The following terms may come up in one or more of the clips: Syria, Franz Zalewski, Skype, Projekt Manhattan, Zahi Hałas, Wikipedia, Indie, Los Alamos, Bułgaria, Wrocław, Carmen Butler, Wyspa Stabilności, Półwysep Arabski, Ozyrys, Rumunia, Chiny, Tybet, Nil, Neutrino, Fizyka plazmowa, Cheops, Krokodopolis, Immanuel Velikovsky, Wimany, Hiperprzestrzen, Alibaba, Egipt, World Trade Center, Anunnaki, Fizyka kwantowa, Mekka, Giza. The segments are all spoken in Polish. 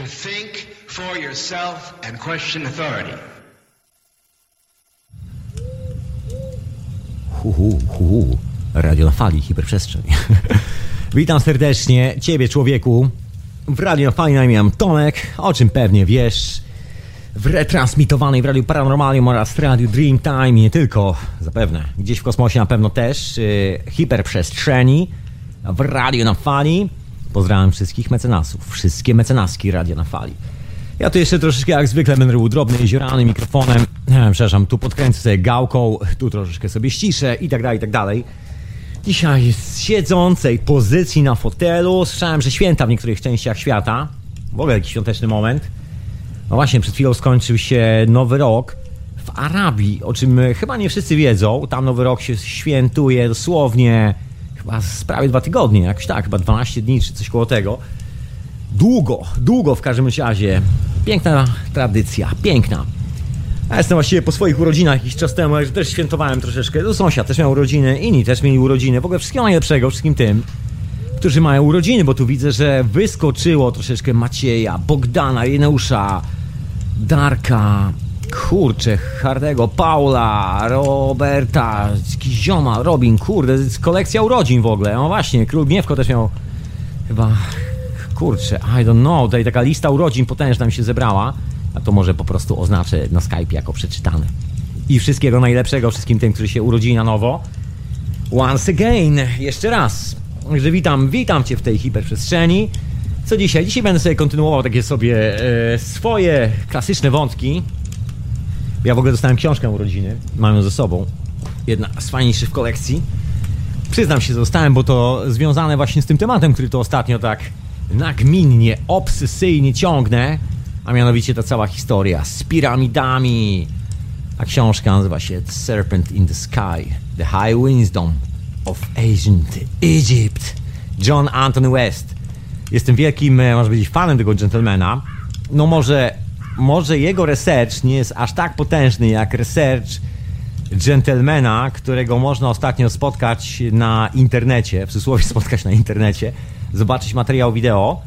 to think for yourself and question authority. Radio na fali, hiperprzestrzeń. Witam serdecznie Ciebie, człowieku. W radio na fali najmijam Tomek, o czym pewnie wiesz. W retransmitowanej w Radiu Paranormalium oraz Radiu Dreamtime, nie tylko, zapewne, gdzieś w kosmosie na pewno też, hiperprzestrzeni, w radio na fali. Pozdrawiam wszystkich mecenasów, wszystkie mecenaski radio na fali. Ja tu jeszcze troszeczkę jak zwykle będę był drobny, jeziorany mikrofonem, przepraszam, tu podkręcę sobie gałką, tu troszeczkę sobie ściszę i tak dalej, i tak dalej. Dzisiaj jest z siedzącej pozycji na fotelu, słyszałem, że święta w niektórych częściach świata, w ogóle jakiś świąteczny moment. No właśnie, przed chwilą skończył się Nowy Rok w Arabii, o czym chyba nie wszyscy wiedzą. Tam Nowy Rok się świętuje dosłownie chyba z prawie 2 tygodnie, jakoś tak, chyba 12 dni czy coś koło tego. Długo w każdym razie. Piękna tradycja, piękna. Ja jestem właściwie po swoich urodzinach jakiś czas temu, ale też świętowałem troszeczkę. No, sąsiad też miał urodziny, inni też mieli urodziny. W ogóle wszystkiego najlepszego, wszystkim tym, którzy mają urodziny, bo tu widzę, że wyskoczyło troszeczkę Macieja, Bogdana, Jeneusza, Darka, kurczę, Hardego, Paula, Roberta, Zioma, Robin, kurde, kolekcja urodzin w ogóle. No właśnie, Król Gniewko też miał chyba, kurczę, I don't know, tutaj taka lista urodzin potężna mi się zebrała, a to może po prostu oznaczę na Skype jako przeczytane. I wszystkiego najlepszego wszystkim tym, którzy się urodzili na nowo. Once again, jeszcze raz, że witam Cię w tej hiperprzestrzeni. Co dzisiaj? Dzisiaj będę sobie kontynuował takie sobie swoje klasyczne wątki. Ja w ogóle dostałem książkę urodziny, mam ją ze sobą, jedna z fajniejszych w kolekcji. Przyznam się, dostałem, bo to związane właśnie z tym tematem, który to ostatnio tak nagminnie, obsesyjnie ciągnę, a mianowicie ta cała historia z piramidami. A książka nazywa się The Serpent in the Sky, The High Wisdom of Ancient Egypt, John Anthony West. Jestem wielkim, może powiedzieć, fanem tego gentlemana. No może jego research nie jest aż tak potężny jak research gentlemana, którego można ostatnio spotkać na internecie, w cudzysłowie spotkać na internecie, zobaczyć materiał wideo,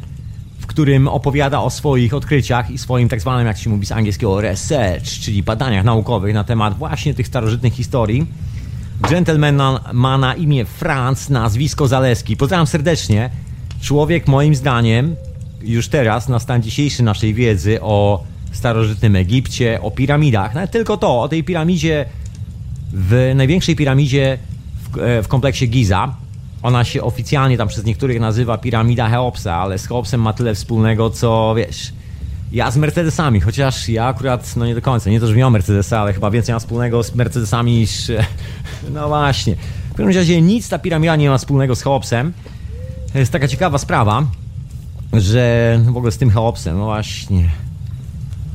w którym opowiada o swoich odkryciach i swoim tak zwanym, jak się mówi z angielskiego, research, czyli badaniach naukowych na temat właśnie tych starożytnych historii. Gentleman ma na imię Franz, nazwisko Zalewski. Pozdrawiam serdecznie. Człowiek, moim zdaniem, już teraz na stan dzisiejszy naszej wiedzy o starożytnym Egipcie, o piramidach, nawet tylko to, o tej piramidzie, w największej piramidzie w kompleksie Giza. Ona się oficjalnie tam przez niektórych nazywa piramida Cheopsa, ale z Cheopsem ma tyle wspólnego, co wiesz, ja z Mercedesami, chociaż ja akurat, no nie do końca, nie to, że miałem Mercedesa, ale chyba więcej ma wspólnego z Mercedesami niż, no właśnie. W każdym razie nic ta piramida nie ma wspólnego z Cheopsem. To jest taka ciekawa sprawa, że w ogóle z tym Cheopsem, no właśnie,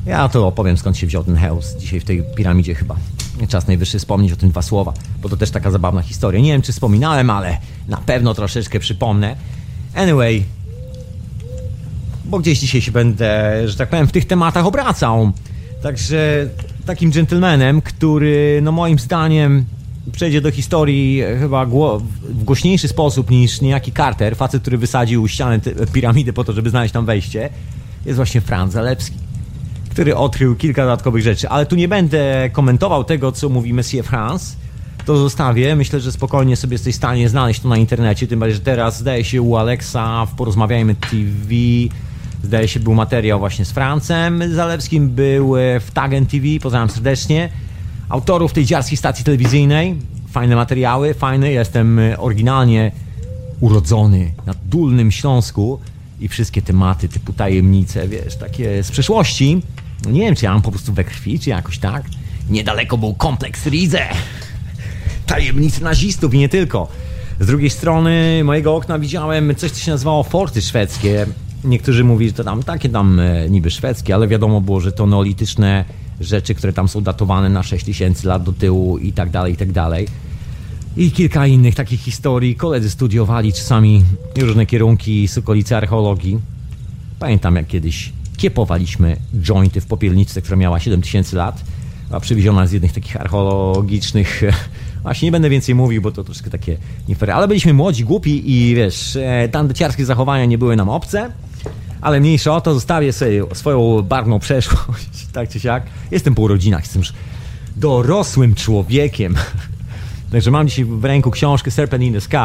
ja to opowiem, skąd się wziął ten Cheops dzisiaj w tej piramidzie chyba. Czas najwyższy wspomnieć o tym 2 słowa, bo to też taka zabawna historia. Nie wiem, czy wspominałem, ale na pewno troszeczkę przypomnę. Anyway, bo gdzieś dzisiaj się będę, że tak powiem, w tych tematach obracał. Także takim gentlemanem, który, no moim zdaniem, przejdzie do historii chyba w głośniejszy sposób niż niejaki Carter, facet, który wysadził ścianę piramidy po to, żeby znaleźć tam wejście, jest właśnie Franz Zalewski, który odkrył kilka dodatkowych rzeczy. Ale tu nie będę komentował tego, co mówi Monsieur Franz. To zostawię. Myślę, że spokojnie sobie jesteś w stanie znaleźć to na internecie. Tym bardziej, że teraz zdaje się u Alexa w Porozmawiajmy TV, zdaje się, był materiał właśnie z Francem Zalewskim, był w Tagen TV. Pozdrawiam serdecznie autorów tej dziarskiej stacji telewizyjnej. Fajne materiały, fajne. Jestem oryginalnie urodzony na Dolnym Śląsku i wszystkie tematy typu tajemnice, wiesz, takie z przeszłości. No nie wiem, czy ja mam po prostu we krwi, czy jakoś tak. Niedaleko był kompleks Rize. Tajemnice nazistów i nie tylko. Z drugiej strony mojego okna widziałem coś, co się nazywało forty szwedzkie. Niektórzy mówili, że to tam takie tam niby szwedzkie, ale wiadomo było, że to neolityczne rzeczy, które tam są datowane na 6000 lat do tyłu i tak dalej, i tak dalej. I kilka innych takich historii. Koledzy studiowali czasami różne kierunki z okolicy archeologii. Pamiętam, jak kiedyś kiepowaliśmy jointy w popielniczce, która miała 7000 lat, a przywieziona z jednych takich archeologicznych... Właśnie nie będę więcej mówił, bo to troszkę takie nie fair. Ale byliśmy młodzi, głupi i wiesz, tandeciarskie zachowania nie były nam obce. Ale mniejsza o to, zostawię sobie swoją barwną przeszłość, tak czy siak. Jestem po urodzinach, jestem już dorosłym człowiekiem. Także mam dzisiaj w ręku książkę Serpent in the Sky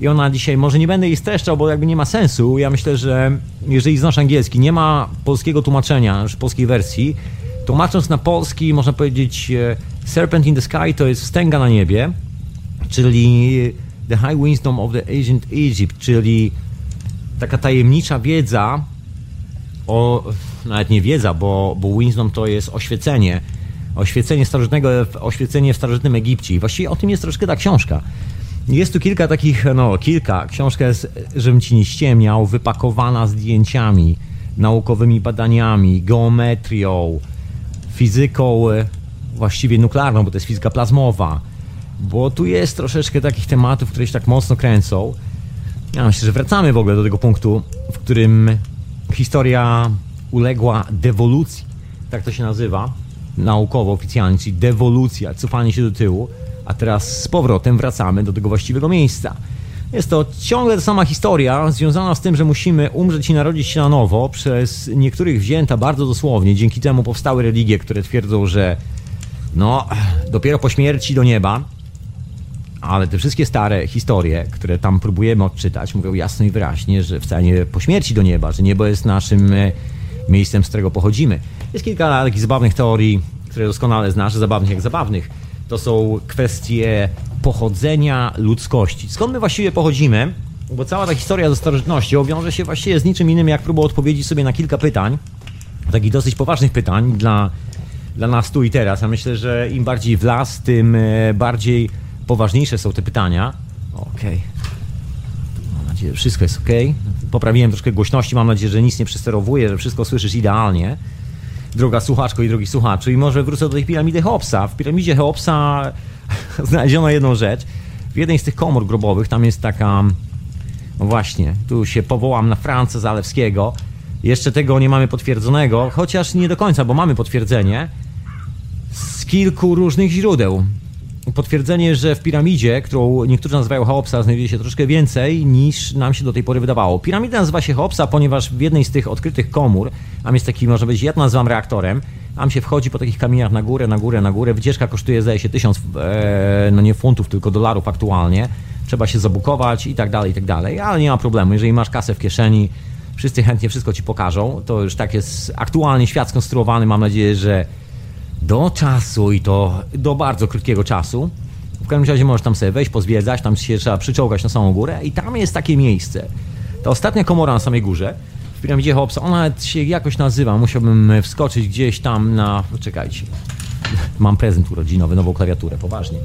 i ona dzisiaj, może nie będę jej streszczał, bo jakby nie ma sensu. Ja myślę, że jeżeli znasz angielski, nie ma polskiego tłumaczenia, polskiej wersji, tłumacząc na polski można powiedzieć Serpent in the Sky to jest wstęga na niebie, czyli The High Wisdom of the Ancient Egypt, czyli taka tajemnicza wiedza, o, nawet nie wiedza, bo wisdom to jest oświecenie. Oświecenie w starożytnym Egipcie. I właściwie o tym jest troszkę ta książka. Jest tu kilka takich, książka jest, żebym ci nie ściemniał, wypakowana zdjęciami, naukowymi badaniami, geometrią, fizyką właściwie nuklearną, bo to jest fizyka plazmowa. Bo tu jest troszeczkę takich tematów, które się tak mocno kręcą. Ja myślę, że wracamy w ogóle do tego punktu, w którym historia uległa dewolucji. Tak to się nazywa naukowo, oficjalnie, czyli dewolucja, cofanie się do tyłu, a teraz z powrotem wracamy do tego właściwego miejsca. Jest to ciągle ta sama historia związana z tym, że musimy umrzeć i narodzić się na nowo, przez niektórych wzięta bardzo dosłownie. Dzięki temu powstały religie, które twierdzą, że dopiero po śmierci do nieba. Ale te wszystkie stare historie, które tam próbujemy odczytać, mówią jasno i wyraźnie, że wcale nie po śmierci do nieba, że niebo jest naszym miejscem, z którego pochodzimy. Jest kilka takich zabawnych teorii, które doskonale znasz, zabawnych jak zabawnych. To są kwestie pochodzenia ludzkości. Skąd my właściwie pochodzimy? Bo cała ta historia ze starożytnością wiąże się właściwie z niczym innym, jak próbą odpowiedzieć sobie na kilka pytań, takich dosyć poważnych pytań dla nas tu i teraz. Ja myślę, że im bardziej w las, tym bardziej poważniejsze są te pytania. Okej. Mam nadzieję, że wszystko jest okej. Poprawiłem troszkę głośności, mam nadzieję, że nic nie przesterowuję, że wszystko słyszysz idealnie. Droga słuchaczko i drogi słuchaczu. I może wrócę do tej piramidy Cheopsa. W piramidzie Cheopsa znaleziono jedną rzecz. W jednej z tych komór grobowych tam jest taka... No właśnie, tu się powołam na Franza Zalewskiego. Jeszcze tego nie mamy potwierdzonego, chociaż nie do końca, bo mamy potwierdzenie z kilku różnych źródeł. Potwierdzenie, że w piramidzie, którą niektórzy nazywają Cheopsa, znajduje się troszkę więcej niż nam się do tej pory wydawało. Piramida nazywa się Cheopsa, ponieważ w jednej z tych odkrytych komór, tam jest taki, może być, ja to nazywam reaktorem, tam się wchodzi po takich kamieniach na górę. Wycieczka kosztuje, zdaje się, 1000, nie funtów, tylko dolarów aktualnie. Trzeba się zabukować i tak dalej, ale nie ma problemu. Jeżeli masz kasę w kieszeni, wszyscy chętnie wszystko ci pokażą. To już tak jest aktualnie świat skonstruowany, mam nadzieję, że do czasu i to do bardzo krótkiego czasu. W każdym razie możesz tam sobie wejść, pozwiedzać, tam się trzeba przyczołgać na samą górę i tam jest takie miejsce. Ta ostatnia komora na samej górze w piramidzie Cheopsa, ona się jakoś nazywa, musiałbym wskoczyć gdzieś tam na... Czekajcie, mam prezent urodzinowy, nową klawiaturę, poważnie.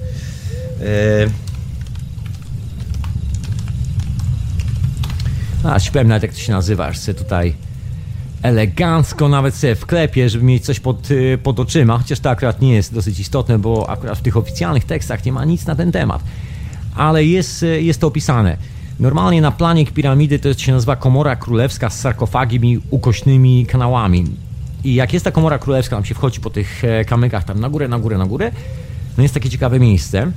Ci powiem nawet jak to się nazywa, aż sobie tutaj... elegancko nawet sobie wklepię, żeby mieć coś pod oczyma, chociaż to akurat nie jest dosyć istotne, bo akurat w tych oficjalnych tekstach nie ma nic na ten temat. Ale jest to opisane. Normalnie na planie piramidy to się nazywa komora królewska z sarkofagiem i ukośnymi kanałami. I jak jest ta komora królewska, tam się wchodzi po tych kamykach tam na górę, no jest takie ciekawe miejsce.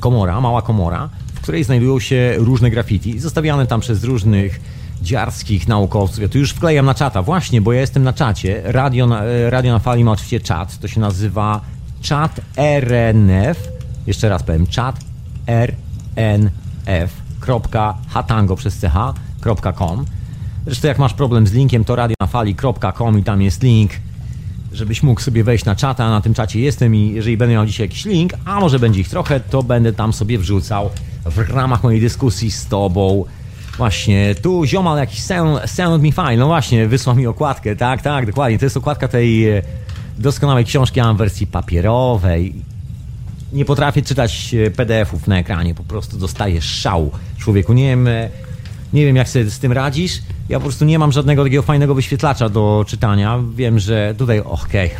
Komora, mała komora, w której znajdują się różne graffiti, zostawiane tam przez różnych dziarskich naukowców. Ja tu już wklejam na czata. Właśnie, bo ja jestem na czacie. Radio na fali ma oczywiście czat. To się nazywa czat RNF. Jeszcze raz powiem. Czat rnf.hatango.com. Zresztą jak masz problem z linkiem, to radionafali.com i tam jest link, żebyś mógł sobie wejść na czata. Na tym czacie jestem i jeżeli będę miał dzisiaj jakiś link, a może będzie ich trochę, to będę tam sobie wrzucał w ramach mojej dyskusji z tobą. Właśnie, tu ziomal jakiś sound me fine, no właśnie, wysłał mi okładkę, tak, dokładnie, to jest okładka tej doskonałej książki, mam w wersji papierowej. Nie potrafię czytać PDF-ów na ekranie, po prostu dostaję szału, człowieku, nie wiem jak sobie z tym radzisz, ja po prostu nie mam żadnego takiego fajnego wyświetlacza do czytania, wiem, że tutaj,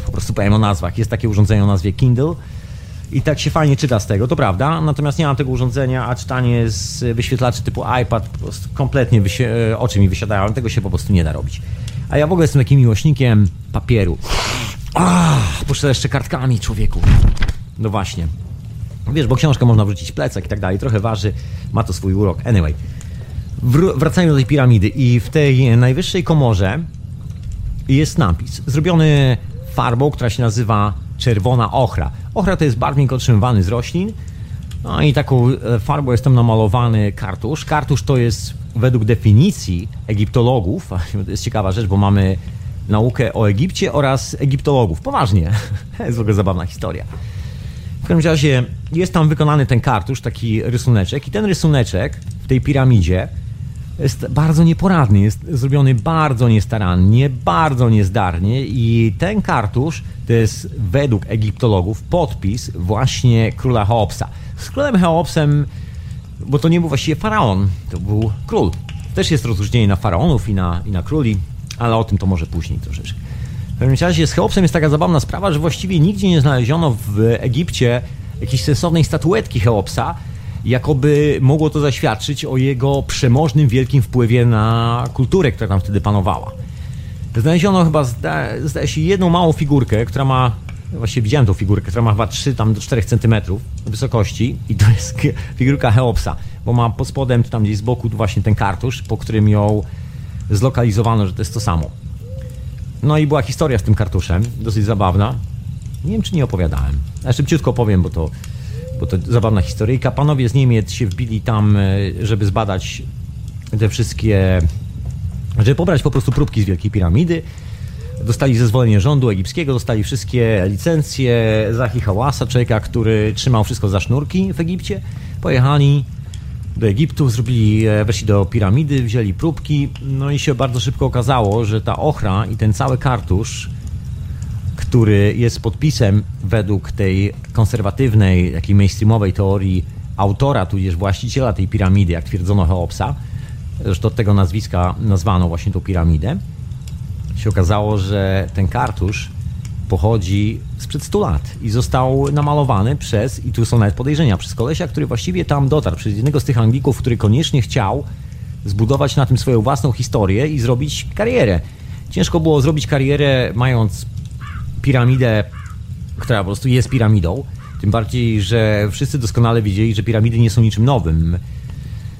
po prostu powiem o nazwach, jest takie urządzenie o nazwie Kindle. I tak się fajnie czyta z tego, to prawda, natomiast nie mam tego urządzenia, a czytanie z wyświetlaczy typu iPad po prostu kompletnie oczy mi wysiadają, tego się po prostu nie da robić. A ja w ogóle jestem takim miłośnikiem papieru. Poszedłem jeszcze kartkami, człowieku. No właśnie. Wiesz, bo książkę można wrzucić w plecak i tak dalej, trochę waży, ma to swój urok. Anyway. Wracajmy do tej piramidy i w tej najwyższej komorze jest napis zrobiony farbą, która się nazywa czerwona ochra. Ochra to jest barwnik otrzymywany z roślin. No i taką farbą jest tam namalowany kartusz. Kartusz to jest według definicji egiptologów, to jest ciekawa rzecz, bo mamy naukę o Egipcie oraz egiptologów. Poważnie, to jest w ogóle zabawna historia. W każdym razie jest tam wykonany ten kartusz, taki rysuneczek i ten rysuneczek w tej piramidzie jest bardzo nieporadny, jest zrobiony bardzo niestarannie, bardzo niezdarnie i ten kartusz to jest według egiptologów podpis właśnie króla Cheopsa. Z królem Cheopsem, bo to nie był właściwie faraon, to był król. Też jest rozróżnienie na faraonów i na króli, ale o tym to może później troszeczkę. W pewnym razie z Cheopsem jest taka zabawna sprawa, że właściwie nigdzie nie znaleziono w Egipcie jakiejś sensownej statuetki Cheopsa, jakoby mogło to zaświadczyć o jego przemożnym, wielkim wpływie na kulturę, która tam wtedy panowała. Znaleziono chyba, zdaje się, jedną małą figurkę, która ma... Właściwie widziałem tą figurkę, która ma chyba 3 tam do 4 cm wysokości i to jest figurka Cheopsa, bo ma pod spodem, tam gdzieś z boku właśnie ten kartusz, po którym ją zlokalizowano, że to jest to samo. No i była historia z tym kartuszem, dosyć zabawna. Nie wiem, czy nie opowiadałem. Ja szybciutko powiem, bo to zabawna historyjka. Panowie z Niemiec się wbili tam, żeby zbadać te wszystkie... żeby pobrać po prostu próbki z Wielkiej Piramidy. Dostali zezwolenie rządu egipskiego, dostali wszystkie licencje Zahi Hałasa, człowieka, który trzymał wszystko za sznurki w Egipcie. Pojechali do Egiptu, weszli do piramidy, wzięli próbki, no i się bardzo szybko okazało, że ta ochra i ten cały kartusz, który jest podpisem według tej konserwatywnej, takiej mainstreamowej teorii autora, tudzież właściciela tej piramidy, jak twierdzono Cheopsa, zresztą od tego nazwiska nazwano właśnie tą piramidę, się okazało, że ten kartusz pochodzi sprzed 100 lat i został namalowany przez, i tu są nawet podejrzenia, przez kolesia, który właściwie tam dotarł, przez jednego z tych Anglików, który koniecznie chciał zbudować na tym swoją własną historię i zrobić karierę. Ciężko było zrobić karierę mając piramidę, która po prostu jest piramidą, tym bardziej, że wszyscy doskonale wiedzieli, że piramidy nie są niczym nowym.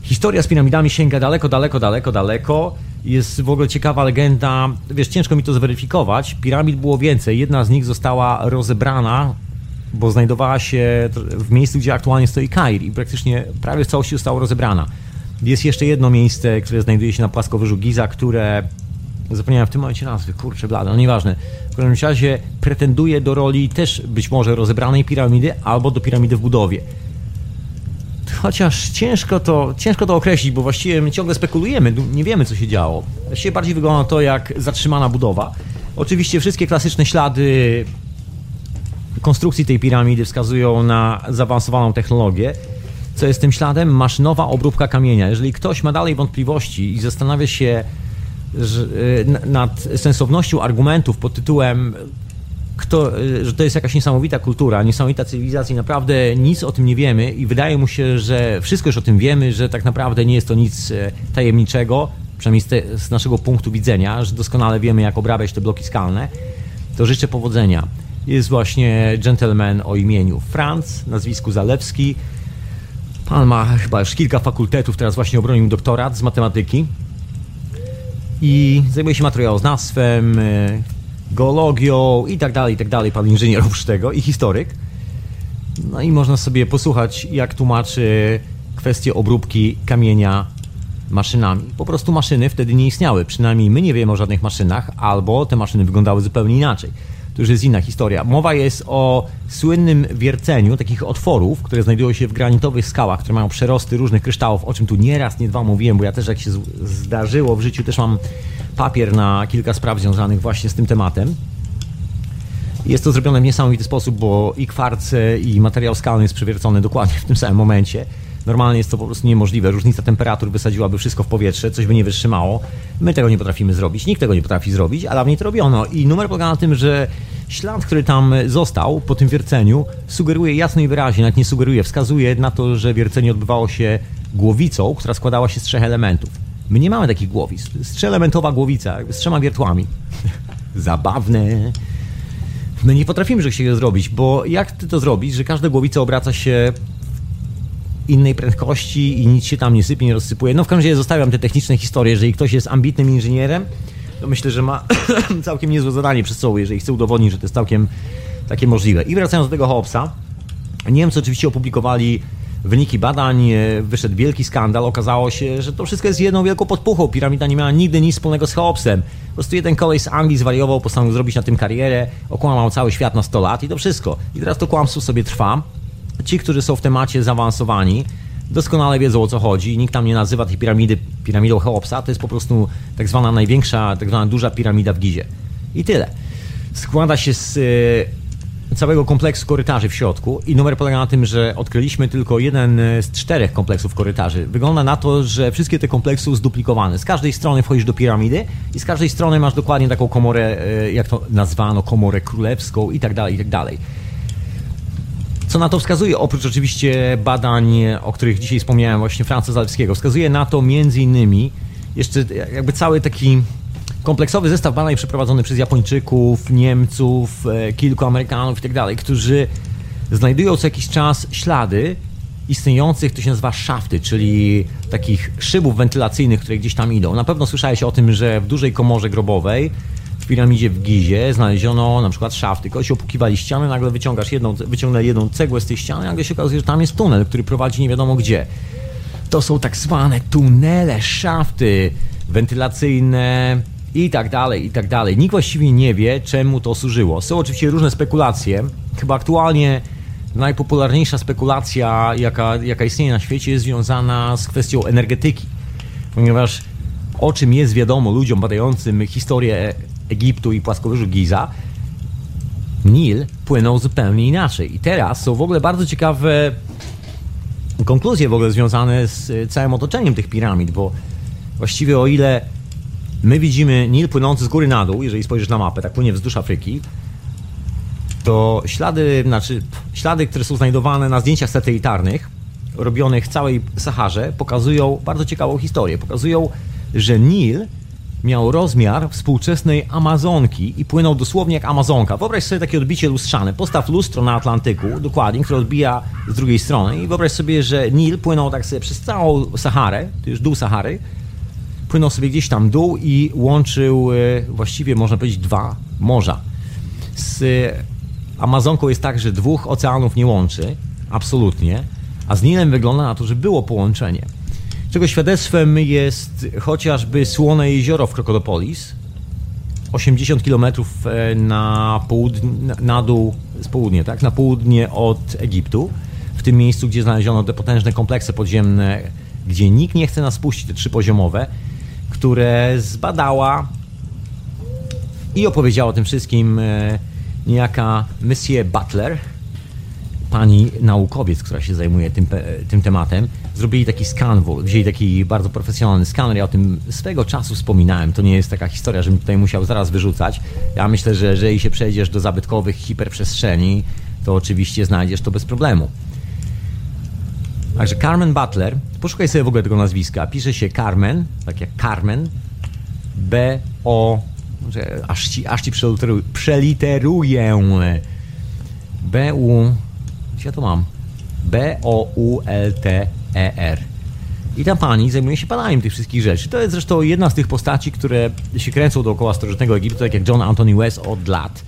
Historia z piramidami sięga daleko, daleko, daleko, daleko. Jest w ogóle ciekawa legenda, wiesz, ciężko mi to zweryfikować. Piramid było więcej, jedna z nich została rozebrana, bo znajdowała się w miejscu, gdzie aktualnie stoi Kair i praktycznie prawie w całości została rozebrana. Jest jeszcze jedno miejsce, które znajduje się na płaskowyżu Giza, które... Zapomniałem w tym momencie nazwy, kurczę blada, no nieważne. W każdym razie pretenduje do roli też być może rozebranej piramidy albo do piramidy w budowie. Chociaż ciężko to określić, bo właściwie my ciągle spekulujemy, nie wiemy co się działo. Właściwie bardziej wygląda to jak zatrzymana budowa. Oczywiście wszystkie klasyczne ślady konstrukcji tej piramidy wskazują na zaawansowaną technologię. Co jest tym śladem? Maszynowa obróbka kamienia. Jeżeli ktoś ma dalej wątpliwości i zastanawia się nad sensownością argumentów pod tytułem że to jest jakaś niesamowita kultura, niesamowita cywilizacja i naprawdę nic o tym nie wiemy i wydaje mu się, że wszystko już o tym wiemy, że tak naprawdę nie jest to nic tajemniczego, przynajmniej z naszego punktu widzenia, że doskonale wiemy jak obrabiać te bloki skalne, to życzę powodzenia. Jest właśnie gentleman o imieniu Franz, nazwisku Zalewski. Pan ma chyba już kilka fakultetów, teraz właśnie obronił doktorat z matematyki i zajmuje się materiałoznawstwem, geologią i tak dalej, pan inżynier oprócz tego i historyk. No i można sobie posłuchać, jak tłumaczy kwestię obróbki kamienia maszynami. Po prostu maszyny wtedy nie istniały, przynajmniej my nie wiemy o żadnych maszynach, albo te maszyny wyglądały zupełnie inaczej. To już jest inna historia. Mowa jest o słynnym wierceniu takich otworów, które znajdują się w granitowych skałach, które mają przerosty różnych kryształów, o czym tu nie raz, nie dwa mówiłem, bo ja też jak się zdarzyło w życiu, też mam papier na kilka spraw związanych właśnie z tym tematem. Jest to zrobione w niesamowity sposób, bo i kwarc, i materiał skalny jest przewiercony dokładnie w tym samym momencie. Normalnie jest to po prostu niemożliwe. Różnica temperatur wysadziłaby wszystko w powietrze, coś by nie wytrzymało. My tego nie potrafimy zrobić, nikt tego nie potrafi zrobić, a dawniej to robiono. I numer polega na tym, że ślad, który tam został po tym wierceniu, sugeruje jasno i wyraźnie, nawet nie sugeruje, wskazuje na to, że wiercenie odbywało się głowicą, która składała się z 3 elementów. My nie mamy takich głowic. Jest 3-elementowa głowica z 3 wiertłami. Zabawne. My nie potrafimy czegoś takiego zrobić, bo jak ty to zrobisz, że każda głowica obraca się innej prędkości i nic się tam nie sypie, nie rozsypuje. No w każdym razie zostawiam te techniczne historie. Jeżeli ktoś jest ambitnym inżynierem, to myślę, że ma całkiem niezłe zadanie przed sobą, jeżeli chce udowodnić, że to jest całkiem takie możliwe. I wracając do tego Hobbesa, Niemcy oczywiście opublikowali wyniki badań, wyszedł wielki skandal, okazało się, że to wszystko jest jedną wielką podpuchą. Piramida nie miała nigdy nic wspólnego z Hobbesem. Po prostu jeden koleś z Anglii zwariował, postanowił zrobić na tym karierę, okłamał cały świat na 100 lat i to wszystko. I teraz to kłamstwo sobie trwa. Ci, którzy są w temacie zaawansowani, doskonale wiedzą, o co chodzi. Nikt tam nie nazywa tej piramidy piramidą Cheopsa. To jest po prostu tak zwana największa, tak zwana duża piramida w Gizie. I tyle. Składa się z całego kompleksu korytarzy w środku i numer polega na tym, że odkryliśmy tylko jeden z 4 kompleksów korytarzy. Wygląda na to, że wszystkie te kompleksy są zduplikowane. Z każdej strony wchodzisz do piramidy i z każdej strony masz dokładnie taką komorę, jak to nazwano, komorę królewską i tak dalej, i tak dalej. Co na to wskazuje, oprócz oczywiście badań, o których dzisiaj wspomniałem, właśnie Franza Zalewskiego, wskazuje na to między innymi jeszcze jakby cały taki kompleksowy zestaw badań przeprowadzony przez Japończyków, Niemców, kilku Amerykanów i tak dalej, którzy znajdują co jakiś czas ślady istniejących, to się nazywa szafty, czyli takich szybów wentylacyjnych, które gdzieś tam idą. Na pewno słyszałeś o tym, że w dużej komorze grobowej w piramidzie w Gizie znaleziono na przykład szafty. Kogoś opukiwali ścianę, nagle wyciągnęli jedną cegłę z tej ściany, nagle się okazuje, że tam jest tunel, który prowadzi nie wiadomo gdzie. To są tak zwane tunele, szafty wentylacyjne i tak dalej, i tak dalej. Nikt właściwie nie wie, czemu to służyło. Są oczywiście różne spekulacje. Chyba aktualnie najpopularniejsza spekulacja, jaka istnieje na świecie, jest związana z kwestią energetyki. Ponieważ o czym jest wiadomo ludziom badającym historię Egiptu i płaskowyżu Giza, Nil płynął zupełnie inaczej. I teraz są w ogóle bardzo ciekawe konkluzje w ogóle związane z całym otoczeniem tych piramid, bo właściwie o ile my widzimy Nil płynący z góry na dół, jeżeli spojrzysz na mapę, tak płynie wzdłuż Afryki, to ślady, które są znajdowane na zdjęciach satelitarnych, robionych w całej Saharze, pokazują bardzo ciekawą historię. Pokazują, że Nil miał rozmiar współczesnej Amazonki i płynął dosłownie jak Amazonka. Wyobraź sobie takie odbicie lustrzane. Postaw lustro na Atlantyku, dokładnie, które odbija z drugiej strony i wyobraź sobie, że Nil płynął tak sobie przez całą Saharę, to już dół Sahary, płynął sobie gdzieś tam dół i łączył właściwie, można powiedzieć, 2 morza. Z Amazonką jest tak, że 2 oceanów nie łączy, absolutnie, a z Nilem wygląda na to, że było połączenie. Czego świadectwem jest chociażby Słone Jezioro w Krokodopolis, 80 km na południe od Egiptu, w tym miejscu, gdzie znaleziono te potężne kompleksy podziemne, gdzie nikt nie chce nas puścić, te 3-poziomowe, które zbadała i opowiedziała o tym wszystkim niejaka Monsieur Butler, pani naukowiec, która się zajmuje tym tematem. Zrobili taki skan, wzięli taki bardzo profesjonalny skaner. Ja o tym swego czasu wspominałem. To nie jest taka historia, żebym tutaj musiał zaraz wyrzucać. Ja myślę, że jeżeli się przejdziesz do zabytkowych hiperprzestrzeni, to oczywiście znajdziesz to bez problemu. Także Carmen Butler, poszukaj sobie w ogóle tego nazwiska. Pisze się Carmen, tak jak Carmen, B-O, aż ci przeliteruję, B-U, gdzie ja to mam? B-O-U-L-T-E-R. I ta pani zajmuje się badaniem tych wszystkich rzeczy. To jest zresztą jedna z tych postaci, które się kręcą dookoła starożytnego Egiptu, tak jak John Anthony West od lat.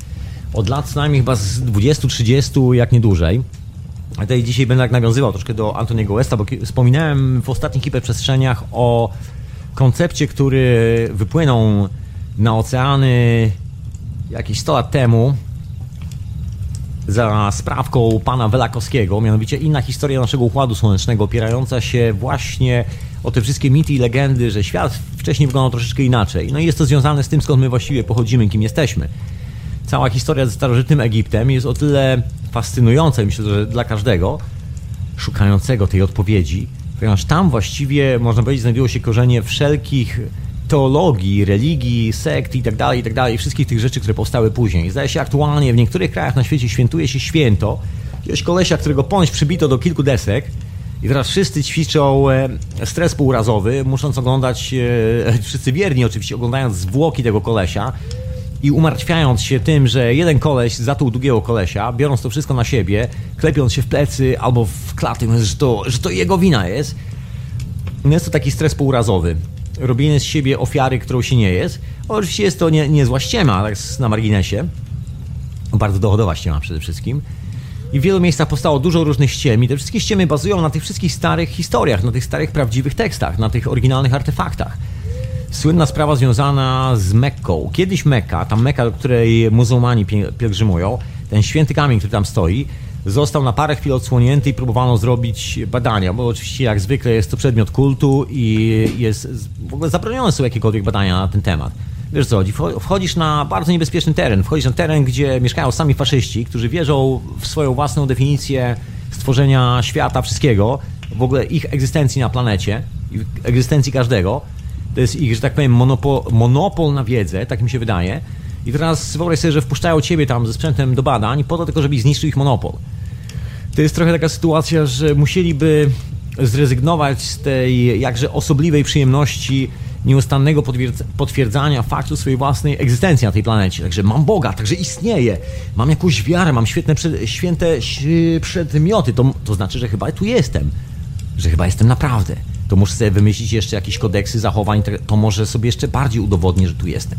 Od lat co najmniej chyba z 20-30, jak nie dłużej. Tutaj dzisiaj będę tak nawiązywał troszkę do Antoniego Westa, bo wspominałem w ostatnich hiperprzestrzeniach o koncepcie, który wypłynął na oceany jakieś 100 lat temu za sprawką pana Welakowskiego, mianowicie inna historia naszego Układu Słonecznego, opierająca się właśnie o te wszystkie mity i legendy, że świat wcześniej wyglądał troszeczkę inaczej. No i jest to związane z tym, skąd my właściwie pochodzimy, kim jesteśmy. Cała historia ze starożytnym Egiptem jest o tyle fascynująca, myślę, że dla każdego szukającego tej odpowiedzi, ponieważ tam właściwie, można powiedzieć, znajdują się korzenie wszelkich teologii, religii, sekt i tak dalej, wszystkich tych rzeczy, które powstały później. Zdaje się, aktualnie w niektórych krajach na świecie świętuje się święto jakiegoś kolesia, którego ponoć przybito do kilku desek i teraz wszyscy ćwiczą stres półrazowy, musząc oglądać, wszyscy wierni oczywiście, oglądając zwłoki tego kolesia, i umartwiając się tym, że jeden koleś zatłuł drugiego kolesia, biorąc to wszystko na siebie, klepiąc się w plecy albo w klaty, że to jego wina jest. No jest to taki stres pourazowy. Robienie z siebie ofiary, którą się nie jest. Oczywiście jest to niezła ściema, tak na marginesie. Bardzo dochodowa ściema przede wszystkim. I w wielu miejscach powstało dużo różnych ściem i te wszystkie ściemy bazują na tych wszystkich starych historiach, na tych starych prawdziwych tekstach, na tych oryginalnych artefaktach. Słynna sprawa związana z Mekką. Kiedyś Mekka, ta Mekka, do której muzułmani pielgrzymują, ten święty kamień, który tam stoi, został na parę chwil odsłonięty i próbowano zrobić badania, bo oczywiście jak zwykle jest to przedmiot kultu i jest, w ogóle zabronione są jakiekolwiek badania na ten temat. Wiesz co chodzi, wchodzisz na bardzo niebezpieczny teren, wchodzisz na teren, gdzie mieszkają sami faszyści, którzy wierzą w swoją własną definicję stworzenia świata wszystkiego, w ogóle ich egzystencji na planecie, egzystencji każdego. To jest ich, że tak powiem, monopol na wiedzę, tak mi się wydaje. I teraz wyobraź sobie, że wpuszczają ciebie tam ze sprzętem do badań po to tylko, żeby zniszczył ich monopol. To jest trochę taka sytuacja, że musieliby zrezygnować z tej jakże osobliwej przyjemności nieustannego potwierdzania faktu swojej własnej egzystencji na tej planecie. Także mam Boga, także istnieję, mam jakąś wiarę, mam święte przedmioty, to znaczy, że chyba tu jestem, że chyba jestem naprawdę. To muszę sobie wymyślić jeszcze jakieś kodeksy zachowań, to może sobie jeszcze bardziej udowodnię, że tu jestem.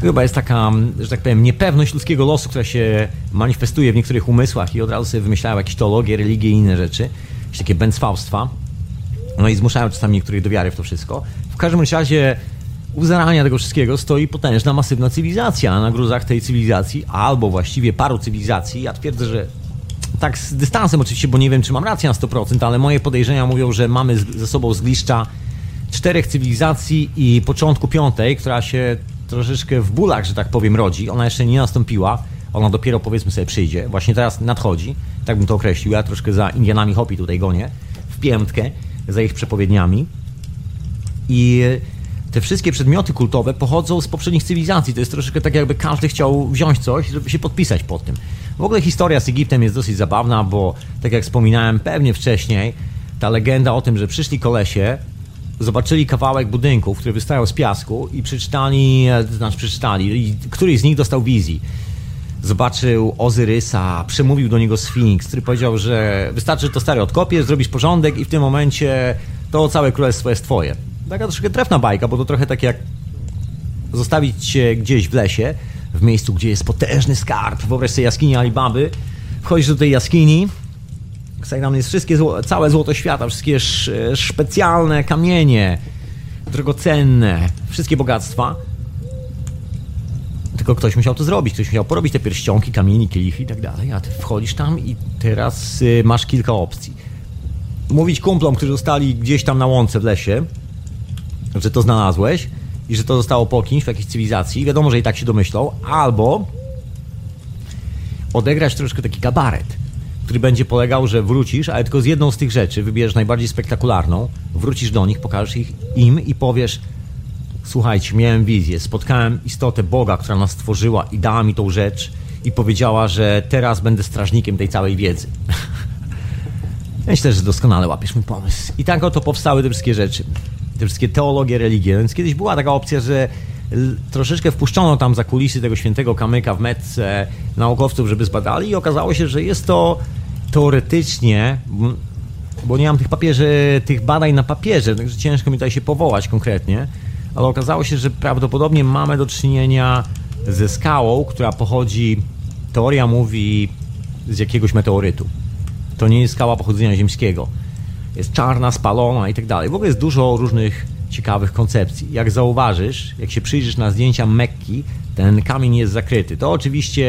Chyba jest taka, że tak powiem, niepewność ludzkiego losu, która się manifestuje w niektórych umysłach i od razu sobie wymyślają jakieś teologie, religie i inne rzeczy, jakieś takie bęctwałstwa. No i zmuszają czasami niektórych do wiary w to wszystko. W każdym razie u zarania tego wszystkiego stoi potężna, masywna cywilizacja. Na gruzach tej cywilizacji, albo właściwie paru cywilizacji, ja twierdzę, że tak z dystansem oczywiście, bo nie wiem, czy mam rację na 100%, ale moje podejrzenia mówią, że mamy ze sobą zgliszcza 4 cywilizacji i początku 5, która się troszeczkę w bólach, że tak powiem, rodzi. Ona jeszcze nie nastąpiła, ona dopiero, powiedzmy sobie, przyjdzie. Właśnie teraz nadchodzi, tak bym to określił. Ja troszkę za Indianami Hopi tutaj gonię, w piętkę, za ich przepowiedniami. I te wszystkie przedmioty kultowe pochodzą z poprzednich cywilizacji. To jest troszeczkę tak, jakby każdy chciał wziąć coś, żeby się podpisać pod tym. W ogóle historia z Egiptem jest dosyć zabawna, bo tak jak wspominałem pewnie wcześniej, ta legenda o tym, że przyszli kolesie, zobaczyli kawałek budynków, które wystają z piasku i przeczytali, któryś z nich dostał wizji. Zobaczył Ozyrysa, przemówił do niego Sfinks, który powiedział, że wystarczy, że to stary odkopiesz, zrobisz porządek i w tym momencie to całe królestwo jest twoje. Taka troszkę trefna bajka, bo to trochę tak jak zostawić cię gdzieś w lesie, w miejscu, gdzie jest potężny skarb. Wyobraź sobie jaskinię Alibaby, wchodzisz do tej jaskini, tam jest wszystkie całe złoto świata, wszystkie specjalne kamienie, drogocenne, wszystkie bogactwa. Tylko ktoś musiał to zrobić, ktoś musiał porobić te pierścionki, kamienie, kielichy i tak dalej, a ty wchodzisz tam i teraz masz kilka opcji. Mówić kumplom, którzy zostali gdzieś tam na łące w lesie, że to znalazłeś i że to zostało po kimś w jakiejś cywilizacji, wiadomo, że i tak się domyślą, albo odegrać troszkę taki kabaret, który będzie polegał, że wrócisz, ale tylko z jedną z tych rzeczy, wybierzesz najbardziej spektakularną, wrócisz do nich, pokażesz im i powiesz: słuchajcie, miałem wizję, spotkałem istotę Boga, która nas stworzyła i dała mi tą rzecz i powiedziała, że teraz będę strażnikiem tej całej wiedzy. Myślę, że doskonale łapiesz mój pomysł. I tak oto powstały te wszystkie rzeczy, te wszystkie teologie, religie. Więc kiedyś była taka opcja, że troszeczkę wpuszczono tam za kulisy tego świętego kamyka w Mekce naukowców, żeby zbadali i okazało się, że jest to teoretycznie, bo nie mam tych badań na papierze, także ciężko mi tutaj się powołać konkretnie, ale okazało się, że prawdopodobnie mamy do czynienia ze skałą, która pochodzi, teoria mówi, z jakiegoś meteorytu. To nie jest skała pochodzenia ziemskiego. Jest czarna, spalona i tak dalej. W ogóle jest dużo różnych ciekawych koncepcji. Jak zauważysz, jak się przyjrzysz na zdjęcia Mekki, ten kamień jest zakryty. To oczywiście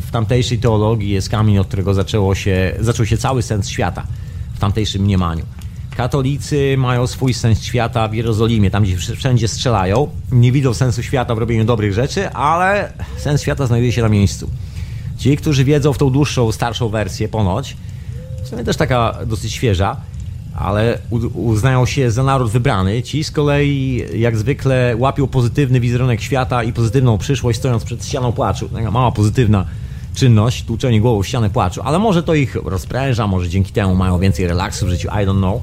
w tamtejszej teologii jest kamień, od którego zaczął się cały sens świata w tamtejszym mniemaniu. Katolicy mają swój sens świata w Jerozolimie, tam gdzie wszędzie strzelają. Nie widzą sensu świata w robieniu dobrych rzeczy, ale sens świata znajduje się na miejscu. Ci, którzy wiedzą w tą dłuższą, starszą wersję ponoć, w sumie też taka dosyć świeża, ale uznają się za naród wybrany. Ci z kolei jak zwykle łapią pozytywny wizerunek świata i pozytywną przyszłość, stojąc przed ścianą płaczu. Taka mała pozytywna czynność, tłuczenie głową w ścianę płaczu, ale może to ich rozpręża, może dzięki temu mają więcej relaksu w życiu, I don't know.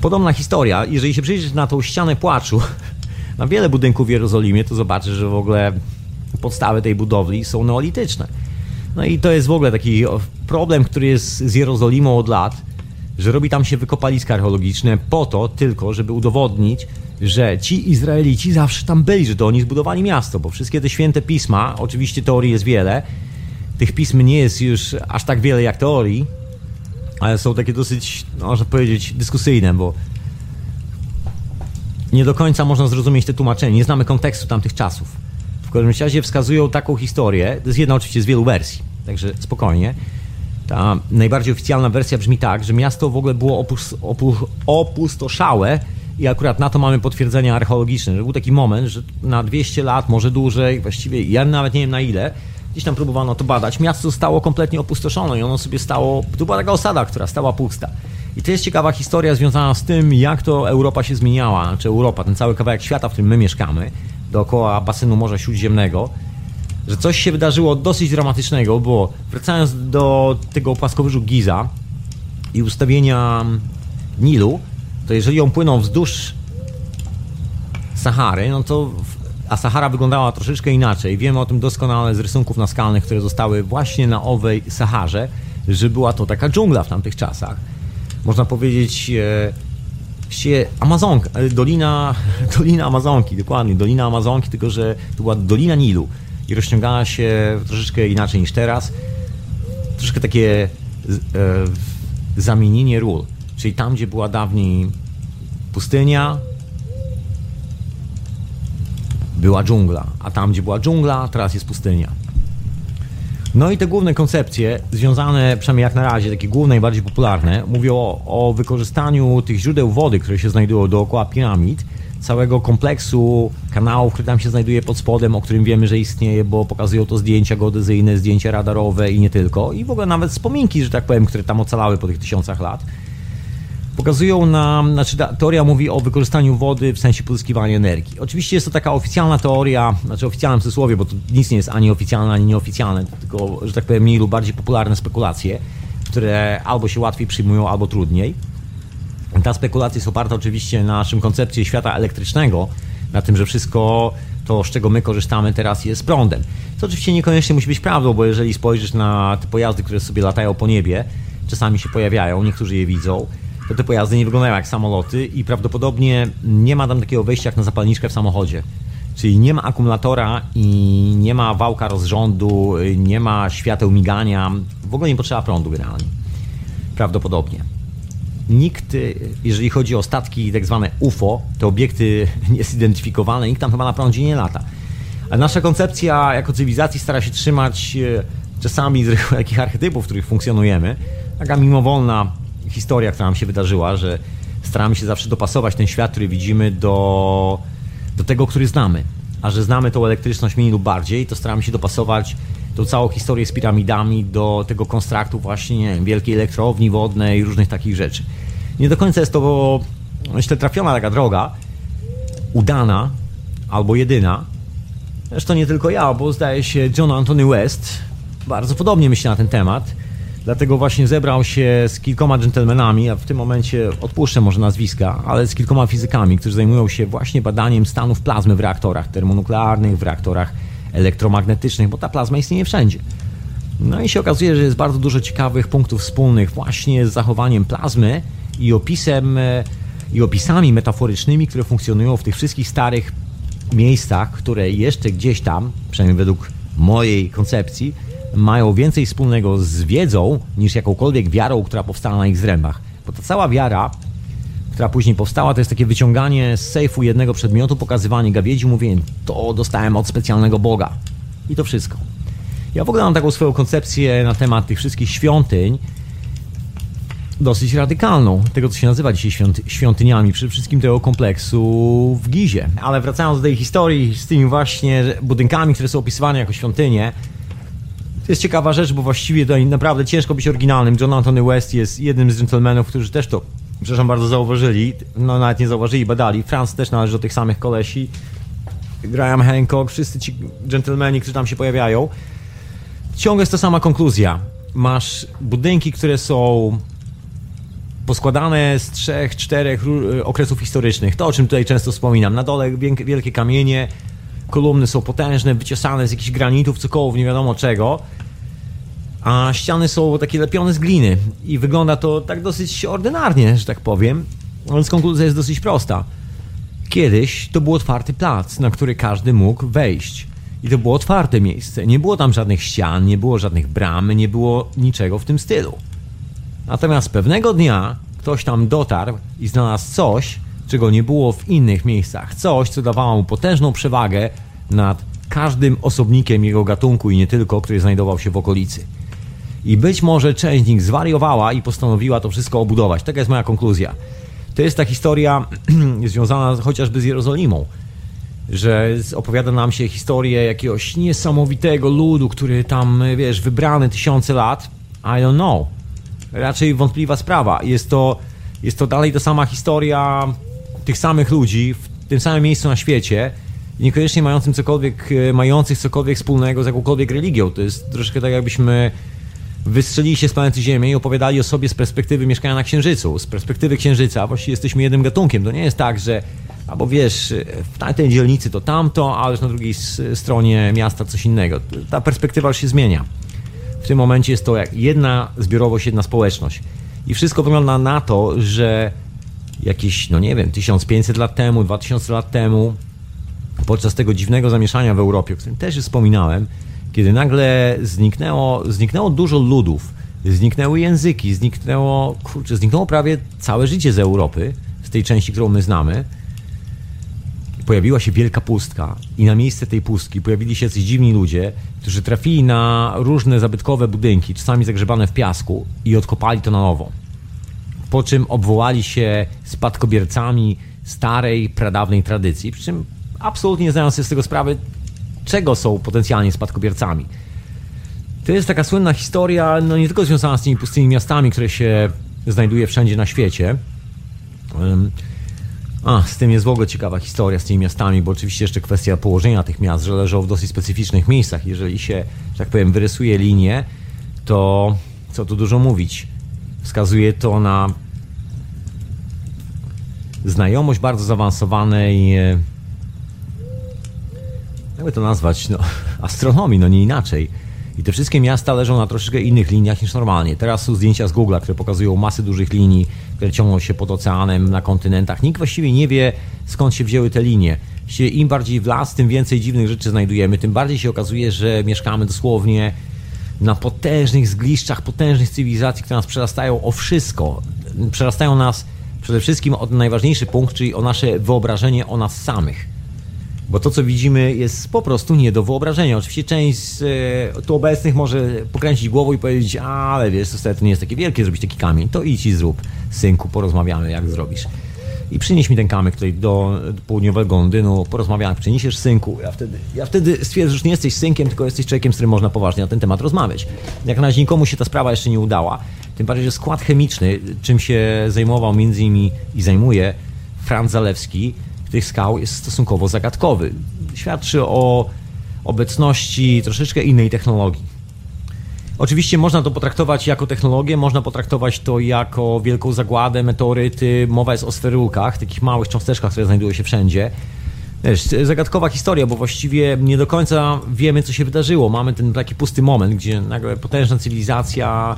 Podobna historia, jeżeli się przyjrzysz na tą ścianę płaczu, na wiele budynków w Jerozolimie, to zobaczysz, że w ogóle podstawy tej budowli są neolityczne. No i to jest w ogóle taki problem, który jest z Jerozolimą od lat, że robi tam się wykopaliska archeologiczne po to tylko, żeby udowodnić, że ci Izraelici zawsze tam byli, że to oni zbudowali miasto, bo wszystkie te święte pisma, oczywiście teorii jest wiele, tych pism nie jest już aż tak wiele jak teorii, ale są takie dosyć, można powiedzieć, dyskusyjne, bo nie do końca można zrozumieć te tłumaczenie, nie znamy kontekstu tamtych czasów. W każdym razie wskazują taką historię, to jest jedna oczywiście z wielu wersji, także spokojnie. Ta najbardziej oficjalna wersja brzmi tak, że miasto w ogóle było opustoszałe i akurat na to mamy potwierdzenia archeologiczne, że był taki moment, że na 200 lat, może dłużej, właściwie ja nawet nie wiem na ile, gdzieś tam próbowano to badać, miasto zostało kompletnie opustoszone i ono sobie stało, to była taka osada, która stała pusta. I to jest ciekawa historia związana z tym, jak to Europa się zmieniała, znaczy Europa, ten cały kawałek świata, w którym my mieszkamy, dookoła basenu Morza Śródziemnego, że coś się wydarzyło dosyć dramatycznego, bo wracając do tego płaskowyżu Giza i ustawienia Nilu, to jeżeli on płynął wzdłuż Sahary, no to a Sahara wyglądała troszeczkę inaczej. Wiemy o tym doskonale z rysunków naskalnych, które zostały właśnie na owej Saharze, że była to taka dżungla w tamtych czasach. Można powiedzieć Amazonka, dolina Amazonki, dokładnie, dolina Amazonki, tylko że to była dolina Nilu i rozciągała się troszeczkę inaczej niż teraz. Troszkę takie zamienienie ról, czyli tam, gdzie była dawniej pustynia, była dżungla, a tam, gdzie była dżungla, teraz jest pustynia. No i te główne koncepcje związane, przynajmniej jak na razie, takie główne i bardziej popularne, mówią o wykorzystaniu tych źródeł wody, które się znajdują dookoła piramid, całego kompleksu kanałów, który tam się znajduje pod spodem, o którym wiemy, że istnieje, bo pokazują to zdjęcia geodezyjne, zdjęcia radarowe i nie tylko, i w ogóle nawet wspominki, że tak powiem, które tam ocalały po tych tysiącach lat. Pokazują nam, znaczy teoria mówi o wykorzystaniu wody w sensie pozyskiwania energii. Oczywiście jest to taka oficjalna teoria, znaczy oficjalne w cudzysłowie, bo to nic nie jest ani oficjalne, ani nieoficjalne, tylko, że tak powiem, mniej lub bardziej popularne spekulacje, które albo się łatwiej przyjmują, albo trudniej. Ta spekulacja jest oparta oczywiście na naszym koncepcji świata elektrycznego, na tym, że wszystko to, z czego my korzystamy teraz, jest prądem. Co oczywiście niekoniecznie musi być prawdą, bo jeżeli spojrzysz na te pojazdy, które sobie latają po niebie, czasami się pojawiają, niektórzy je widzą, to te pojazdy nie wyglądają jak samoloty i prawdopodobnie nie ma tam takiego wejścia jak na zapalniczkę w samochodzie. Czyli nie ma akumulatora i nie ma wałka rozrządu, nie ma świateł migania, w ogóle nie potrzeba prądu generalnie. Prawdopodobnie. Nikt, jeżeli chodzi o statki tak zwane UFO, te obiekty niezidentyfikowane, nikt tam chyba na prądzie nie lata. Ale nasza koncepcja jako cywilizacji stara się trzymać czasami z takich archetypów, w których funkcjonujemy. Taka mimowolna historia, która nam się wydarzyła, że staramy się zawsze dopasować ten świat, który widzimy do tego, który znamy. A że znamy tą elektryczność mniej lub bardziej, to staramy się dopasować tą całą historię z piramidami do tego konstraktu właśnie, nie wiem, wielkiej elektrowni wodnej i różnych takich rzeczy. Nie do końca jest to, myślę, trafiona taka droga, udana albo jedyna. Zresztą nie tylko ja, bo zdaje się John Anthony West bardzo podobnie myśli na ten temat. Dlatego właśnie zebrał się z kilkoma dżentelmenami, a w tym momencie odpuszczę może nazwiska, ale z kilkoma fizykami, którzy zajmują się właśnie badaniem stanów plazmy w reaktorach termonuklearnych, w reaktorach elektromagnetycznych, bo ta plazma istnieje wszędzie. No i się okazuje, że jest bardzo dużo ciekawych punktów wspólnych właśnie z zachowaniem plazmy i opisami metaforycznymi, które funkcjonują w tych wszystkich starych miejscach, które jeszcze gdzieś tam, przynajmniej według mojej koncepcji, mają więcej wspólnego z wiedzą niż jakąkolwiek wiarą, która powstała na ich zrębach. Bo ta cała wiara, która później powstała, to jest takie wyciąganie z sejfu jednego przedmiotu, pokazywanie gawiedzi, mówienie, to dostałem od specjalnego Boga. I to wszystko. Ja w ogóle mam taką swoją koncepcję na temat tych wszystkich świątyń, dosyć radykalną, tego co się nazywa dzisiaj świątyniami, przede wszystkim tego kompleksu w Gizie. Ale wracając do tej historii z tymi właśnie budynkami, które są opisywane jako świątynie, to jest ciekawa rzecz, bo właściwie to naprawdę ciężko być oryginalnym. John Anthony West jest jednym z dżentelmenów, którzy też to, przepraszam bardzo, zauważyli. No nawet nie zauważyli, badali. Franz też należy do tych samych kolesi. Graham Hancock, wszyscy ci dżentelmeni, którzy tam się pojawiają. Ciągle jest ta sama konkluzja. Masz budynki, które są poskładane z 3-4 okresów historycznych. To, o czym tutaj często wspominam. Na dole wielkie kamienie, kolumny są potężne, wyciosane z jakichś granitów, cokołów, nie wiadomo czego. A ściany są takie lepione z gliny. I wygląda to tak dosyć ordynarnie, że tak powiem. Więc konkluzja jest dosyć prosta. Kiedyś to był otwarty plac, na który każdy mógł wejść. I to było otwarte miejsce. Nie było tam żadnych ścian, nie było żadnych bram, nie było niczego w tym stylu. Natomiast pewnego dnia ktoś tam dotarł i znalazł coś, czego nie było w innych miejscach. Coś, co dawało mu potężną przewagę nad każdym osobnikiem jego gatunku i nie tylko, który znajdował się w okolicy. I być może część z nich zwariowała i postanowiła to wszystko obudować. Taka jest moja konkluzja. To jest ta historia związana chociażby z Jerozolimą, że opowiada nam się historię jakiegoś niesamowitego ludu, który tam, wiesz, wybrany tysiące lat. I don't know. Raczej wątpliwa sprawa. Jest to dalej ta sama historia tych samych ludzi w tym samym miejscu na świecie, niekoniecznie mających cokolwiek wspólnego z jakąkolwiek religią. To jest troszkę tak, jakbyśmy wystrzelili się z planety Ziemi i opowiadali o sobie z perspektywy mieszkania na Księżycu. Z perspektywy Księżyca właściwie jesteśmy jednym gatunkiem. To nie jest tak, że albo wiesz, w tamtej dzielnicy to tamto, ale na drugiej stronie miasta coś innego. Ta perspektywa już się zmienia. W tym momencie jest to jak jedna zbiorowość, jedna społeczność. I wszystko wygląda na to, że jakieś, 1500 lat temu, 2000 lat temu, podczas tego dziwnego zamieszania w Europie, o którym też już wspominałem, kiedy nagle zniknęło dużo ludów, zniknęły języki, zniknęło prawie całe życie z Europy, z tej części, którą my znamy. Pojawiła się wielka pustka i na miejsce tej pustki pojawili się jacyś dziwni ludzie, którzy trafili na różne zabytkowe budynki, czasami zagrzebane w piasku, i odkopali to na nowo. Po czym obwołali się spadkobiercami starej, pradawnej tradycji, przy czym absolutnie nie zdając sobie z tego sprawy, czego są potencjalnie spadkobiercami. To jest taka słynna historia, nie tylko związana z tymi pustymi miastami, które się znajduje wszędzie na świecie. Z tym jest w ogóle ciekawa historia z tymi miastami, bo oczywiście jeszcze kwestia położenia tych miast, że leżą w dosyć specyficznych miejscach. Jeżeli się, że tak powiem, wyrysuje linię, to co tu dużo mówić. Wskazuje to na znajomość bardzo zaawansowanej, jakby to nazwać, astronomii, nie inaczej. I te wszystkie miasta leżą na troszeczkę innych liniach niż normalnie. Teraz są zdjęcia z Google'a, które pokazują masę dużych linii, które ciągną się pod oceanem, na kontynentach. Nikt właściwie nie wie, skąd się wzięły te linie. Im bardziej w las, tym więcej dziwnych rzeczy znajdujemy. Tym bardziej się okazuje, że mieszkamy dosłownie na potężnych zgliszczach, potężnych cywilizacji, które nas przerastają o wszystko. Przerastają nas przede wszystkim o najważniejszy punkt, czyli o nasze wyobrażenie o nas samych. Bo to, co widzimy, jest po prostu nie do wyobrażenia. Oczywiście część z tu obecnych może pokręcić głową i powiedzieć: ale wiesz, to wcale nie jest takie wielkie zrobić taki kamień. To idź i zrób, synku, porozmawiamy, jak zrobisz. I przynieś mi ten kamyk tutaj do południowego Londynu, porozmawiamy, przyniesiesz, synku. Ja wtedy stwierdzę, że nie jesteś synkiem, tylko jesteś człowiekiem, z którym można poważnie na ten temat rozmawiać. Jak na razie nikomu się ta sprawa jeszcze nie udała. Tym bardziej, że skład chemiczny, czym się zajmował między innymi i zajmuje Franz Zalewski, tych skał, jest stosunkowo zagadkowy. Świadczy o obecności troszeczkę innej technologii. Oczywiście można to potraktować jako technologię, można potraktować to jako wielką zagładę, meteoryty. Mowa jest o sferulkach, takich małych cząsteczkach, które znajdują się wszędzie. Wiesz, zagadkowa historia, bo właściwie nie do końca wiemy, co się wydarzyło. Mamy ten taki pusty moment, gdzie nagle potężna cywilizacja,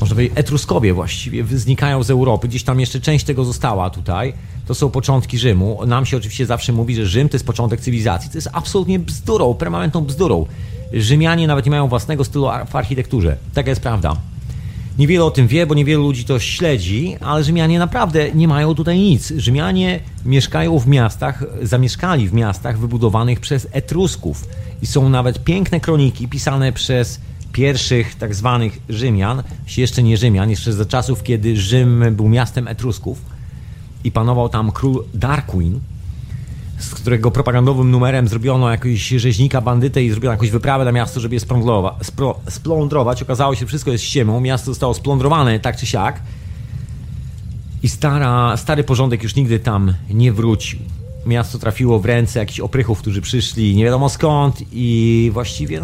można powiedzieć Etruskowie właściwie, znikają z Europy. Gdzieś tam jeszcze część tego została tutaj. To są początki Rzymu. Nam się oczywiście zawsze mówi, że Rzym to jest początek cywilizacji. To jest absolutnie bzdurą, permanentną bzdurą. Rzymianie nawet nie mają własnego stylu w architekturze. Taka jest prawda. Niewiele o tym wie, bo niewielu ludzi to śledzi, ale Rzymianie naprawdę nie mają tutaj nic. Rzymianie zamieszkali w miastach wybudowanych przez Etrusków. I są nawet piękne kroniki pisane przez pierwszych tak zwanych Rzymian, jeszcze nie Rzymian, jeszcze za czasów, kiedy Rzym był miastem Etrusków. I panował tam król Darkwing, z którego propagandowym numerem zrobiono jakiegoś rzeźnika, bandytę i zrobiono jakąś wyprawę na miasto, żeby je splądrować. Okazało się, że wszystko jest ściemą. Miasto zostało splądrowane tak czy siak. I stary porządek już nigdy tam nie wrócił. Miasto trafiło w ręce jakichś oprychów, którzy przyszli nie wiadomo skąd i właściwie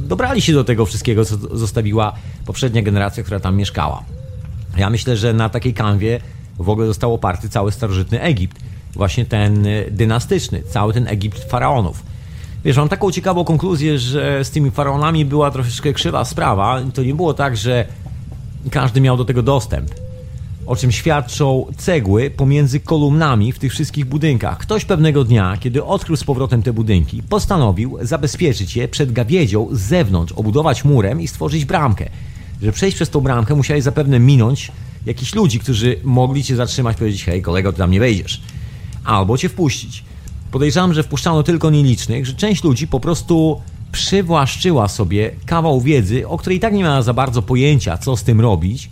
dobrali się do tego wszystkiego, co zostawiła poprzednia generacja, która tam mieszkała. Ja myślę, że na takiej kanwie w ogóle został oparty cały starożytny Egipt. Właśnie ten dynastyczny, cały ten Egipt faraonów. Wiesz, mam taką ciekawą konkluzję, że z tymi faraonami była troszeczkę krzywa sprawa. To nie było tak, że każdy miał do tego dostęp. O czym świadczą cegły pomiędzy kolumnami w tych wszystkich budynkach. Ktoś pewnego dnia, kiedy odkrył z powrotem te budynki, postanowił zabezpieczyć je przed gawiedzią z zewnątrz, obudować murem i stworzyć bramkę. Że przejść przez tą bramkę musiałeś zapewne minąć jakichś ludzi, którzy mogli cię zatrzymać, powiedzieć: hej kolego, ty tam nie wejdziesz. Albo cię wpuścić. Podejrzewam, że wpuszczano tylko nielicznych, że część ludzi po prostu przywłaszczyła sobie kawał wiedzy, o której i tak nie miała za bardzo pojęcia, co z tym robić,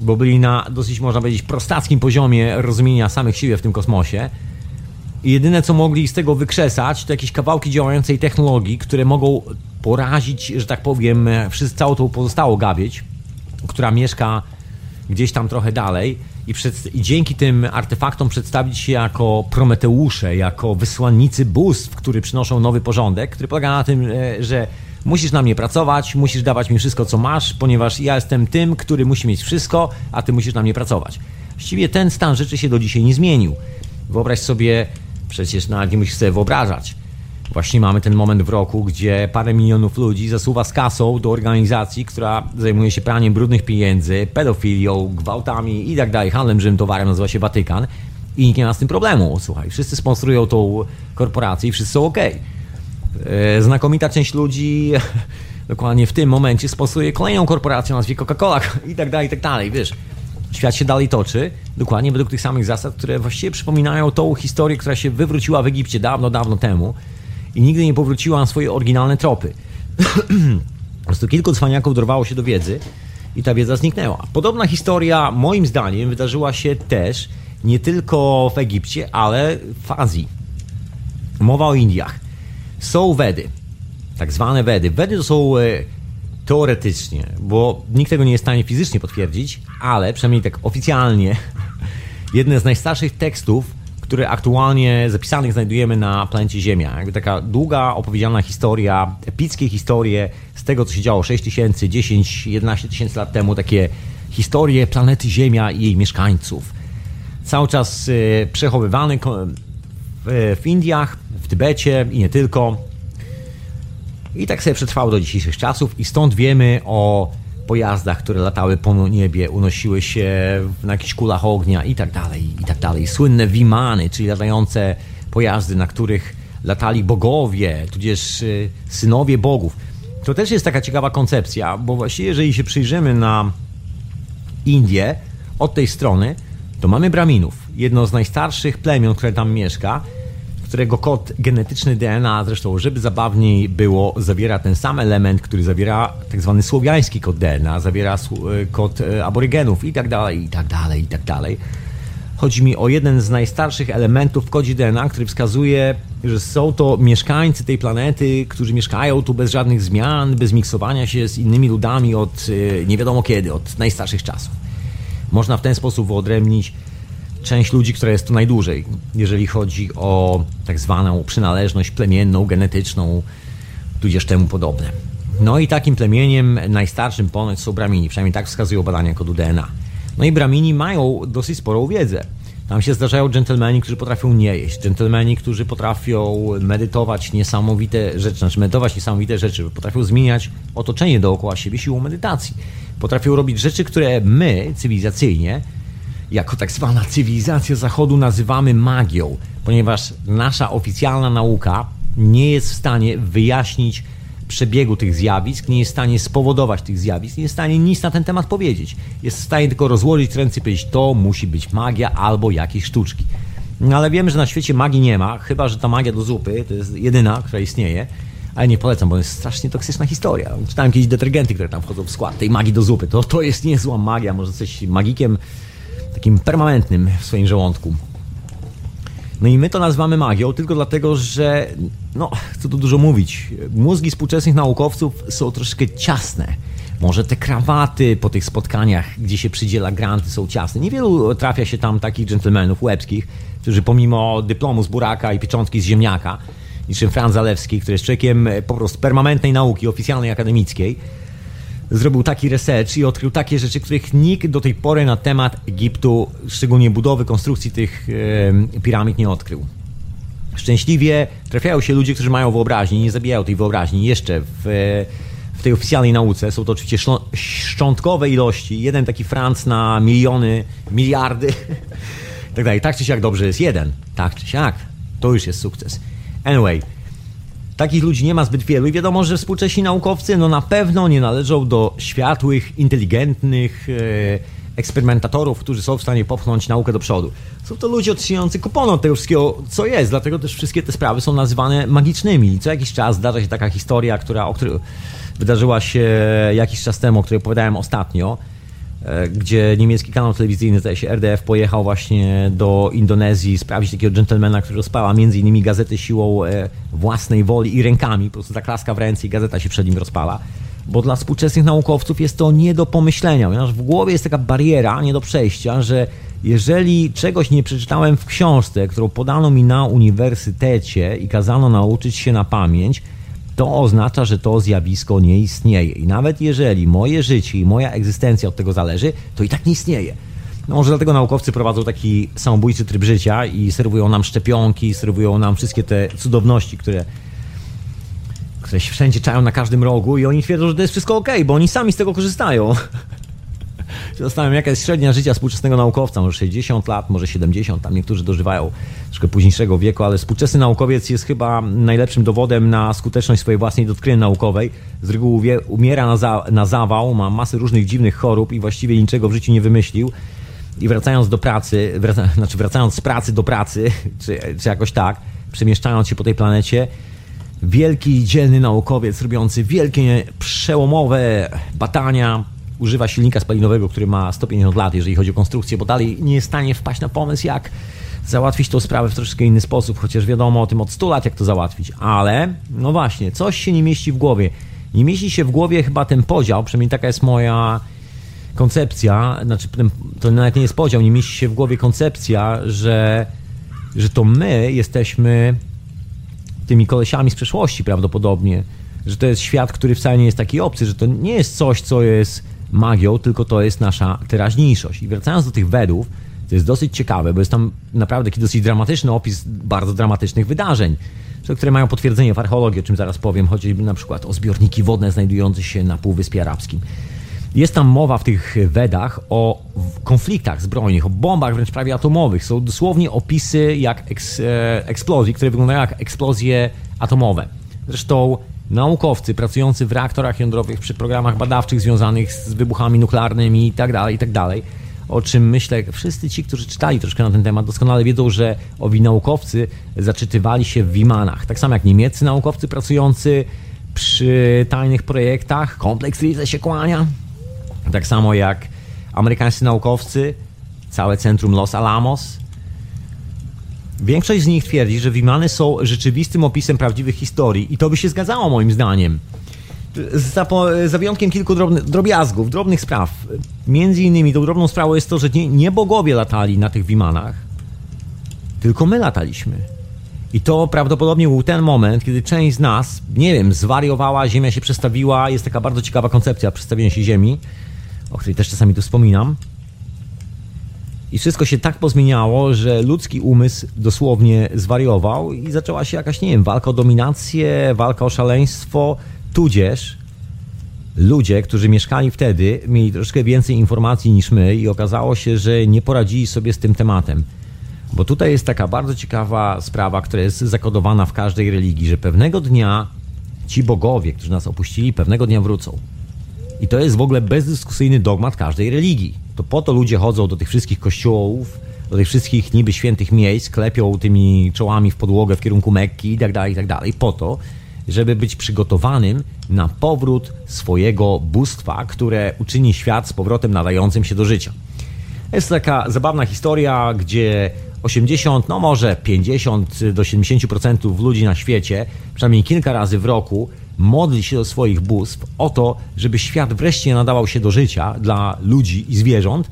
bo byli na dosyć, można powiedzieć, prostackim poziomie rozumienia samych siebie w tym kosmosie. I jedyne, co mogli z tego wykrzesać, to jakieś kawałki działającej technologii, które mogą porazić, że tak powiem, całą tą pozostałą gawieć, która mieszka gdzieś tam trochę dalej, i dzięki tym artefaktom przedstawić się jako prometeusze, jako wysłannicy bóstw, którzy przynoszą nowy porządek, który polega na tym, że musisz na mnie pracować, musisz dawać mi wszystko, co masz, ponieważ ja jestem tym, który musi mieć wszystko, a ty musisz na mnie pracować. Właściwie ten stan rzeczy się do dzisiaj nie zmienił. Wyobraź sobie, przecież nawet nie musisz sobie wyobrażać. Właśnie mamy ten moment w roku, gdzie parę milionów ludzi zasuwa z kasą do organizacji, która zajmuje się praniem brudnych pieniędzy, pedofilią, gwałtami i tak dalej. Handlem żywym towarem, nazywa się Watykan, i nikt nie ma z tym problemu. Słuchaj, wszyscy sponsorują tą korporację i wszyscy są okej. Znakomita część ludzi dokładnie w tym momencie sponsoruje kolejną korporację o nazwie Coca-Cola i tak dalej, wiesz. Świat się dalej toczy, dokładnie według tych samych zasad, które właściwie przypominają tą historię, która się wywróciła w Egipcie dawno, dawno temu i nigdy nie powróciła na swoje oryginalne tropy. Po prostu kilku cwaniaków dorwało się do wiedzy i ta wiedza zniknęła. Podobna historia, moim zdaniem, wydarzyła się też nie tylko w Egipcie, ale w Azji. Mowa o Indiach. Są Wedy, tak zwane Wedy. Wedy to są teoretycznie, bo nikt tego nie jest w stanie fizycznie potwierdzić, ale przynajmniej tak oficjalnie, jedne z najstarszych tekstów, które aktualnie zapisanych znajdujemy na planecie Ziemia. Jakby taka długa, opowiedziana historia, epickie historie z tego, co się działo 6 tysięcy, 10, 11 tysięcy lat temu, takie historie planety Ziemia i jej mieszkańców. Cały czas przechowywany w Indiach, w Tybecie i nie tylko. I tak sobie przetrwało do dzisiejszych czasów i stąd wiemy o pojazdach, które latały po niebie, unosiły się na jakichś kulach ognia i tak dalej, i tak dalej. Słynne Wimany, czyli latające pojazdy, na których latali bogowie, tudzież synowie bogów. To też jest taka ciekawa koncepcja, bo właściwie jeżeli się przyjrzymy na Indie od tej strony, to mamy Brahminów, jedno z najstarszych plemion, które tam mieszka, którego kod genetyczny DNA, zresztą żeby zabawniej było, zawiera ten sam element, który zawiera tak zwany słowiański kod DNA, zawiera kod aborygenów i tak dalej, i tak dalej, i tak dalej. Chodzi mi o jeden z najstarszych elementów w kodzie DNA, który wskazuje, że są to mieszkańcy tej planety, którzy mieszkają tu bez żadnych zmian, bez miksowania się z innymi ludami od nie wiadomo kiedy, od najstarszych czasów. Można w ten sposób wyodrębnić część ludzi, która jest tu najdłużej, jeżeli chodzi o tak zwaną przynależność plemienną, genetyczną, tudzież temu podobne. No i takim plemieniem najstarszym ponoć są Brahmini, przynajmniej tak wskazują badania kodu DNA. No i Brahmini mają dosyć sporą wiedzę. Tam się zdarzają dżentelmeni, którzy potrafią nie jeść, dżentelmeni, którzy potrafią medytować niesamowite rzeczy, potrafią zmieniać otoczenie dookoła siebie siłą medytacji. Potrafią robić rzeczy, które my cywilizacyjnie, jako tak zwana cywilizacja Zachodu, nazywamy magią, ponieważ nasza oficjalna nauka nie jest w stanie wyjaśnić przebiegu tych zjawisk, nie jest w stanie spowodować tych zjawisk, nie jest w stanie nic na ten temat powiedzieć. Jest w stanie tylko rozłożyć ręce i powiedzieć: to musi być magia albo jakieś sztuczki. No ale wiemy, że na świecie magii nie ma, chyba że ta magia do zupy to jest jedyna, która istnieje, ale nie polecam, bo jest strasznie toksyczna historia. Czytałem kiedyś detergenty, które tam wchodzą w skład tej magii do zupy. To jest niezła magia, może coś magikiem takim permanentnym w swoim żołądku. No i my to nazywamy magią tylko dlatego, że, no, co tu dużo mówić, mózgi współczesnych naukowców są troszkę ciasne. Może te krawaty po tych spotkaniach, gdzie się przydziela granty, są ciasne. Niewielu trafia się tam takich dżentelmenów łebskich, którzy pomimo dyplomu z buraka i pieczątki z ziemniaka, niczym Franz Zalewski, który jest człowiekiem po prostu permanentnej nauki oficjalnej, akademickiej, zrobił taki research i odkrył takie rzeczy, których nikt do tej pory na temat Egiptu, szczególnie budowy, konstrukcji tych piramid nie odkrył. Szczęśliwie trafiają się ludzie, którzy mają wyobraźnię, nie zabijają tej wyobraźni jeszcze w tej oficjalnej nauce. Są to oczywiście szczątkowe ilości. Jeden taki Franc na miliony, miliardy i tak dalej. Tak czy siak dobrze jest jeden. Tak czy siak. To już jest sukces. Anyway, takich ludzi nie ma zbyt wielu i wiadomo, że współcześni naukowcy no na pewno nie należą do światłych, inteligentnych eksperymentatorów, którzy są w stanie popchnąć naukę do przodu. Są to ludzie odcinający kupony od tego wszystkiego, co jest, dlatego też wszystkie te sprawy są nazywane magicznymi. Co jakiś czas zdarza się taka historia, która wydarzyła się jakiś czas temu, o której opowiadałem ostatnio, gdzie niemiecki kanał telewizyjny, zdaje się RDF, pojechał właśnie do Indonezji sprawdzić takiego dżentelmena, który rozpala między innymi gazetę siłą własnej woli i rękami, po prostu zaklaska w ręce i gazeta się przed nim rozpala. Bo dla współczesnych naukowców jest to nie do pomyślenia, ponieważ w głowie jest taka bariera nie do przejścia, że jeżeli czegoś nie przeczytałem w książce, którą podano mi na uniwersytecie i kazano nauczyć się na pamięć, to oznacza, że to zjawisko nie istnieje. I nawet jeżeli moje życie i moja egzystencja od tego zależy, to i tak nie istnieje. No może dlatego naukowcy prowadzą taki samobójczy tryb życia i serwują nam szczepionki, serwują nam wszystkie te cudowności, które się wszędzie czają na każdym rogu i oni twierdzą, że to jest wszystko okej, bo oni sami z tego korzystają. Zastanawiam, jaka jest średnia życia współczesnego naukowca. Może 60 lat, może 70, tam niektórzy dożywają troszkę późniejszego wieku, ale współczesny naukowiec jest chyba najlepszym dowodem na skuteczność swojej własnej doktryny naukowej. Z reguły umiera na zawał, ma masę różnych dziwnych chorób i właściwie niczego w życiu nie wymyślił. I wracając z pracy do pracy, czy jakoś tak, przemieszczając się po tej planecie, wielki, dzielny naukowiec robiący wielkie, przełomowe badania używa silnika spalinowego, który ma 150 lat, jeżeli chodzi o konstrukcję, bo dalej nie jest w stanie wpaść na pomysł, jak załatwić tą sprawę w troszeczkę inny sposób, chociaż wiadomo o tym od 100 lat, jak to załatwić. Ale, no właśnie, coś się nie mieści w głowie. Nie mieści się w głowie chyba ten podział, przynajmniej taka jest moja koncepcja, znaczy to nawet nie jest podział, nie mieści się w głowie koncepcja, że to my jesteśmy tymi kolesiami z przeszłości prawdopodobnie, że to jest świat, który wcale nie jest taki obcy, że to nie jest coś, co jest magią, tylko to jest nasza teraźniejszość. I wracając do tych Wedów, to jest dosyć ciekawe, bo jest tam naprawdę taki dosyć dramatyczny opis bardzo dramatycznych wydarzeń, które mają potwierdzenie w archeologii, o czym zaraz powiem, choćby na przykład o zbiorniki wodne znajdujące się na Półwyspie Arabskim. Jest tam mowa w tych Wedach o konfliktach zbrojnych, o bombach wręcz prawie atomowych. Są dosłownie opisy jak eksplozji, które wyglądają jak eksplozje atomowe. Zresztą naukowcy pracujący w reaktorach jądrowych, przy programach badawczych związanych z wybuchami nuklearnymi itd., o czym myślę, wszyscy ci, którzy czytali troszkę na ten temat, doskonale wiedzą, że owi naukowcy zaczytywali się w Wimanach. Tak samo jak niemieccy naukowcy pracujący przy tajnych projektach, kompleks Rize się kłania. Tak samo jak amerykańscy naukowcy, całe centrum Los Alamos. Większość z nich twierdzi, że Wimany są rzeczywistym opisem prawdziwych historii i to by się zgadzało moim zdaniem. Za wyjątkiem kilku drobiazgów, drobnych spraw. Między innymi tą drobną sprawą jest to, że nie bogowie latali na tych Wimanach, tylko my lataliśmy. I to prawdopodobnie był ten moment, kiedy część z nas, nie wiem, zwariowała, Ziemia się przestawiła. Jest taka bardzo ciekawa koncepcja przestawienia się Ziemi, o której też czasami tu wspominam. I wszystko się tak pozmieniało, że ludzki umysł dosłownie zwariował i zaczęła się jakaś, nie wiem, walka o dominację, walka o szaleństwo, tudzież ludzie, którzy mieszkali wtedy, mieli troszkę więcej informacji niż my i okazało się, że nie poradzili sobie z tym tematem. Bo tutaj jest taka bardzo ciekawa sprawa, która jest zakodowana w każdej religii, że pewnego dnia ci bogowie, którzy nas opuścili, pewnego dnia wrócą. I to jest w ogóle bezdyskusyjny dogmat każdej religii. To po to ludzie chodzą do tych wszystkich kościołów, do tych wszystkich niby świętych miejsc, klepią tymi czołami w podłogę w kierunku Mekki i tak dalej, po to, żeby być przygotowanym na powrót swojego bóstwa, które uczyni świat z powrotem nadającym się do życia. Jest taka zabawna historia, gdzie 80, no może 50 do 70% ludzi na świecie, przynajmniej kilka razy w roku, modli się do swoich bóstw o to, żeby świat wreszcie nadawał się do życia dla ludzi i zwierząt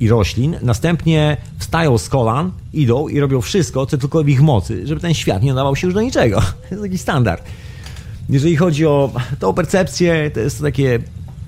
i roślin. Następnie wstają z kolan, idą i robią wszystko, co tylko w ich mocy, żeby ten świat nie nadawał się już do niczego. To jest taki standard. Jeżeli chodzi o tą percepcję, to jest to takie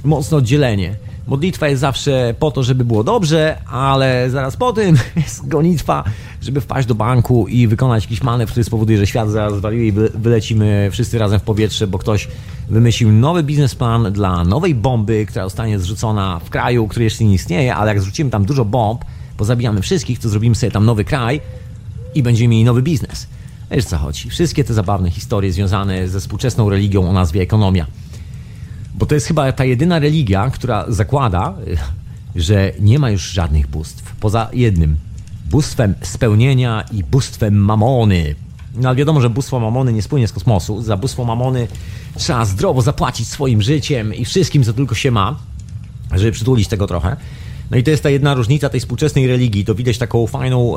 mocne oddzielenie. Modlitwa jest zawsze po to, żeby było dobrze, ale zaraz po tym jest gonitwa, żeby wpaść do banku i wykonać jakiś manewr, który spowoduje, że świat zaraz zwalił i wylecimy wszyscy razem w powietrze, bo ktoś wymyślił nowy biznesplan dla nowej bomby, która zostanie zrzucona w kraju, który jeszcze nie istnieje, ale jak zrzucimy tam dużo bomb, pozabijamy wszystkich, to zrobimy sobie tam nowy kraj i będziemy mieli nowy biznes. Wiesz, co chodzi? Wszystkie te zabawne historie związane ze współczesną religią o nazwie ekonomia. Bo to jest chyba ta jedyna religia, która zakłada, że nie ma już żadnych bóstw. Poza jednym. Bóstwem spełnienia i bóstwem mamony. No ale wiadomo, że bóstwo mamony nie spłynie z kosmosu. Za bóstwo mamony trzeba zdrowo zapłacić swoim życiem i wszystkim, co tylko się ma, żeby przytulić tego trochę. No i to jest ta jedna różnica tej współczesnej religii. To widać taką fajną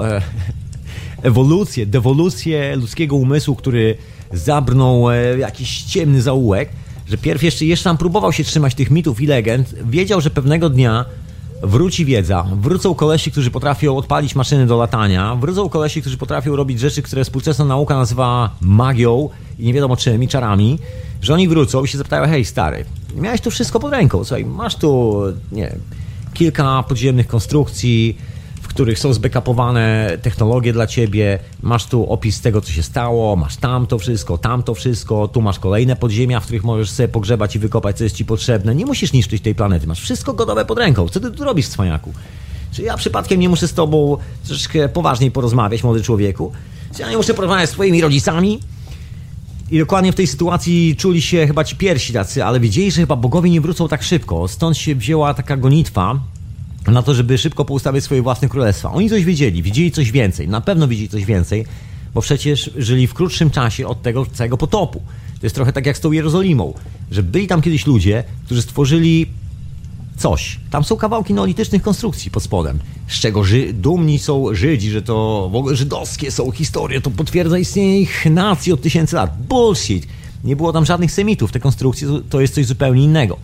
ewolucję, dewolucję ludzkiego umysłu, który zabrnął jakiś ciemny zaułek. Że pierw jeszcze tam próbował się trzymać tych mitów i legend, wiedział, że pewnego dnia wróci wiedza, wrócą kolesi, którzy potrafią odpalić maszyny do latania, wrócą kolesi, którzy potrafią robić rzeczy, które współczesna nauka nazywa magią i nie wiadomo czym, i czarami, że oni wrócą i się zapytają: hej stary, miałeś tu wszystko pod ręką, słuchaj, masz tu, nie wiem, kilka podziemnych konstrukcji, w których są zbackupowane technologie dla ciebie, masz tu opis tego, co się stało, masz tamto wszystko, tu masz kolejne podziemia, w których możesz sobie pogrzebać i wykopać, co jest ci potrzebne. Nie musisz niszczyć tej planety, masz wszystko gotowe pod ręką. Co ty tu robisz, cwaniaku? Czy ja przypadkiem nie muszę z tobą troszeczkę poważniej porozmawiać, młody człowieku? Czy ja nie muszę porozmawiać z twoimi rodzicami? I dokładnie w tej sytuacji czuli się chyba ci pierwsi tacy, ale wiedzieli, że chyba bogowie nie wrócą tak szybko. Stąd się wzięła taka gonitwa na to, żeby szybko poustawiać swoje własne królestwa. Oni coś wiedzieli, widzieli coś więcej, na pewno widzieli coś więcej, bo przecież żyli w krótszym czasie od tego całego potopu. To jest trochę tak jak z tą Jerozolimą, że byli tam kiedyś ludzie, którzy stworzyli coś. Tam są kawałki neolitycznych konstrukcji pod spodem, z czego dumni są Żydzi, że to w ogóle żydowskie są historie, to potwierdza istnienie ich nacji od tysięcy lat. Bullshit! Nie było tam żadnych Semitów, te konstrukcje to jest coś zupełnie innego.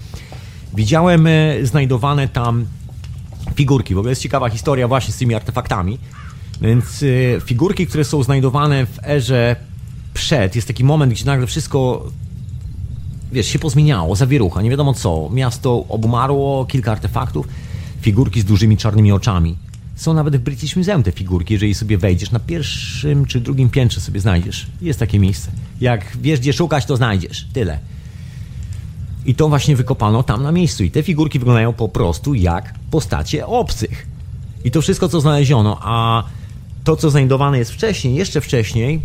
Widziałem znajdowane tam figurki. W ogóle jest ciekawa historia właśnie z tymi artefaktami. Więc figurki, które są znajdowane w erze przed, jest taki moment, gdzie nagle wszystko, wiesz, się pozmieniało, zawierucha, nie wiadomo co. Miasto obumarło, kilka artefaktów. Figurki z dużymi czarnymi oczami. Są nawet w British Museum te figurki, jeżeli sobie wejdziesz. Na pierwszym czy drugim piętrze sobie znajdziesz. Jest takie miejsce. Jak wiesz, gdzie szukać, to znajdziesz. Tyle. I to właśnie wykopano tam na miejscu. I te figurki wyglądają po prostu jak postacie obcych. I to wszystko, co znaleziono, a to, co znajdowane jest wcześniej, jeszcze wcześniej,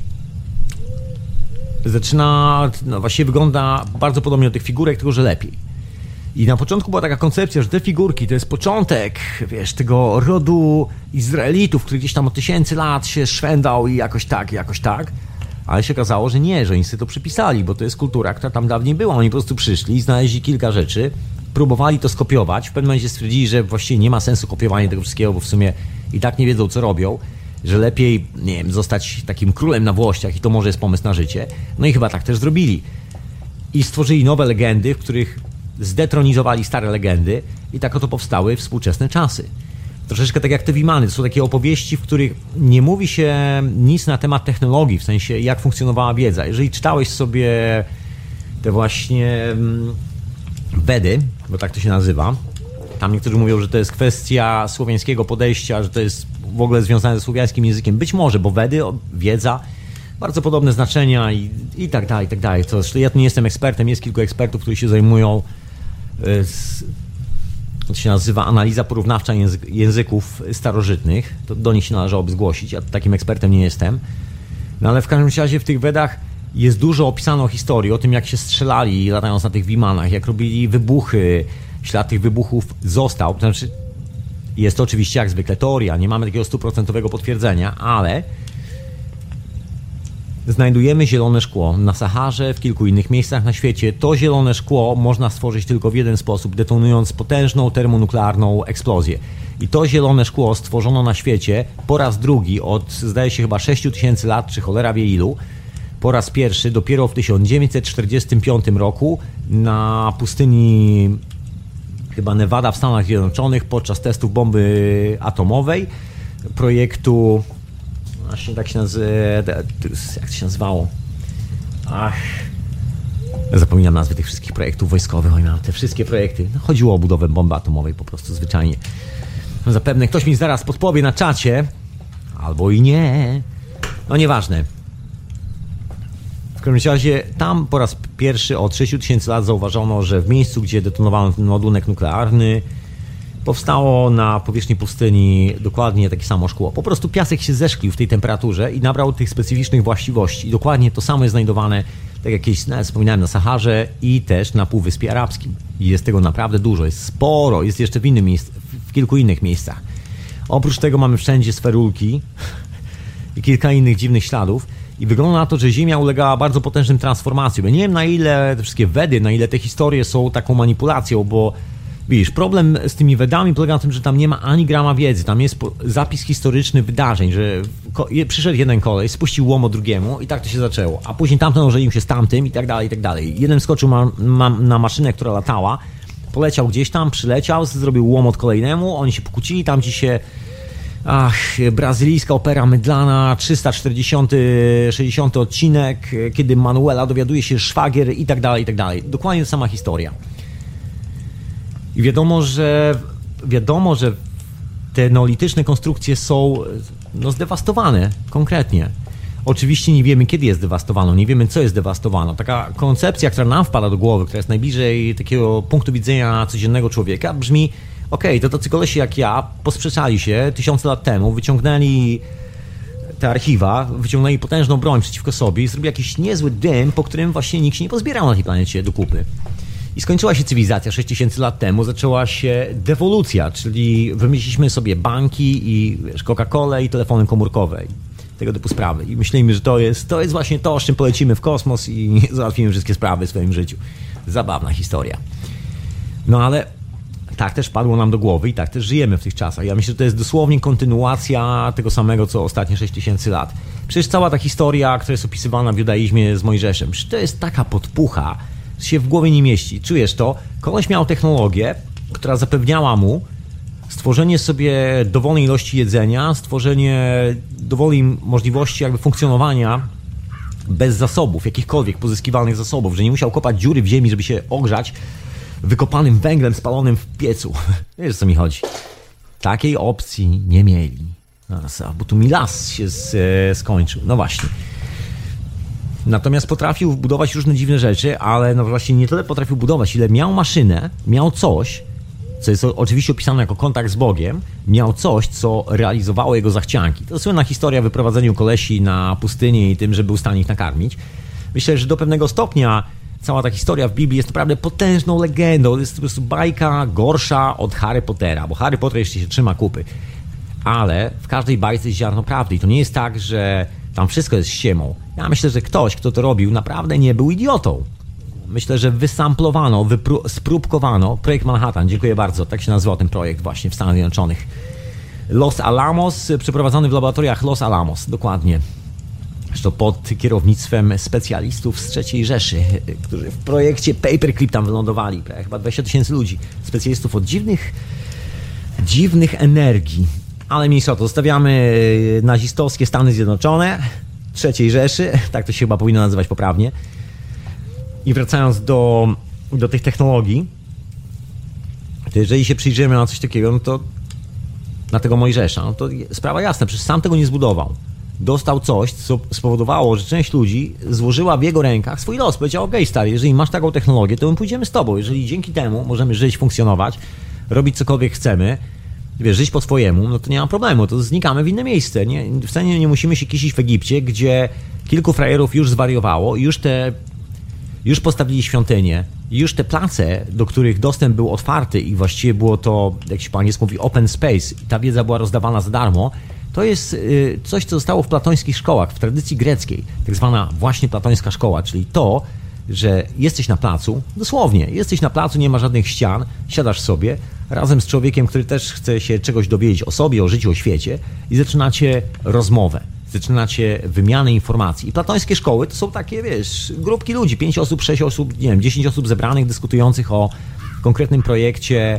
zaczyna, no właściwie wygląda bardzo podobnie do tych figurek, tylko że lepiej. I na początku była taka koncepcja, że te figurki to jest początek, wiesz, tego rodu Izraelitów, który gdzieś tam od tysięcy lat się szwendał i jakoś tak. Ale się okazało, że nie, że oni sobie to przypisali, bo to jest kultura, która tam dawniej była. Oni po prostu przyszli, znaleźli kilka rzeczy, próbowali to skopiować. W pewnym momencie stwierdzili, że właściwie nie ma sensu kopiowania tego wszystkiego, bo w sumie i tak nie wiedzą, co robią, że lepiej, nie wiem, zostać takim królem na włościach i to może jest pomysł na życie. No i chyba tak też zrobili. I stworzyli nowe legendy, w których zdetronizowali stare legendy i tak oto powstały współczesne czasy. Troszeczkę tak jak te Wimany, to są takie opowieści, w których nie mówi się nic na temat technologii, w sensie jak funkcjonowała wiedza. Jeżeli czytałeś sobie te właśnie Wedy, bo tak to się nazywa, tam niektórzy mówią, że to jest kwestia słowiańskiego podejścia, że to jest w ogóle związane ze słowiańskim językiem. Być może, bo Wedy, wiedza, bardzo podobne znaczenia i tak dalej. To, ja tu nie jestem ekspertem, jest kilku ekspertów, którzy się zajmują to się nazywa analiza porównawcza języków starożytnych. To do nich się należałoby zgłosić. Ja takim ekspertem nie jestem. No ale w każdym razie w tych Wedach jest dużo opisano historii o tym, jak się strzelali latając na tych Wimanach, jak robili wybuchy. Ślad tych wybuchów został. To znaczy, jest to oczywiście jak zwykle teoria. Nie mamy takiego stuprocentowego potwierdzenia, ale znajdujemy zielone szkło na Saharze, w kilku innych miejscach na świecie. To zielone szkło można stworzyć tylko w jeden sposób, detonując potężną termonuklearną eksplozję. I to zielone szkło stworzono na świecie po raz drugi od, zdaje się, chyba 6000 lat, czy cholera wie ilu. Po raz pierwszy dopiero w 1945 roku na pustyni chyba Nevada w Stanach Zjednoczonych podczas testów bomby atomowej projektu... Właśnie tak się nazywało. Zapominam nazwy tych wszystkich projektów wojskowych. Oni mają te wszystkie projekty. No, chodziło o budowę bomby atomowej po prostu zwyczajnie. No, zapewne ktoś mi zaraz podpowie na czacie. Albo i nie. No nieważne. W każdym razie tam po raz pierwszy od 6000 lat zauważono, że w miejscu, gdzie detonowano ten ładunek nuklearny, powstało na powierzchni pustyni dokładnie takie samo szkło. Po prostu piasek się zeszklił w tej temperaturze i nabrał tych specyficznych właściwości. I dokładnie to samo jest znajdowane, tak jak kiedyś wspominałem, na Saharze i też na Półwyspie Arabskim. I jest tego naprawdę dużo, jest sporo, jest jeszcze w innym miejscu, w kilku innych miejscach. Oprócz tego mamy wszędzie sferulki i kilka innych dziwnych śladów. I wygląda na to, że Ziemia ulegała bardzo potężnym transformacjom. Ja nie wiem, na ile te wszystkie Wedy, na ile te historie są taką manipulacją, bo widzisz, problem z tymi Wedami polega na tym, że tam nie ma ani grama wiedzy. Tam jest zapis historyczny wydarzeń, że przyszedł jeden koleś, spuścił łomo drugiemu i tak to się zaczęło. A później tamten ożenił się z tamtym i tak dalej, i tak dalej. Jeden skoczył na maszynę, która latała, poleciał gdzieś tam, przyleciał, zrobił łomot kolejnemu, oni się pokłócili, tamci się... brazylijska opera mydlana, 360 odcinek, kiedy Manuela dowiaduje się szwagier i tak dalej, i tak dalej. Dokładnie ta sama historia. I wiadomo, że te neolityczne konstrukcje są no, zdewastowane konkretnie. Oczywiście nie wiemy, kiedy je zdewastowano, nie wiemy, co jest zdewastowano. Taka koncepcja, która nam wpada do głowy, która jest najbliżej takiego punktu widzenia codziennego człowieka, brzmi: okej, to tacy kolesi jak ja posprzeczali się 1000 lat temu, wyciągnęli te archiwa, wyciągnęli potężną broń przeciwko sobie i zrobili jakiś niezły dym, po którym właśnie nikt się nie pozbierał na tej planecie do kupy. I skończyła się cywilizacja 6000 lat temu, zaczęła się dewolucja, czyli wymyśliliśmy sobie banki i Coca-Colę i telefony komórkowe. Tego typu sprawy. I myślimy, że to jest właśnie to, z czym polecimy w kosmos i załatwimy wszystkie sprawy w swoim życiu. Zabawna historia. No ale tak też padło nam do głowy i tak też żyjemy w tych czasach. Ja myślę, że to jest dosłownie kontynuacja tego samego, co ostatnie 6000 lat. Przecież cała ta historia, która jest opisywana w judaizmie z Mojżeszem, przecież to jest taka podpucha, że się w głowie nie mieści. Czujesz to? Koleś miał technologię, która zapewniała mu stworzenie sobie dowolnej ilości jedzenia, stworzenie dowolnej możliwości jakby funkcjonowania bez zasobów, jakichkolwiek pozyskiwanych zasobów, że nie musiał kopać dziury w ziemi, żeby się ogrzać wykopanym węglem spalonym w piecu. Wiesz, o co mi chodzi. Takiej opcji nie mieli. Bo tu mi las się skończył. No właśnie. Natomiast potrafił budować różne dziwne rzeczy, ale no właśnie nie tyle potrafił budować, ile miał maszynę, miał coś, co jest oczywiście opisane jako kontakt z Bogiem, miał coś, co realizowało jego zachcianki. To słynna historia o wyprowadzeniu kolesi na pustynię i tym, że był w stanie ich nakarmić. Myślę, że do pewnego stopnia cała ta historia w Biblii jest naprawdę potężną legendą. Jest to po prostu bajka gorsza od Harry Pottera, bo Harry Potter jeszcze się trzyma kupy. Ale w każdej bajce jest ziarno prawdy i to nie jest tak, że tam wszystko jest ściemą. Ja myślę, że ktoś, kto to robił, naprawdę nie był idiotą. Myślę, że wysamplowano, spróbkowano projekt Manhattan, dziękuję bardzo, tak się nazywał ten projekt właśnie w Stanach Zjednoczonych. Los Alamos, przeprowadzony w laboratoriach Los Alamos, dokładnie. Zresztą pod kierownictwem specjalistów z III Rzeszy, którzy w projekcie Paperclip tam wylądowali, chyba 20 000 ludzi, specjalistów od dziwnych energii. Ale mniejsza o to, zostawiamy nazistowskie Stany Zjednoczone, III Rzeszy, tak to się chyba powinno nazywać poprawnie. I wracając do tych technologii, to jeżeli się przyjrzymy na coś takiego, no to na tego Mojżesza, no to sprawa jasna, przecież sam tego nie zbudował. Dostał coś, co spowodowało, że część ludzi złożyła w jego rękach swój los. Powiedział: okej, stary, jeżeli masz taką technologię, to my pójdziemy z tobą. Jeżeli dzięki temu możemy żyć, funkcjonować, robić cokolwiek chcemy, wiesz, żyć po swojemu, no to nie ma problemu, to znikamy w inne miejsce. W stanie nie musimy się kisić w Egipcie, gdzie kilku frajerów już zwariowało i już postawili świątynie, już te place, do których dostęp był otwarty i właściwie było to, jak się po angielsku mówi, open space, ta wiedza była rozdawana za darmo, to jest coś, co zostało w platońskich szkołach, w tradycji greckiej, tak zwana właśnie platońska szkoła, czyli to, że jesteś na placu, dosłownie, jesteś na placu, nie ma żadnych ścian, siadasz sobie razem z człowiekiem, który też chce się czegoś dowiedzieć o sobie, o życiu, o świecie i zaczynacie rozmowę. Zaczynacie wymianę informacji. I platońskie szkoły to są takie, wiesz, grupki ludzi, 5 osób, 6 osób, nie wiem, 10 osób zebranych, dyskutujących o konkretnym projekcie,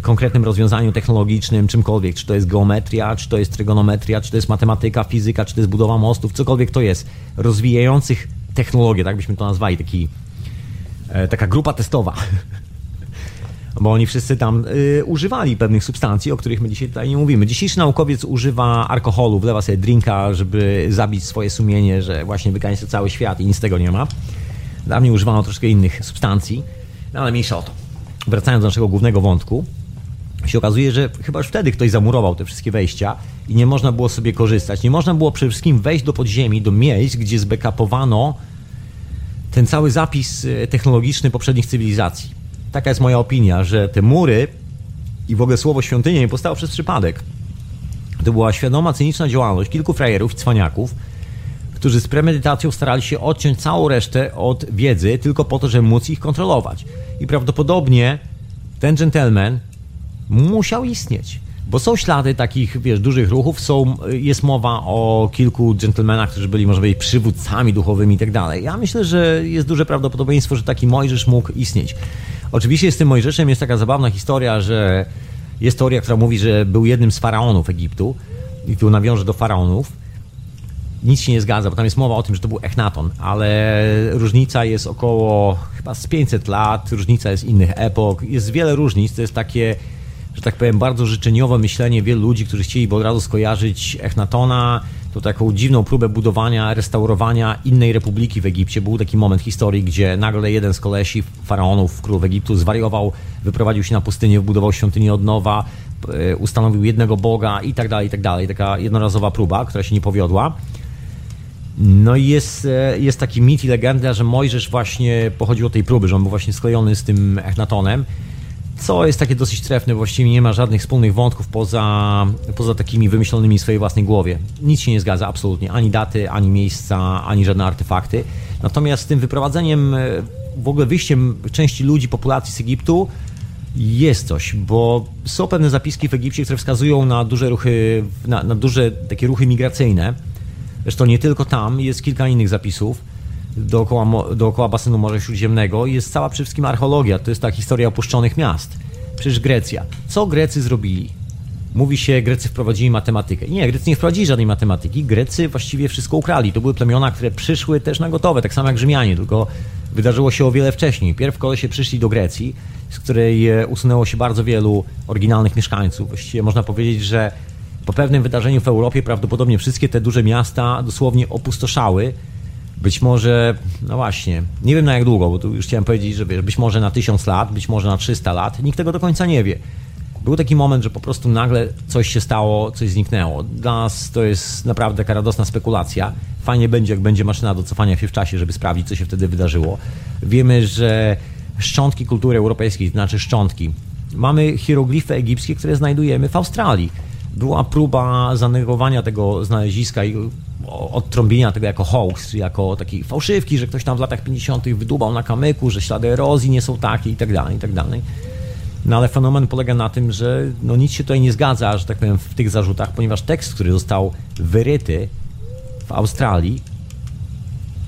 konkretnym rozwiązaniu technologicznym, czymkolwiek. Czy to jest geometria, czy to jest trygonometria, czy to jest matematyka, fizyka, czy to jest budowa mostów, cokolwiek to jest. Rozwijających technologię, tak byśmy to nazwali, taki taka grupa testowa, bo oni wszyscy tam używali pewnych substancji, o których my dzisiaj tutaj nie mówimy. Dzisiejszy naukowiec używa alkoholu, wlewa sobie drinka, żeby zabić swoje sumienie, że właśnie wygańca cały świat i nic z tego nie ma. Dawniej używano troszkę innych substancji, no ale mniejsza o to. Wracając do naszego głównego wątku, się okazuje, że chyba już wtedy ktoś zamurował te wszystkie wejścia i nie można było sobie korzystać. Nie można było przede wszystkim wejść do podziemi, do miejsc, gdzie zbackupowano ten cały zapis technologiczny poprzednich cywilizacji. Taka jest moja opinia, że te mury i w ogóle słowo świątynia nie powstało przez przypadek. To była świadoma, cyniczna działalność kilku frajerów i cwaniaków, którzy z premedytacją starali się odciąć całą resztę od wiedzy tylko po to, żeby móc ich kontrolować. I prawdopodobnie ten gentleman musiał istnieć, bo są ślady takich, wiesz, dużych ruchów, jest mowa o kilku dżentelmenach, którzy byli, może być, przywódcami duchowymi i tak dalej. Ja myślę, że jest duże prawdopodobieństwo, że taki Mojżesz mógł istnieć. Oczywiście z tym Mojżeszem jest taka zabawna historia, że jest teoria, która mówi, że był jednym z faraonów Egiptu i tu nawiążę do faraonów. Nic się nie zgadza, bo tam jest mowa o tym, że to był Echnaton, ale różnica jest około chyba z 500 lat, różnica jest innych epok, jest wiele różnic, to jest takie, że tak powiem, bardzo życzeniowe myślenie wielu ludzi, którzy chcieliby od razu skojarzyć Echnatona, to taką dziwną próbę budowania, restaurowania innej republiki w Egipcie. Był taki moment historii, gdzie nagle jeden z kolesi faraonów, królów Egiptu, zwariował, wyprowadził się na pustynię, wbudował świątynię od nowa, ustanowił jednego boga i tak dalej, i tak dalej. Taka jednorazowa próba, która się nie powiodła. No i jest taki mit i legenda, że Mojżesz właśnie pochodził od tej próby, że on był właśnie sklejony z tym Echnatonem, co jest takie dosyć trefne, właściwie nie ma żadnych wspólnych wątków poza takimi wymyślonymi w swojej własnej głowie. Nic się nie zgadza absolutnie, ani daty, ani miejsca, ani żadne artefakty. Natomiast z tym wyprowadzeniem, w ogóle wyjściem części ludzi, populacji z Egiptu jest coś, bo są pewne zapiski w Egipcie, które wskazują na duże ruchy, na duże takie ruchy migracyjne. Zresztą nie tylko tam, jest kilka innych zapisów dookoła basenu Morza Śródziemnego. Jest cała przede wszystkim archeologia, to jest ta historia opuszczonych miast. Przecież Grecja. Co Grecy zrobili? Mówi się, Grecy wprowadzili matematykę. Nie, Grecy nie wprowadzili żadnej matematyki. Grecy właściwie wszystko ukradli. To były plemiona, które przyszły też na gotowe, tak samo jak Rzymianie, tylko wydarzyło się o wiele wcześniej. Pierw kolesie przyszli do Grecji, z której usunęło się bardzo wielu oryginalnych mieszkańców. Właściwie można powiedzieć, że po pewnym wydarzeniu w Europie prawdopodobnie wszystkie te duże miasta dosłownie opustoszały. Być może, no właśnie, nie wiem na jak długo, bo tu już chciałem powiedzieć, że być może na 1000 lat, być może na 300 lat. Nikt tego do końca nie wie. Był taki moment, że po prostu nagle coś się stało, coś zniknęło. Dla nas to jest naprawdę taka radosna spekulacja. Fajnie będzie, jak będzie maszyna do cofania się w czasie, żeby sprawdzić, co się wtedy wydarzyło. Wiemy, że szczątki kultury europejskiej, znaczy szczątki. Mamy hieroglify egipskie, które znajdujemy w Australii. Była próba zanegowania tego znaleziska i odtrąbienia tego jako hoax, jako takiej fałszywki, że ktoś tam w latach 50. wydubał na kamyku, że ślady erozji nie są takie i tak dalej, i tak dalej. No ale fenomen polega na tym, że no nic się tutaj nie zgadza, że tak powiem, w tych zarzutach, ponieważ tekst, który został wyryty w Australii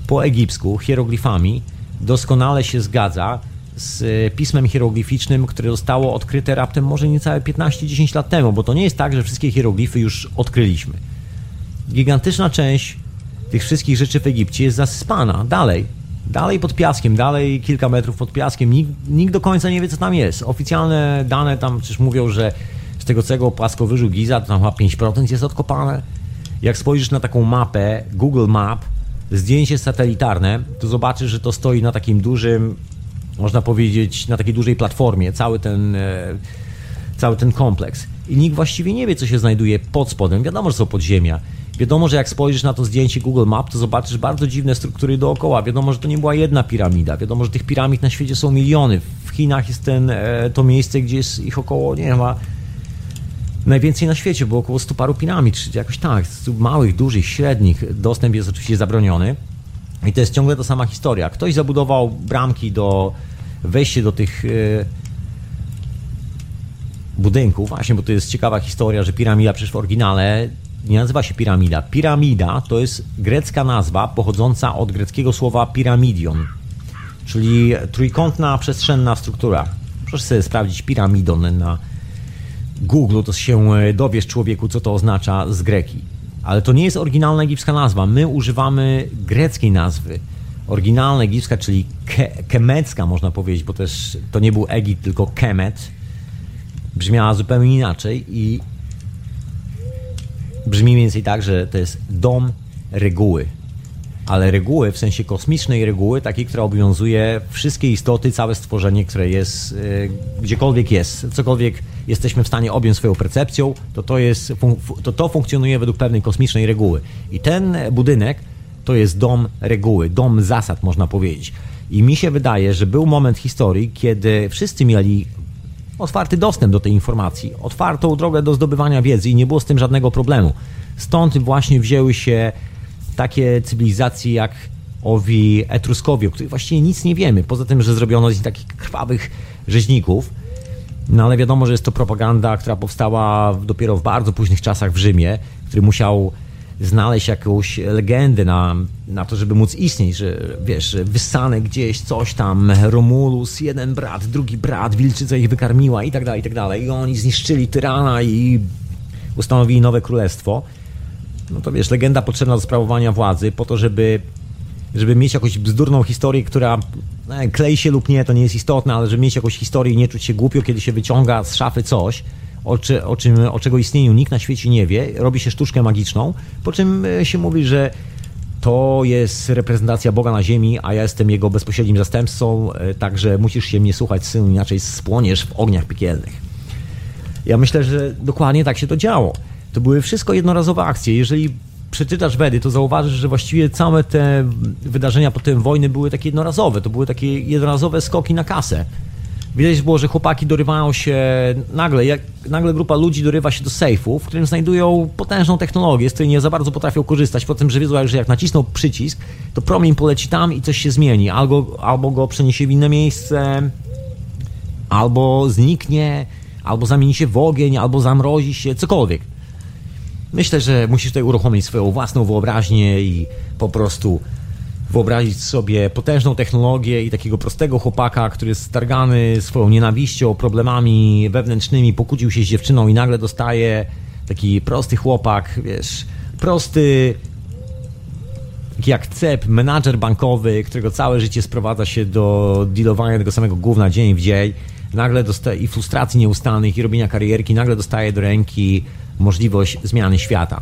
po egipsku hieroglifami, doskonale się zgadza z pismem hieroglificznym, które zostało odkryte raptem może niecałe 15-10 lat temu, bo to nie jest tak, że wszystkie hieroglify już odkryliśmy. Gigantyczna część tych wszystkich rzeczy w Egipcie jest zasypana dalej pod piaskiem, dalej kilka metrów pod piaskiem. Nikt do końca nie wie, co tam jest. Oficjalne dane tam przecież mówią, że z tego całego płaskowyżu Giza to tam chyba 5% jest odkopane. Jak spojrzysz na taką mapę, Google Map, zdjęcie satelitarne, to zobaczysz, że to stoi na takim dużym, można powiedzieć, na takiej dużej platformie, cały ten kompleks. I nikt właściwie nie wie, co się znajduje pod spodem. Wiadomo, że są podziemia. Wiadomo, że jak spojrzysz na to zdjęcie Google Map, to zobaczysz bardzo dziwne struktury dookoła. Wiadomo, że to nie była jedna piramida. Wiadomo, że tych piramid na świecie są miliony. W Chinach jest to miejsce, gdzie jest ich około, nie wiem, najwięcej na świecie, bo około 100 paru piramid, czy jakoś tak, małych, dużych, średnich. Dostęp jest oczywiście zabroniony. I to jest ciągle ta sama historia. Ktoś zabudował bramki do wejścia do tych budynków. Właśnie, bo to jest ciekawa historia, że piramida przecież w oryginale nie nazywa się piramida. Piramida to jest grecka nazwa pochodząca od greckiego słowa piramidion, czyli trójkątna, przestrzenna struktura. Proszę sobie sprawdzić piramidon na Google, to się dowiesz, człowieku, co to oznacza z greki. Ale to nie jest oryginalna egipska nazwa. My używamy greckiej nazwy. oryginalna egipska, czyli kemecka można powiedzieć, bo też to nie był Egipt, tylko Kemet, brzmiała zupełnie inaczej i brzmi mniej więcej tak, że to jest dom reguły, ale reguły w sensie kosmicznej reguły, takiej, która obowiązuje wszystkie istoty, całe stworzenie, które jest, gdziekolwiek jest, cokolwiek jesteśmy w stanie objąć swoją percepcją, to funkcjonuje według pewnej kosmicznej reguły. I ten budynek to jest dom reguły, dom zasad można powiedzieć. I mi się wydaje, że był moment historii, kiedy wszyscy mieli otwarty dostęp do tej informacji, otwartą drogę do zdobywania wiedzy i nie było z tym żadnego problemu. Stąd właśnie wzięły się takie cywilizacje jak owi Etruskowie, o których właściwie nic nie wiemy, poza tym, że zrobiono z nich takich krwawych rzeźników. No ale wiadomo, że jest to propaganda, która powstała dopiero w bardzo późnych czasach w Rzymie, który musiał znaleźć jakąś legendę na to, żeby móc istnieć, że wiesz, wyssane gdzieś coś tam, Romulus, jeden brat, drugi brat, wilczyca ich wykarmiła i tak dalej, i tak dalej. I oni zniszczyli tyrana i ustanowili nowe królestwo. No to wiesz, legenda potrzebna do sprawowania władzy po to, żeby mieć jakąś bzdurną historię, która klei się lub nie, to nie jest istotne, ale żeby mieć jakąś historię i nie czuć się głupio, kiedy się wyciąga z szafy coś, o czego istnieniu nikt na świecie nie wie, robi się sztuczkę magiczną, po czym się mówi, że to jest reprezentacja Boga na ziemi, a ja jestem jego bezpośrednim zastępcą, także musisz się mnie słuchać, synu, inaczej spłoniesz w ogniach piekielnych. Ja myślę, że dokładnie tak się to działo. To były wszystko jednorazowe akcje. Jeżeli przeczytasz Wedy, to zauważysz, że właściwie całe te wydarzenia potem wojny były takie jednorazowe. To były takie jednorazowe skoki na kasę. Widać było, że chłopaki dorywają się nagle, nagle grupa ludzi dorywa się do sejfu, w którym znajdują potężną technologię, z której nie za bardzo potrafią korzystać, po tym, że wiedzą, że jak nacisną przycisk, to promień poleci tam i coś się zmieni. Albo go przeniesie w inne miejsce, albo zniknie, albo zamieni się w ogień, albo zamrozi się, cokolwiek. Myślę, że musisz tutaj uruchomić swoją własną wyobraźnię i po prostu wyobrazić sobie potężną technologię i takiego prostego chłopaka, który jest stargany swoją nienawiścią, problemami wewnętrznymi, pokłócił się z dziewczyną i nagle dostaje taki prosty chłopak, wiesz, prosty taki jak cep, menadżer bankowy, którego całe życie sprowadza się do dealowania tego samego gówna dzień w dzień, nagle dostaje i frustracji nieustannych i robienia karierki, nagle dostaje do ręki możliwość zmiany świata.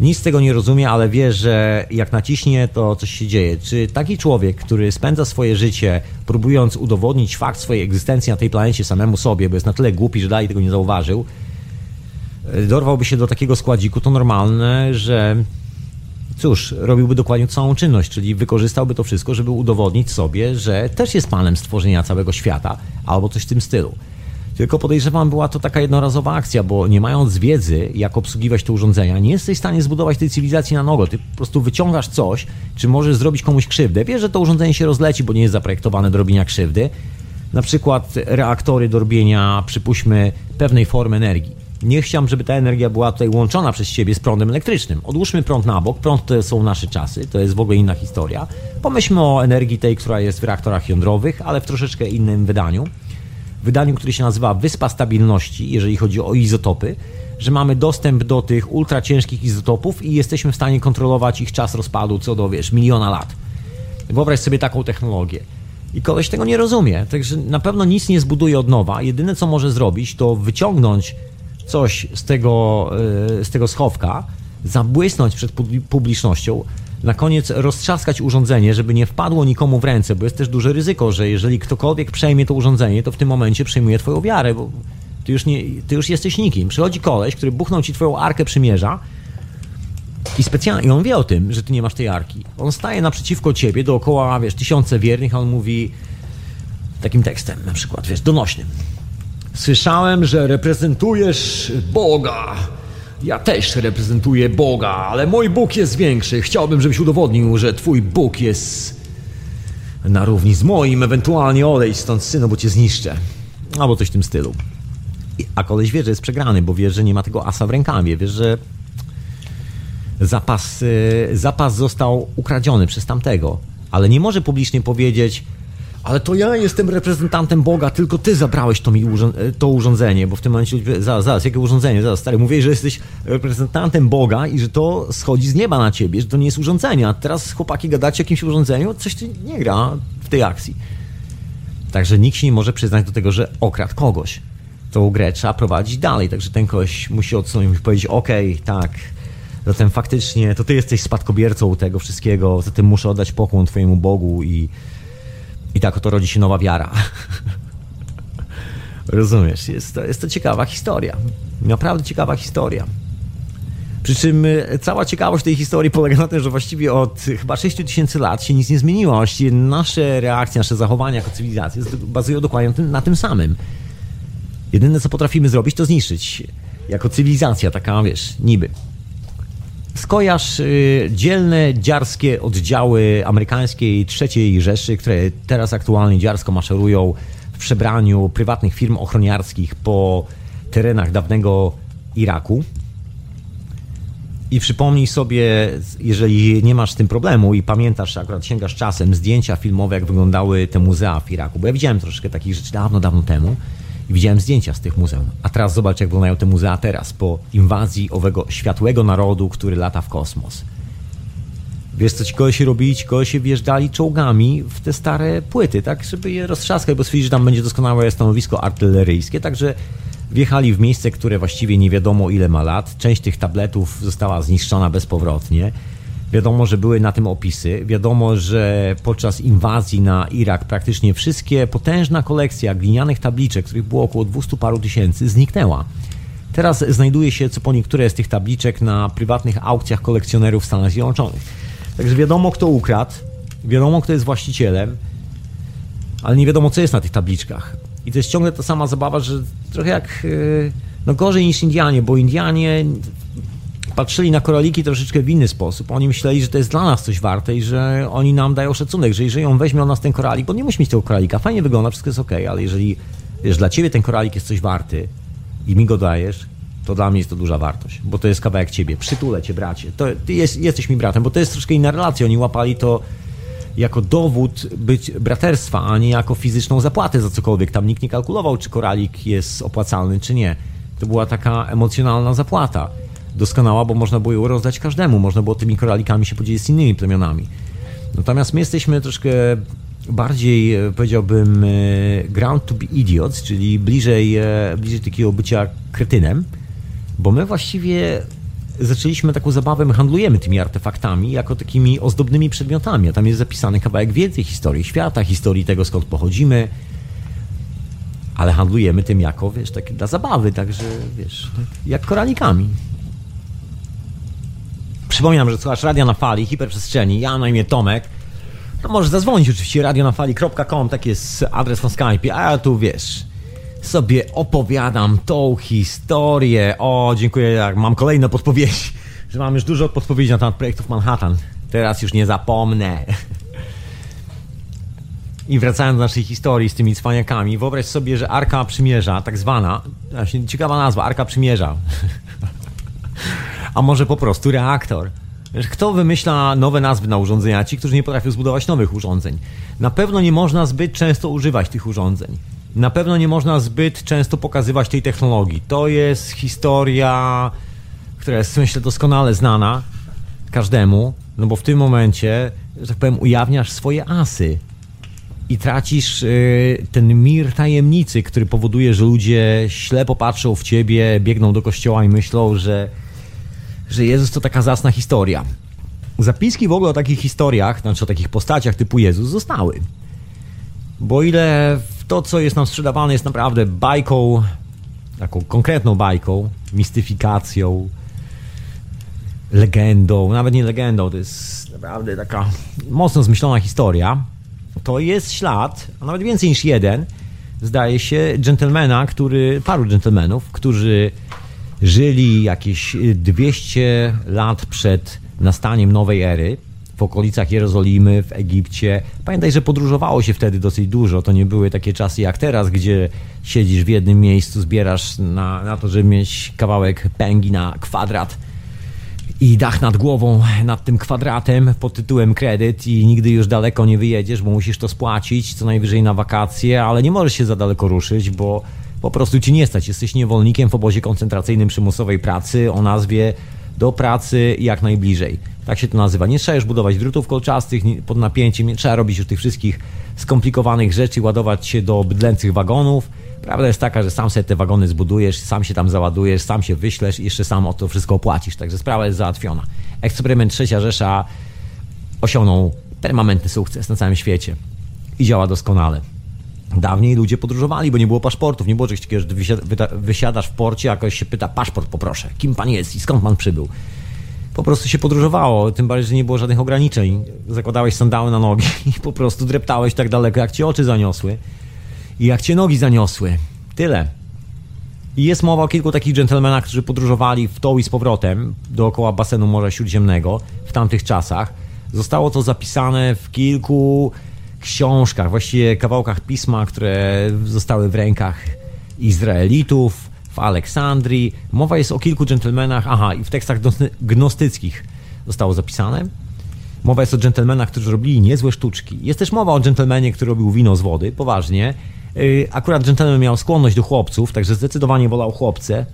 Nic z tego nie rozumie, ale wie, że jak naciśnie, to coś się dzieje. Czy taki człowiek, który spędza swoje życie próbując udowodnić fakt swojej egzystencji na tej planecie samemu sobie, bo jest na tyle głupi, że dalej tego nie zauważył, dorwałby się do takiego składziku, to normalne, że cóż, robiłby dokładnie całą czynność, czyli wykorzystałby to wszystko, żeby udowodnić sobie, że też jest panem stworzenia całego świata, albo coś w tym stylu. Tylko podejrzewam, była to taka jednorazowa akcja, bo nie mając wiedzy, jak obsługiwać te urządzenia, nie jesteś w stanie zbudować tej cywilizacji na nowo. Ty po prostu wyciągasz coś, czy możesz zrobić komuś krzywdę. Wiesz, że to urządzenie się rozleci, bo nie jest zaprojektowane do robienia krzywdy. Na przykład reaktory do robienia, przypuśćmy, pewnej formy energii. Nie chciałbym, żeby ta energia była tutaj łączona przez ciebie z prądem elektrycznym. Odłóżmy prąd na bok, prąd to są nasze czasy, to jest w ogóle inna historia. Pomyślmy o energii tej, która jest w reaktorach jądrowych, ale w troszeczkę innym wydaniu. Wydaniu, który się nazywa Wyspa Stabilności, jeżeli chodzi o izotopy, że mamy dostęp do tych ultraciężkich izotopów i jesteśmy w stanie kontrolować ich czas rozpadu co do, wiesz, miliona lat. Wyobraź sobie taką technologię. I koleś tego nie rozumie, także na pewno nic nie zbuduje od nowa. Jedyne, co może zrobić, to wyciągnąć coś z tego schowka, zabłysnąć przed publicznością, na koniec roztrzaskać urządzenie, żeby nie wpadło nikomu w ręce, bo jest też duże ryzyko, że jeżeli ktokolwiek przejmie to urządzenie, to w tym momencie przejmuje twoją wiarę, bo ty już jesteś nikim. Przychodzi koleś, który buchnął ci twoją Arkę Przymierza i specjalnie on wie o tym, że ty nie masz tej Arki. On staje naprzeciwko ciebie, dookoła, wiesz, tysiące wiernych, a on mówi takim tekstem, na przykład, wiesz, donośnym. Słyszałem, że reprezentujesz Boga. Ja też reprezentuję Boga, ale mój Bóg jest większy. Chciałbym, żebyś udowodnił, że twój Bóg jest na równi z moim. Ewentualnie odejdź stąd, synu, bo cię zniszczę. Albo coś w tym stylu. A koleś wie, że jest przegrany, bo wie, że nie ma tego asa w rękawie. Wie, że zapas został ukradziony przez tamtego. Ale nie może publicznie powiedzieć: ale to ja jestem reprezentantem Boga, tylko ty zabrałeś to mi urządzenie, bo w tym momencie zaraz, jakie urządzenie, zaraz, stary, mówię, że jesteś reprezentantem Boga i że to schodzi z nieba na ciebie, że to nie jest urządzenie, a teraz chłopaki gadacie o jakimś urządzeniu, coś ty nie gra w tej akcji. Także nikt się nie może przyznać do tego, że okradł kogoś. Tą grę trzeba prowadzić dalej, także ten ktoś musi odsunąć i powiedzieć, okej, tak, zatem faktycznie to ty jesteś spadkobiercą tego wszystkiego, zatem muszę oddać pokłon twojemu Bogu i tak oto rodzi się nowa wiara. Rozumiesz, jest to ciekawa historia. Naprawdę ciekawa historia. Przy czym cała ciekawość tej historii polega na tym, że właściwie od chyba 6000 lat się nic nie zmieniło. Właściwie nasze reakcje, nasze zachowania jako cywilizacja bazują dokładnie na tym samym. Jedyne, co potrafimy zrobić, to zniszczyć. Jako cywilizacja taka, wiesz, niby. Skojarz dzielne, dziarskie oddziały amerykańskiej III Rzeszy, które teraz aktualnie dziarsko maszerują w przebraniu prywatnych firm ochroniarskich po terenach dawnego Iraku. I przypomnij sobie, jeżeli nie masz z tym problemu i pamiętasz, akurat sięgasz czasem, zdjęcia filmowe, jak wyglądały te muzea w Iraku. Bo ja widziałem troszeczkę takich rzeczy dawno, dawno temu. I widziałem zdjęcia z tych muzeum. A teraz zobacz, jak wyglądają te muzea teraz, po inwazji owego światłego narodu, który lata w kosmos. Wiesz, co ci kolesie robili? Ci kolesie wjeżdżali czołgami w te stare płyty, tak? Żeby je roztrzaskać, bo stwierdzili, że tam będzie doskonałe stanowisko artyleryjskie. Także wjechali w miejsce, które właściwie nie wiadomo ile ma lat. Część tych tabletów została zniszczona bezpowrotnie. Wiadomo, że były na tym opisy. Wiadomo, że podczas inwazji na Irak praktycznie wszystkie potężna kolekcja glinianych tabliczek, których było około 200 paru tysięcy, zniknęła. Teraz znajduje się co po niektóre z tych tabliczek na prywatnych aukcjach kolekcjonerów w Stanach Zjednoczonych. Także wiadomo, kto ukradł, wiadomo, kto jest właścicielem, ale nie wiadomo, co jest na tych tabliczkach. I to jest ciągle ta sama zabawa, że trochę jak... No gorzej niż Indianie, bo Indianie... patrzyli na koraliki troszeczkę w inny sposób. Oni myśleli, że to jest dla nas coś warte i że oni nam dają szacunek, że jeżeli on weźmie od nas ten koralik, bo nie musi mieć tego koralika, fajnie wygląda, wszystko jest okej, ale jeżeli, wiesz, dla ciebie ten koralik jest coś warty i mi go dajesz, to dla mnie jest to duża wartość, bo to jest kawałek ciebie. Przytulę cię, bracie. To, ty jesteś mi bratem, bo to jest troszkę inna relacja. Oni łapali to jako dowód braterstwa, a nie jako fizyczną zapłatę za cokolwiek. Tam nikt nie kalkulował, czy koralik jest opłacalny, czy nie. To była taka emocjonalna zapłata. Doskonała, bo można było ją rozdać każdemu, można było tymi koralikami się podzielić z innymi plemionami. Natomiast my jesteśmy troszkę bardziej, powiedziałbym, ground to be idiots, czyli bliżej takiego bycia kretynem, bo my właściwie zaczęliśmy taką zabawę, my handlujemy tymi artefaktami jako takimi ozdobnymi przedmiotami, a tam jest zapisany kawałek więcej historii świata, historii tego, skąd pochodzimy, ale handlujemy tym jako, wiesz, tak dla zabawy, także, wiesz, tak jak koralikami. Przypominam, że słuchasz Radia na Fali, Hiperprzestrzeni, ja na imię Tomek. No możesz zadzwonić oczywiście radionafali.com, taki jest adres na Skype'ie, a ja tu, wiesz, sobie opowiadam tą historię. O, dziękuję, jak mam kolejne podpowiedzi, że mam już dużo podpowiedzi na temat projektów Manhattan. Teraz już nie zapomnę. I wracając do naszej historii z tymi cwaniakami, wyobraź sobie, że Arka Przymierza, tak zwana, właśnie ciekawa nazwa, Arka Przymierza. A może po prostu reaktor. Kto wymyśla nowe nazwy na urządzenia? Ci, którzy nie potrafią zbudować nowych urządzeń. Na pewno nie można zbyt często używać tych urządzeń. Na pewno nie można zbyt często pokazywać tej technologii. To jest historia, która jest, myślę, doskonale znana każdemu, no bo w tym momencie, że tak powiem, ujawniasz swoje asy i tracisz ten mir tajemnicy, który powoduje, że ludzie ślepo patrzą w ciebie, biegną do kościoła i myślą, że Jezus to taka zasna historia. Zapiski w ogóle o takich historiach, znaczy o takich postaciach typu Jezus zostały. Bo ile to, co jest nam sprzedawane, jest naprawdę bajką, taką konkretną bajką, mistyfikacją, legendą, nawet nie legendą, to jest naprawdę taka mocno zmyślona historia, to jest ślad, a nawet więcej niż jeden, zdaje się, paru dżentelmenów, którzy żyli jakieś 200 lat przed nastaniem nowej ery w okolicach Jerozolimy, w Egipcie. Pamiętaj, że podróżowało się wtedy dosyć dużo. To nie były takie czasy jak teraz, gdzie siedzisz w jednym miejscu, zbierasz na to, żeby mieć kawałek pęgi na kwadrat i dach nad głową, nad tym kwadratem pod tytułem kredyt i nigdy już daleko nie wyjedziesz, bo musisz to spłacić, co najwyżej na wakacje, ale nie możesz się za daleko ruszyć, bo po prostu ci nie stać. Jesteś niewolnikiem w obozie koncentracyjnym przymusowej pracy o nazwie do pracy jak najbliżej. Tak się to nazywa. Nie trzeba już budować drutów kolczastych pod napięciem, nie trzeba robić już tych wszystkich skomplikowanych rzeczy, ładować się do bydlęcych wagonów. Prawda jest taka, że sam sobie te wagony zbudujesz, sam się tam załadujesz, sam się wyślesz i jeszcze sam o to wszystko opłacisz. Także sprawa jest załatwiona. Eksperyment III Rzesza osiągnął permanentny sukces na całym świecie i działa doskonale. Dawniej ludzie podróżowali, bo nie było paszportów, nie było czegoś takiego, że wysiadasz w porcie, a ktoś się pyta, paszport poproszę, kim pan jest i skąd pan przybył. Po prostu się podróżowało, tym bardziej, że nie było żadnych ograniczeń. Zakładałeś sandały na nogi i po prostu dreptałeś tak daleko, jak cię oczy zaniosły i jak cię nogi zaniosły. Tyle. I jest mowa o kilku takich dżentelmenach, którzy podróżowali w to i z powrotem dookoła basenu Morza Śródziemnego w tamtych czasach. Zostało to zapisane w kilku książkach, właściwie kawałkach pisma, które zostały w rękach Izraelitów w Aleksandrii. Mowa jest o kilku dżentelmenach, i w tekstach gnostyckich zostało zapisane. Mowa jest o dżentelmenach, którzy robili niezłe sztuczki. Jest też mowa o dżentelmenie, który robił wino z wody, poważnie. Akurat dżentelmen miał skłonność do chłopców, także zdecydowanie wolał chłopce.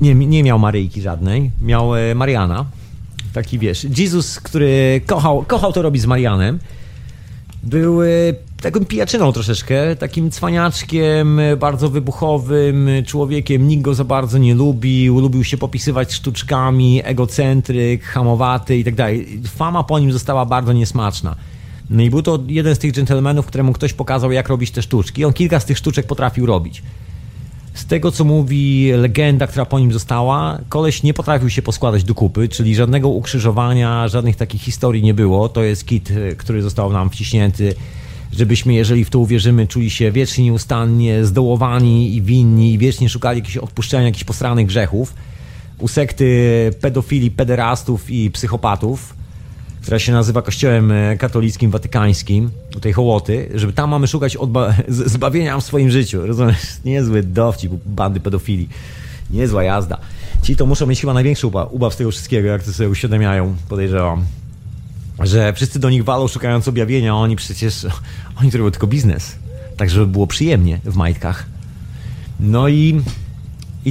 Nie miał Maryjki żadnej, miał Mariana. Taki wiesz, Jezus, który kochał to robić z Marianem. Był takim pijaczyną troszeczkę, takim cwaniaczkiem, bardzo wybuchowym człowiekiem, nikt go za bardzo nie lubił, lubił się popisywać sztuczkami, egocentryk, hamowaty i tak dalej. Fama po nim została bardzo niesmaczna. No i był to jeden z tych dżentelmenów, któremu ktoś pokazał, jak robić te sztuczki. On kilka z tych sztuczek potrafił robić. Z tego, co mówi legenda, która po nim została, koleś nie potrafił się poskładać do kupy, czyli żadnego ukrzyżowania, żadnych takich historii nie było. To jest kit, który został nam wciśnięty, żebyśmy, jeżeli w to uwierzymy, czuli się wiecznie, nieustannie zdołowani i winni i wiecznie szukali jakiegoś odpuszczenia, jakichś posranych grzechów. U sekty pedofili, pederastów i psychopatów, która się nazywa Kościołem Katolickim Watykańskim, tej hołoty, żeby tam mamy szukać zbawienia w swoim życiu. Rozumiesz? Niezły dowcip bandy pedofili. Niezła jazda. Ci to muszą mieć chyba największy ubaw z tego wszystkiego, jak to sobie uświadamiają, podejrzewam. Że wszyscy do nich walą szukając objawienia, a oni to robią tylko biznes. Tak, żeby było przyjemnie w majtkach. No i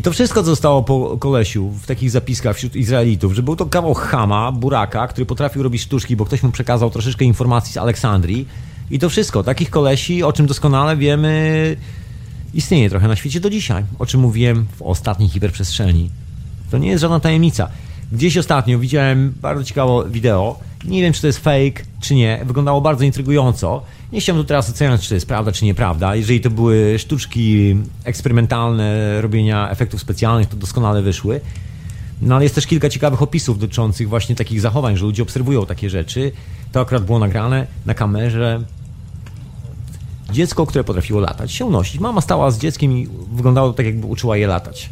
to wszystko, co zostało po kolesiu w takich zapiskach wśród Izraelitów, że był to kawał chama, buraka, który potrafił robić sztuczki, bo ktoś mu przekazał troszeczkę informacji z Aleksandrii. I to wszystko, takich kolesi, o czym doskonale wiemy, istnieje trochę na świecie do dzisiaj. O czym mówiłem w ostatniej hiperprzestrzeni. To nie jest żadna tajemnica. Gdzieś ostatnio widziałem bardzo ciekawe wideo. Nie wiem, czy to jest fake, czy nie. Wyglądało bardzo intrygująco. Nie chciałem tu teraz oceniać, czy to jest prawda, czy nieprawda. Jeżeli to były sztuczki eksperymentalne robienia efektów specjalnych, to doskonale wyszły. No ale jest też kilka ciekawych opisów dotyczących właśnie takich zachowań, że ludzie obserwują takie rzeczy. To akurat było nagrane na kamerze. Dziecko, które potrafiło latać, się unosić. Mama stała z dzieckiem i wyglądało tak, jakby uczyła je latać.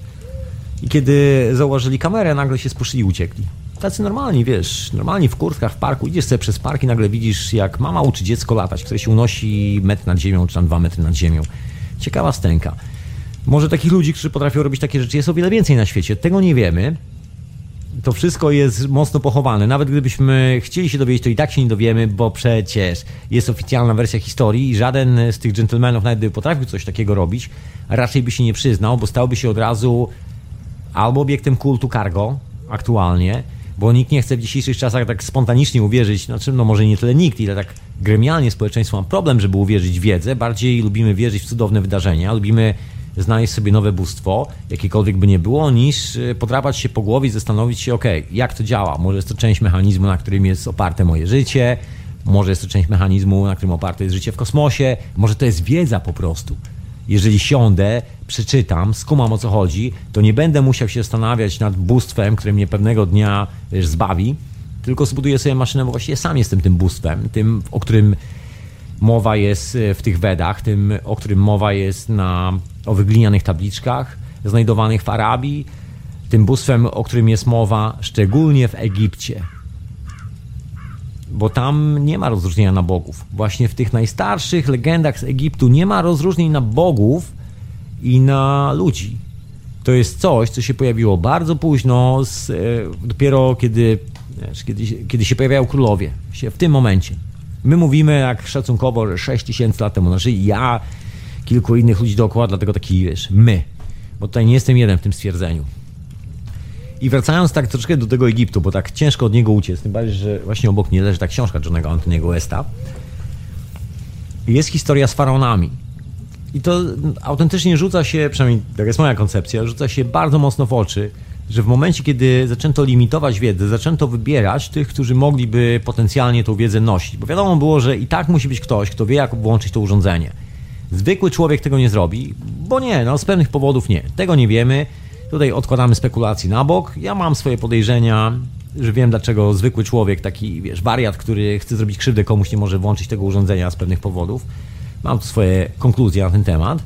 I kiedy zauważyli kamerę, nagle się spuszyli i uciekli. Tacy normalni, wiesz, normalni w kurtkach, w parku, idziesz sobie przez park i nagle widzisz, jak mama uczy dziecko latać, które się unosi metr nad ziemią, czy tam 2 metry nad ziemią. Ciekawa stęka. Może takich ludzi, którzy potrafią robić takie rzeczy, jest o wiele więcej na świecie. Tego nie wiemy. To wszystko jest mocno pochowane. Nawet gdybyśmy chcieli się dowiedzieć, to i tak się nie dowiemy, bo przecież jest oficjalna wersja historii i żaden z tych dżentelmenów, nawet gdyby potrafił coś takiego robić, raczej by się nie przyznał, bo stałby się od razu albo obiektem kultu cargo aktualnie, bo nikt nie chce w dzisiejszych czasach tak spontanicznie uwierzyć, znaczy no może nie tyle nikt, ile tak gremialnie społeczeństwo ma problem, żeby uwierzyć w wiedzę. Bardziej lubimy wierzyć w cudowne wydarzenia, lubimy znaleźć sobie nowe bóstwo, jakiekolwiek by nie było, niż podrapać się po głowie i zastanowić się, jak to działa. Może jest to część mechanizmu, na którym jest oparte moje życie, może jest to część mechanizmu, na którym oparte jest życie w kosmosie, może to jest wiedza po prostu. Jeżeli siądę, przeczytam, skumam o co chodzi, to nie będę musiał się zastanawiać nad bóstwem, które mnie pewnego dnia zbawi, tylko zbuduję sobie maszynę, bo właściwie sam jestem tym bóstwem, tym, o którym mowa jest w tych Wedach, tym, o którym mowa jest o wyglinianych tabliczkach znajdowanych w Arabii, tym bóstwem, o którym jest mowa szczególnie w Egipcie. Bo tam nie ma rozróżnienia na bogów. Właśnie w tych najstarszych legendach z Egiptu nie ma rozróżnień na bogów i na ludzi. to jest coś, co się pojawiło bardzo późno, dopiero kiedy się pojawiają królowie, w tym momencie. My mówimy jak szacunkowo, że 6000 lat temu, znaczy ja, kilku innych ludzi dookoła, dlatego taki, my. Bo tutaj nie jestem jeden w tym stwierdzeniu. I wracając tak troszeczkę do tego Egiptu, bo tak ciężko od niego uciec, tym bardziej, że właśnie obok mnie leży ta książka Johna Anthony'ego Westa. Jest historia z faraonami. I to autentycznie rzuca się, przynajmniej tak jest moja koncepcja, rzuca się bardzo mocno w oczy, że w momencie, kiedy zaczęto limitować wiedzę, zaczęto wybierać tych, którzy mogliby potencjalnie tą wiedzę nosić. Bo wiadomo było, że i tak musi być ktoś, kto wie, jak włączyć to urządzenie. Zwykły człowiek tego nie zrobi, bo nie, no z pewnych powodów nie. Tego nie wiemy. Tutaj odkładamy spekulacje na bok. Ja mam swoje podejrzenia, że wiem, dlaczego zwykły człowiek, taki wariat, który chce zrobić krzywdę komuś, nie może włączyć tego urządzenia z pewnych powodów. Mam tu swoje konkluzje na ten temat,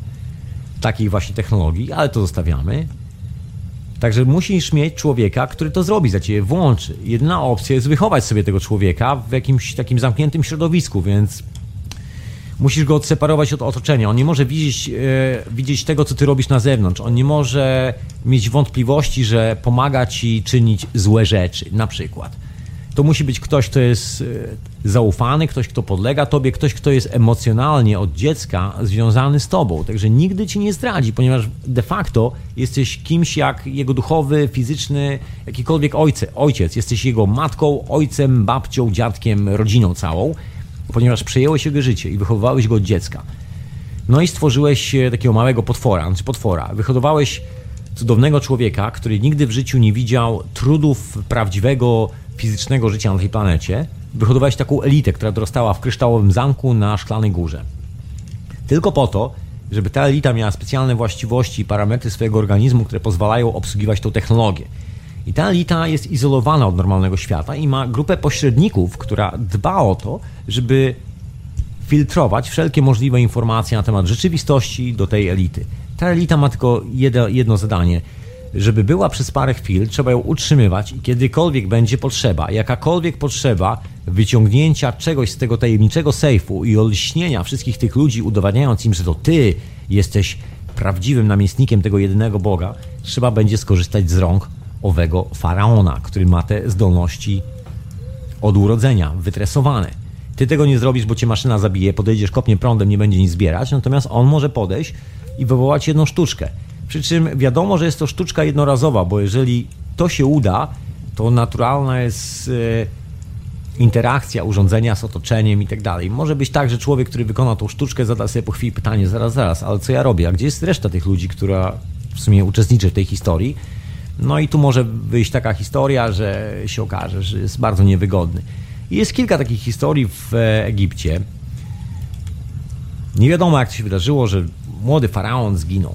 takiej właśnie technologii, ale to zostawiamy. Także musisz mieć człowieka, który to zrobi za ciebie, włączy. Jedna opcja jest wychować sobie tego człowieka w jakimś takim zamkniętym środowisku, więc musisz go odseparować od otoczenia. On nie może widzieć tego, co ty robisz na zewnątrz. On nie może mieć wątpliwości, że pomaga ci czynić złe rzeczy, na przykład. To musi być ktoś, kto jest zaufany, ktoś, kto podlega tobie, ktoś, kto jest emocjonalnie od dziecka związany z tobą. Także nigdy ci nie zdradzi, ponieważ de facto jesteś kimś jak jego duchowy, fizyczny, jakikolwiek ojciec. Jesteś jego matką, ojcem, babcią, dziadkiem, rodziną całą, ponieważ przejęłeś jego życie i wychowywałeś go od dziecka. No i stworzyłeś takiego małego potwora. Wyhodowałeś cudownego człowieka, który nigdy w życiu nie widział trudów prawdziwego, fizycznego życia na tej planecie. Wyhodowałeś taką elitę, która dorastała w kryształowym zamku na Szklanej Górze. Tylko po to, żeby ta elita miała specjalne właściwości i parametry swojego organizmu, które pozwalają obsługiwać tą technologię. I ta elita jest izolowana od normalnego świata i ma grupę pośredników, która dba o to, żeby filtrować wszelkie możliwe informacje na temat rzeczywistości do tej elity. Ta elita ma tylko jedno zadanie. Żeby była przez parę chwil, trzeba ją utrzymywać i kiedykolwiek będzie potrzeba, jakakolwiek potrzeba wyciągnięcia czegoś z tego tajemniczego sejfu i olśnienia wszystkich tych ludzi, udowadniając im, że to ty jesteś prawdziwym namiestnikiem tego jedynego Boga, trzeba będzie skorzystać z rąk owego faraona, który ma te zdolności od urodzenia wytresowane. Ty tego nie zrobisz, bo cię maszyna zabije, podejdziesz, kopnie prądem, nie będzie nic zbierać, natomiast on może podejść i wywołać jedną sztuczkę. Przy czym wiadomo, że jest to sztuczka jednorazowa, bo jeżeli to się uda, to naturalna jest interakcja urządzenia z otoczeniem i tak dalej. Może być tak, że człowiek, który wykona tą sztuczkę, zada sobie po chwili pytanie, zaraz, ale co ja robię, a gdzie jest reszta tych ludzi, która w sumie uczestniczy w tej historii? No i tu może wyjść taka historia, że się okaże, że jest bardzo niewygodny. I jest kilka takich historii w Egipcie. Nie wiadomo, jak to się wydarzyło, że młody faraon zginął,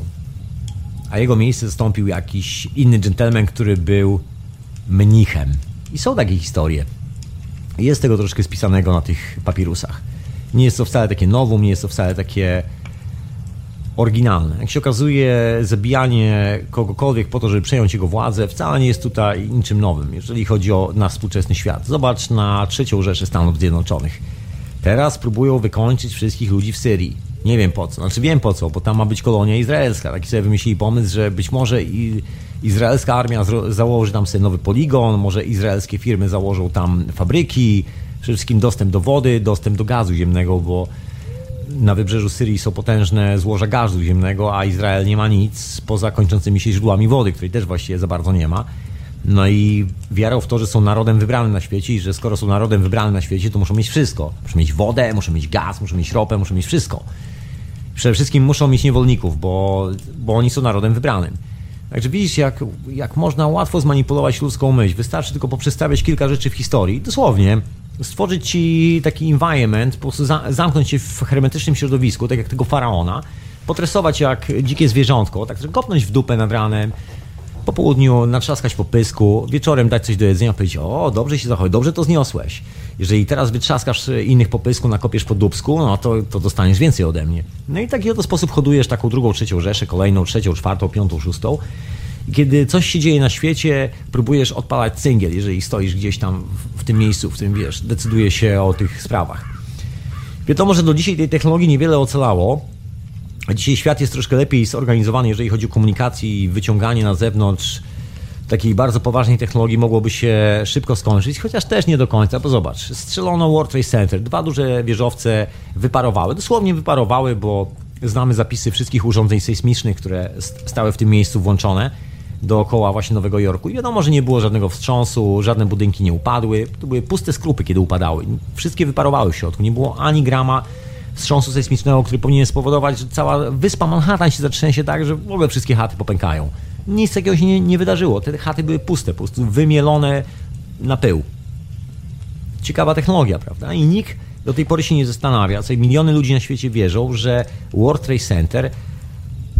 a jego miejsce zastąpił jakiś inny dżentelmen, który był mnichem. I są takie historie. Jest tego troszkę spisanego na tych papirusach. Nie jest to wcale takie nowum, nie jest to wcale takie oryginalne. Jak się okazuje, zabijanie kogokolwiek po to, żeby przejąć jego władzę, wcale nie jest tutaj niczym nowym, jeżeli chodzi o nasz współczesny świat. Zobacz na III Rzeszę Stanów Zjednoczonych. Teraz próbują wykończyć wszystkich ludzi w Syrii. Nie wiem po co. Znaczy wiem po co, bo tam ma być kolonia izraelska. Taki sobie wymyślili pomysł, że być może izraelska armia założy tam sobie nowy poligon, może izraelskie firmy założą tam fabryki, przede wszystkim dostęp do wody, dostęp do gazu ziemnego, bo na wybrzeżu Syrii są potężne złoża gazu ziemnego, a Izrael nie ma nic poza kończącymi się źródłami wody, której też właściwie za bardzo nie ma. No i wiarą w to, że są narodem wybranym na świecie i że skoro są narodem wybranym na świecie, to muszą mieć wszystko. Muszą mieć wodę, muszą mieć gaz, muszą mieć ropę, muszą mieć wszystko. Przede wszystkim muszą mieć niewolników, bo oni są narodem wybranym. Także widzisz, jak można łatwo zmanipulować ludzką myśl. Wystarczy tylko poprzestawiać kilka rzeczy w historii. Dosłownie stworzyć ci taki environment, po prostu zamknąć się w hermetycznym środowisku, tak jak tego faraona, potresować jak dzikie zwierzątko, tak kopnąć w dupę nad ranem, po południu natrzaskać po pysku, wieczorem dać coś do jedzenia, powiedzieć, o, dobrze się zachowaj, dobrze to zniosłeś. Jeżeli teraz wytrzaskasz innych po pysku, nakopiesz po dupsku, no to dostaniesz więcej ode mnie. No i taki oto sposób hodujesz taką drugą, trzecią rzeszę, kolejną, trzecią, czwartą, piątą, szóstą. I kiedy coś się dzieje na świecie, próbujesz odpalać cyngiel, jeżeli stoisz gdzieś tam w tym miejscu, w tym, decyduje się o tych sprawach. Wiadomo, że do dzisiaj tej technologii niewiele ocalało. Dzisiaj świat jest troszkę lepiej zorganizowany, jeżeli chodzi o komunikację i wyciąganie na zewnątrz takiej bardzo poważnej technologii mogłoby się szybko skończyć, chociaż też nie do końca, bo zobacz, strzelono World Trade Center, dwa duże wieżowce wyparowały, dosłownie wyparowały, bo znamy zapisy wszystkich urządzeń sejsmicznych, które stały w tym miejscu włączone dookoła właśnie Nowego Jorku i wiadomo, że nie było żadnego wstrząsu, żadne budynki nie upadły, to były puste skrupy, kiedy upadały, wszystkie wyparowały w środku, nie było ani grama wstrząsu sejsmicznego, który powinien spowodować, że cała wyspa Manhattan się zatrzęsie tak, że w ogóle wszystkie chaty popękają. Nic takiego się nie wydarzyło. Te chaty były puste, po prostu wymielone na pył. Ciekawa technologia, prawda? I nikt do tej pory się nie zastanawia. Miliony ludzi na świecie wierzą, że World Trade Center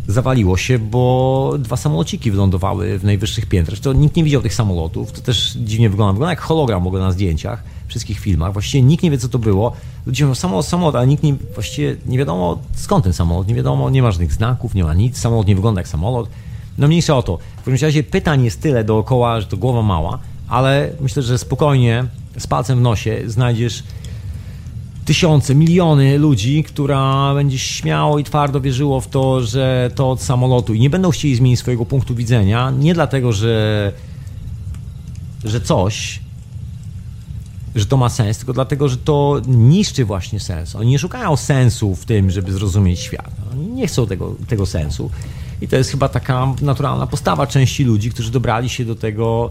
zawaliło się, bo dwa samolociki wylądowały w najwyższych piętrach. To nikt nie widział tych samolotów. To też dziwnie wygląda. Wygląda jak hologram w ogóle na zdjęciach, wszystkich filmach. Właściwie nikt nie wie, co to było. Ludzie mówią, samolot, ale nikt właściwie nie wiadomo, skąd ten samolot. Nie wiadomo, nie ma żadnych znaków, nie ma nic. Samolot nie wygląda jak samolot. No mniejsza o to. W każdym razie pytań jest tyle dookoła, że to głowa mała, ale myślę, że spokojnie, z palcem w nosie znajdziesz tysiące, miliony ludzi, która będzie śmiało i twardo wierzyło w to, że to od samolotu i nie będą chcieli zmienić swojego punktu widzenia, nie dlatego, że to ma sens, tylko dlatego, że to niszczy właśnie sens. Oni nie szukają sensu w tym, żeby zrozumieć świat. Oni nie chcą tego sensu. I to jest chyba taka naturalna postawa części ludzi, którzy dobrali się do tego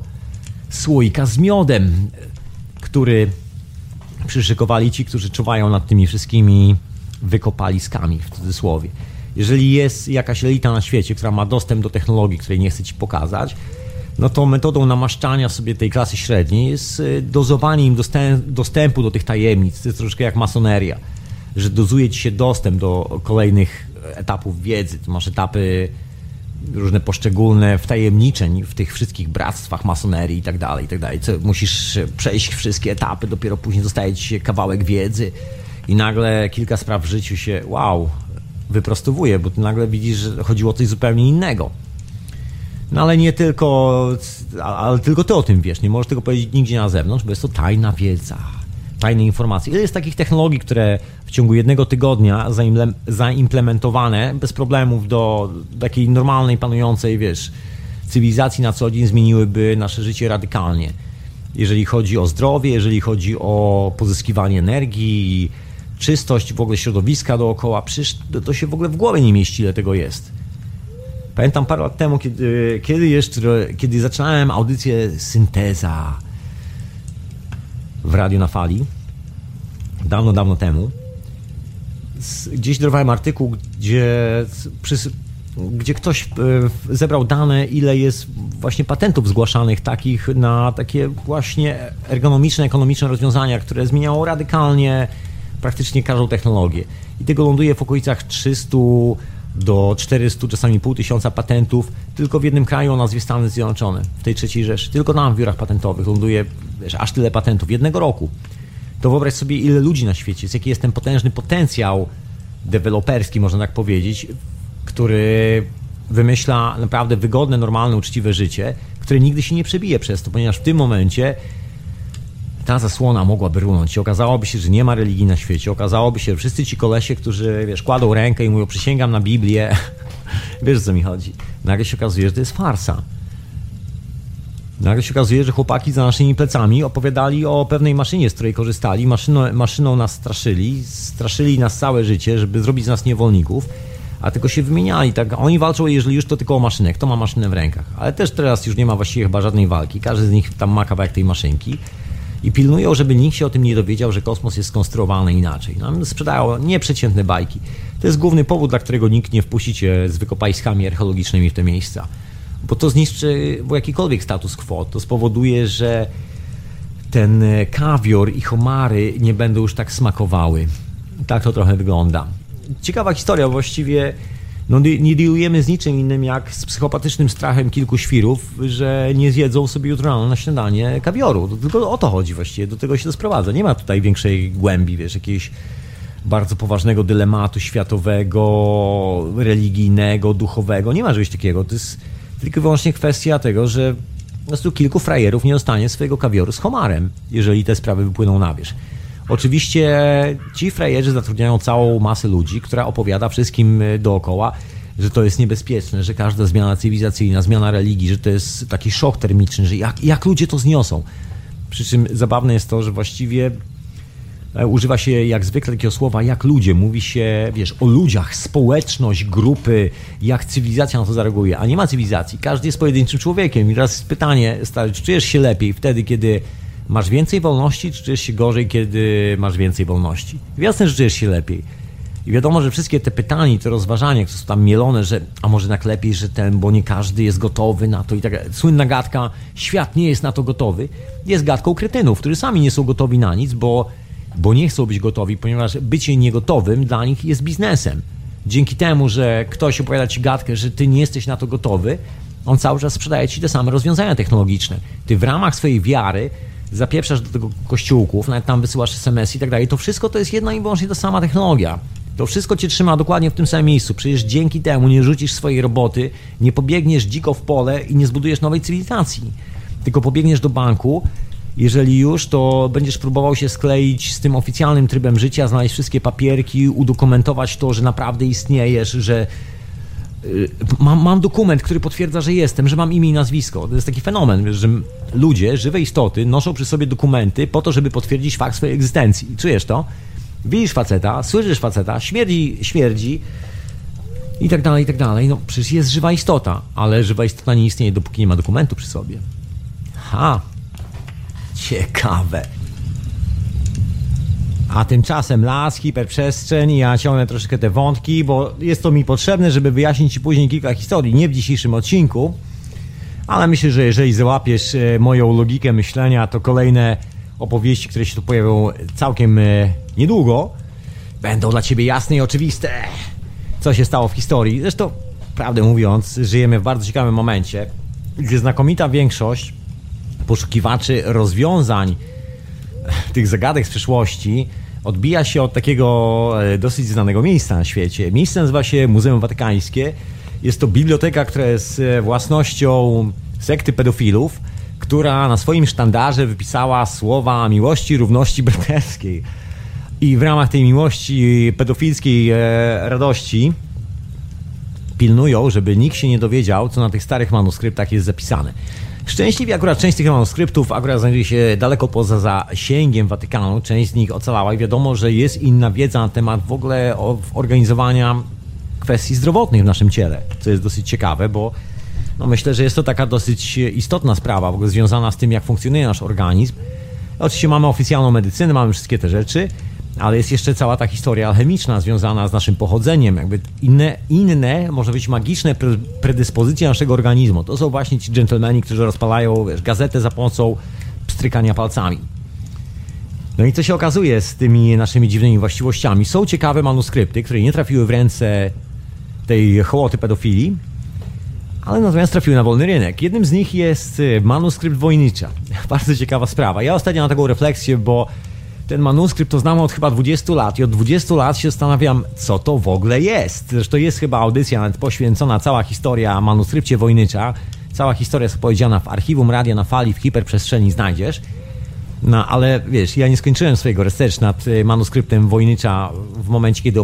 słoika z miodem, który przyszykowali ci, którzy czuwają nad tymi wszystkimi wykopaliskami, w cudzysłowie. Jeżeli jest jakaś elita na świecie, która ma dostęp do technologii, której nie chce ci pokazać, no to metodą namaszczania sobie tej klasy średniej jest dozowanie im dostępu do tych tajemnic. To jest troszkę jak masoneria, że dozuje ci się dostęp do kolejnych etapów wiedzy. Tu masz etapy różne poszczególne wtajemniczeń w tych wszystkich bractwach masonerii i tak dalej, i tak dalej. Musisz przejść wszystkie etapy, dopiero później dostaje ci się kawałek wiedzy i nagle kilka spraw w życiu się wyprostowuje, bo ty nagle widzisz, że chodziło o coś zupełnie innego. No ale nie tylko, ale tylko ty o tym wiesz, nie możesz tego powiedzieć nigdzie na zewnątrz, bo jest to tajna wiedza, tajne informacje. Ile jest takich technologii, które w ciągu jednego tygodnia zaimplementowane bez problemów do takiej normalnej, panującej, cywilizacji na co dzień zmieniłyby nasze życie radykalnie. Jeżeli chodzi o zdrowie, jeżeli chodzi o pozyskiwanie energii, czystość w ogóle środowiska dookoła, przecież to się w ogóle w głowie nie mieści, ile tego jest. Pamiętam parę lat temu, kiedy zaczynałem audycję Synteza w Radiu na Fali, dawno, dawno temu, gdzieś dorwałem artykuł, gdzie ktoś zebrał dane, ile jest właśnie patentów zgłaszanych takich na takie właśnie ergonomiczne, ekonomiczne rozwiązania, które zmieniają radykalnie praktycznie każdą technologię. I tego ląduje w okolicach 300 do 400, czasami 500 patentów tylko w jednym kraju o nazwie Stany Zjednoczone, w tej III Rzeszy. Tylko tam w biurach patentowych ląduje aż tyle patentów jednego roku. To wyobraź sobie, ile ludzi na świecie jest, jaki jest ten potężny potencjał deweloperski, można tak powiedzieć, który wymyśla naprawdę wygodne, normalne, uczciwe życie, które nigdy się nie przebije przez to, ponieważ w tym momencie ta zasłona mogłaby runąć. Okazałoby się, że nie ma religii na świecie. Okazałoby się, że wszyscy ci kolesie, którzy kładą rękę i mówią, przysięgam na Biblię, wiesz, o co mi chodzi. Nagle się okazuje, że to jest farsa. Nagle się okazuje, że chłopaki za naszymi plecami opowiadali o pewnej maszynie, z której korzystali. Maszyną nas straszyli. Straszyli nas całe życie, żeby zrobić z nas niewolników. A tylko się wymieniali. Tak, oni walczą, jeżeli już, to tylko o maszynę. Kto ma maszynę w rękach? Ale też teraz już nie ma właściwie chyba żadnej walki. Każdy z nich tam ma kawałek tej maszynki. I pilnują, żeby nikt się o tym nie dowiedział, że kosmos jest skonstruowany inaczej. Nam sprzedają nieprzeciętne bajki. To jest główny powód, dla którego nikt nie wpuści cię z wykopaliskami archeologicznymi w te miejsca. Bo to zniszczy jakikolwiek status quo. To spowoduje, że ten kawior i homary nie będą już tak smakowały. Tak to trochę wygląda. Ciekawa historia, właściwie nie dealujemy z niczym innym jak z psychopatycznym strachem kilku świrów, że nie zjedzą sobie jutro rano na śniadanie kawioru. Tylko o to chodzi właściwie, do tego się to sprowadza. Nie ma tutaj większej głębi, jakiegoś bardzo poważnego dylematu światowego, religijnego, duchowego. Nie ma czegoś takiego. To jest tylko wyłącznie kwestia tego, że po prostu kilku frajerów nie dostanie swojego kawioru z homarem, jeżeli te sprawy wypłyną na wierzch. Oczywiście ci frajerzy zatrudniają całą masę ludzi, która opowiada wszystkim dookoła, że to jest niebezpieczne, że każda zmiana cywilizacyjna, zmiana religii, że to jest taki szok termiczny, że jak ludzie to zniosą. Przy czym zabawne jest to, że właściwie używa się jak zwykle takiego słowa jak ludzie. Mówi się, wiesz, o ludziach, społeczność, grupy, jak cywilizacja na to zareaguje. A nie ma cywilizacji. Każdy jest pojedynczym człowiekiem. I teraz jest pytanie, stary, czy czujesz się lepiej wtedy, kiedy masz więcej wolności, czy czujesz się gorzej, kiedy masz więcej wolności? Jasne, że czujesz się lepiej. I wiadomo, że wszystkie te pytania, te rozważania, które są tam mielone, że a może jednak lepiej, że ten, bo nie każdy jest gotowy na to i tak. Słynna gadka, świat nie jest na to gotowy, jest gadką kretynów, którzy sami nie są gotowi na nic, bo nie chcą być gotowi, ponieważ bycie niegotowym dla nich jest biznesem. Dzięki temu, że ktoś opowiada ci gadkę, że ty nie jesteś na to gotowy, on cały czas sprzedaje ci te same rozwiązania technologiczne. Ty w ramach swojej wiary zapieprzasz do tego kościółków, nawet tam wysyłasz SMS i tak dalej. To wszystko to jest jedna i wyłącznie ta sama technologia. To wszystko cię trzyma dokładnie w tym samym miejscu. Przecież dzięki temu nie rzucisz swojej roboty, nie pobiegniesz dziko w pole i nie zbudujesz nowej cywilizacji. Tylko pobiegniesz do banku. Jeżeli już, to będziesz próbował się skleić z tym oficjalnym trybem życia, znaleźć wszystkie papierki, udokumentować to, że naprawdę istniejesz, że mam dokument, który potwierdza, że jestem, że mam imię i nazwisko. To jest taki fenomen, że ludzie, żywe istoty noszą przy sobie dokumenty po to, żeby potwierdzić fakt swojej egzystencji. Czujesz to? Widzisz faceta, słyszysz faceta, śmierdzi i tak dalej, i tak dalej. No przecież jest żywa istota, ale żywa istota nie istnieje, dopóki nie ma dokumentu przy sobie. Ha! Ciekawe. A tymczasem las, hiperprzestrzeń. Ja ciągnę troszeczkę te wątki, bo jest to mi potrzebne, żeby wyjaśnić ci później kilka historii. Nie w dzisiejszym odcinku, ale myślę, że jeżeli załapiesz moją logikę myślenia, to kolejne opowieści, które się tu pojawią całkiem niedługo, będą dla ciebie jasne i oczywiste, co się stało w historii. Zresztą, prawdę mówiąc, żyjemy w bardzo ciekawym momencie, gdzie znakomita większość poszukiwaczy rozwiązań tych zagadek z przyszłości odbija się od takiego dosyć znanego miejsca na świecie. Miejsce nazywa się Muzeum Watykańskie. Jest to biblioteka, która jest własnością sekty pedofilów, która na swoim sztandarze wypisała słowa miłości, równości braterskiej. I w ramach tej miłości pedofilskiej radości pilnują, żeby nikt się nie dowiedział, co na tych starych manuskryptach jest zapisane. Szczęśliwie akurat część tych manuskryptów znajduje się daleko poza zasięgiem Watykanu, część z nich ocalała i wiadomo, że jest inna wiedza na temat w ogóle organizowania kwestii zdrowotnych w naszym ciele, co jest dosyć ciekawe, bo no myślę, że jest to taka dosyć istotna sprawa w ogóle związana z tym, jak funkcjonuje nasz organizm. Oczywiście mamy oficjalną medycynę, mamy wszystkie te rzeczy, ale jest jeszcze cała ta historia alchemiczna związana z naszym pochodzeniem, jakby inne może być magiczne predyspozycje naszego organizmu. To są właśnie ci dżentelmeni, którzy rozpalają gazetę za pomocą pstrykania palcami. No i co się okazuje z tymi naszymi dziwnymi właściwościami? Są ciekawe manuskrypty, które nie trafiły w ręce tej hołoty pedofilii, ale natomiast trafiły na wolny rynek. Jednym z nich jest manuskrypt Wojnicza. Bardzo ciekawa sprawa. Ja ostatnio mam taką refleksję, bo ten manuskrypt to znam od chyba 20 lat i od 20 lat się zastanawiam, co to w ogóle jest. Zresztą jest chyba audycja nawet poświęcona, cała historia manuskrypcie Wojnicza. Cała historia jest opowiedziana w archiwum Radia na Fali, w hiperprzestrzeni znajdziesz. No ale wiesz, ja nie skończyłem swojego research nad manuskryptem Wojnicza w momencie, kiedy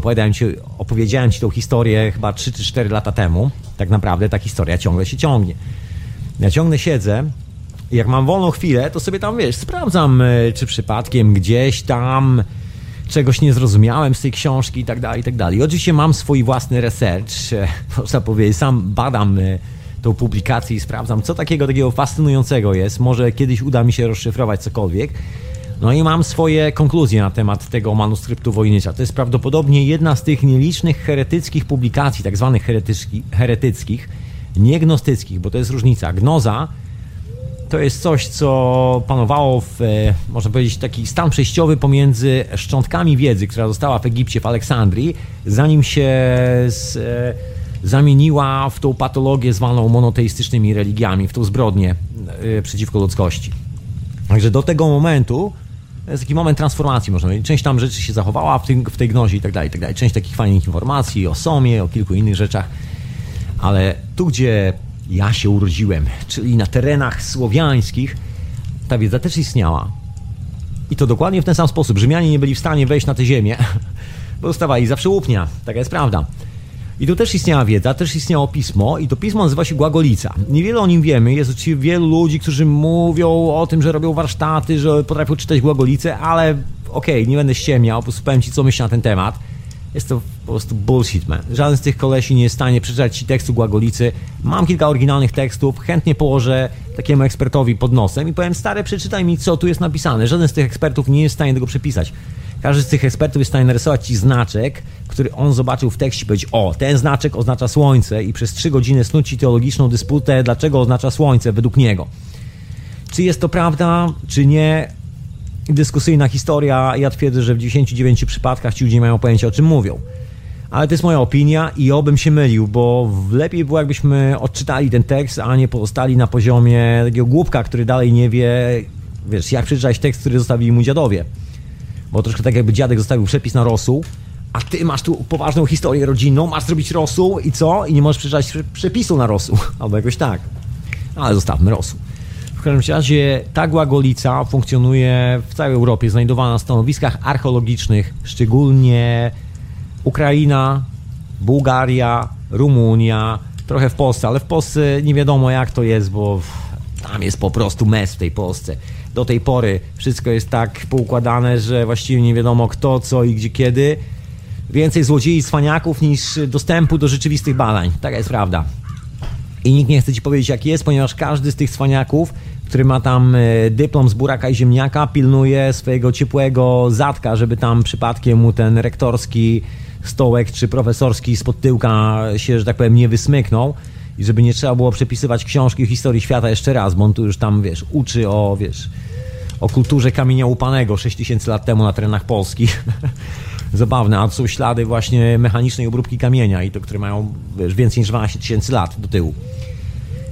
opowiedziałem ci tą historię chyba 3 czy 4 lata temu. Tak naprawdę ta historia ciągle się ciągnie. Ja ciągle siedzę. Jak mam wolną chwilę, to sobie tam, wiesz, sprawdzam, czy przypadkiem gdzieś tam czegoś nie zrozumiałem z tej książki i tak dalej, i tak dalej. Oczywiście mam swój własny research, można powiedzieć, sam badam tą publikację i sprawdzam, co takiego fascynującego jest. Może kiedyś uda mi się rozszyfrować cokolwiek. No i mam swoje konkluzje na temat tego manuskryptu Wojnicza. To jest prawdopodobnie jedna z tych nielicznych heretyckich publikacji, tak zwanych heretyckich, nie gnostyckich, bo to jest różnica. Gnoza to jest coś, co panowało w, można powiedzieć, taki stan przejściowy pomiędzy szczątkami wiedzy, która została w Egipcie, w Aleksandrii, zanim się zamieniła w tą patologię zwaną monoteistycznymi religiami, w tą zbrodnię przeciwko ludzkości. Także do tego momentu to jest taki moment transformacji, można powiedzieć. Część tam rzeczy się zachowała w tej gnozie i tak dalej, i tak dalej. Część takich fajnych informacji o Somie, o kilku innych rzeczach, ale tu, gdzie ja się urodziłem, czyli na terenach słowiańskich, ta wiedza też istniała. I to dokładnie w ten sam sposób. Rzymianie nie byli w stanie wejść na tę ziemię, bo dostawali zawsze łupnia. Taka jest prawda. I tu też istniała wiedza, też istniało pismo i to pismo nazywa się Głagolica. Niewiele o nim wiemy, jest oczywiście wielu ludzi, którzy mówią o tym, że robią warsztaty, że potrafią czytać Głagolice, ale okej, nie będę ściemniał, powiem ci, co myślę na ten temat. Jest to po prostu bullshit, man. Żaden z tych kolesi nie jest w stanie przeczytać ci tekstu Głagolicy. Mam kilka oryginalnych tekstów, chętnie położę takiemu ekspertowi pod nosem i powiem, stary, przeczytaj mi, co tu jest napisane. Żaden z tych ekspertów nie jest w stanie tego przepisać. Każdy z tych ekspertów jest w stanie narysować ci znaczek, który on zobaczył w tekście i powiedzieć, o, ten znaczek oznacza słońce i przez 3 godziny snuć ci teologiczną dysputę, dlaczego oznacza słońce według niego. Czy jest to prawda, czy nie? Dyskusyjna historia, ja twierdzę, że w 99 przypadkach ci ludzie nie mają pojęcia, o czym mówią. Ale to jest moja opinia i obym się mylił, bo lepiej było, jakbyśmy odczytali ten tekst, a nie pozostali na poziomie takiego głupka, który dalej nie wie, wiesz, jak przeczytać tekst, który zostawili mu dziadowie. Bo troszkę tak jakby dziadek zostawił przepis na rosół, a ty masz tu poważną historię rodzinną, masz zrobić rosół i co? I nie możesz przeczytać przepisu na rosół, albo jakoś tak. Ale zostawmy rosół. W każdym razie ta Głagolica funkcjonuje w całej Europie, znajdowana na stanowiskach archeologicznych, szczególnie Ukraina, Bułgaria, Rumunia, trochę w Polsce, ale w Polsce nie wiadomo jak to jest, bo tam jest po prostu mes w tej Polsce. Do tej pory wszystko jest tak poukładane, że właściwie nie wiadomo kto, co i gdzie, kiedy. Więcej złodziei i cwaniaków niż dostępu do rzeczywistych badań. Taka jest prawda. I nikt nie chce ci powiedzieć jak jest, ponieważ każdy z tych cwaniaków, który ma tam dyplom z buraka i ziemniaka, pilnuje swojego ciepłego zadka, żeby tam przypadkiem mu ten rektorski stołek czy profesorski spod tyłka się, że tak powiem, nie wysmyknął i żeby nie trzeba było przepisywać książki o historii świata jeszcze raz, bo on tu już tam, wiesz, uczy o, wiesz, o kulturze kamienia łupanego 6000 lat temu na terenach Polski. Zabawne, a to są ślady właśnie mechanicznej obróbki kamienia i to, które mają, wiesz, więcej niż 12 000 lat do tyłu.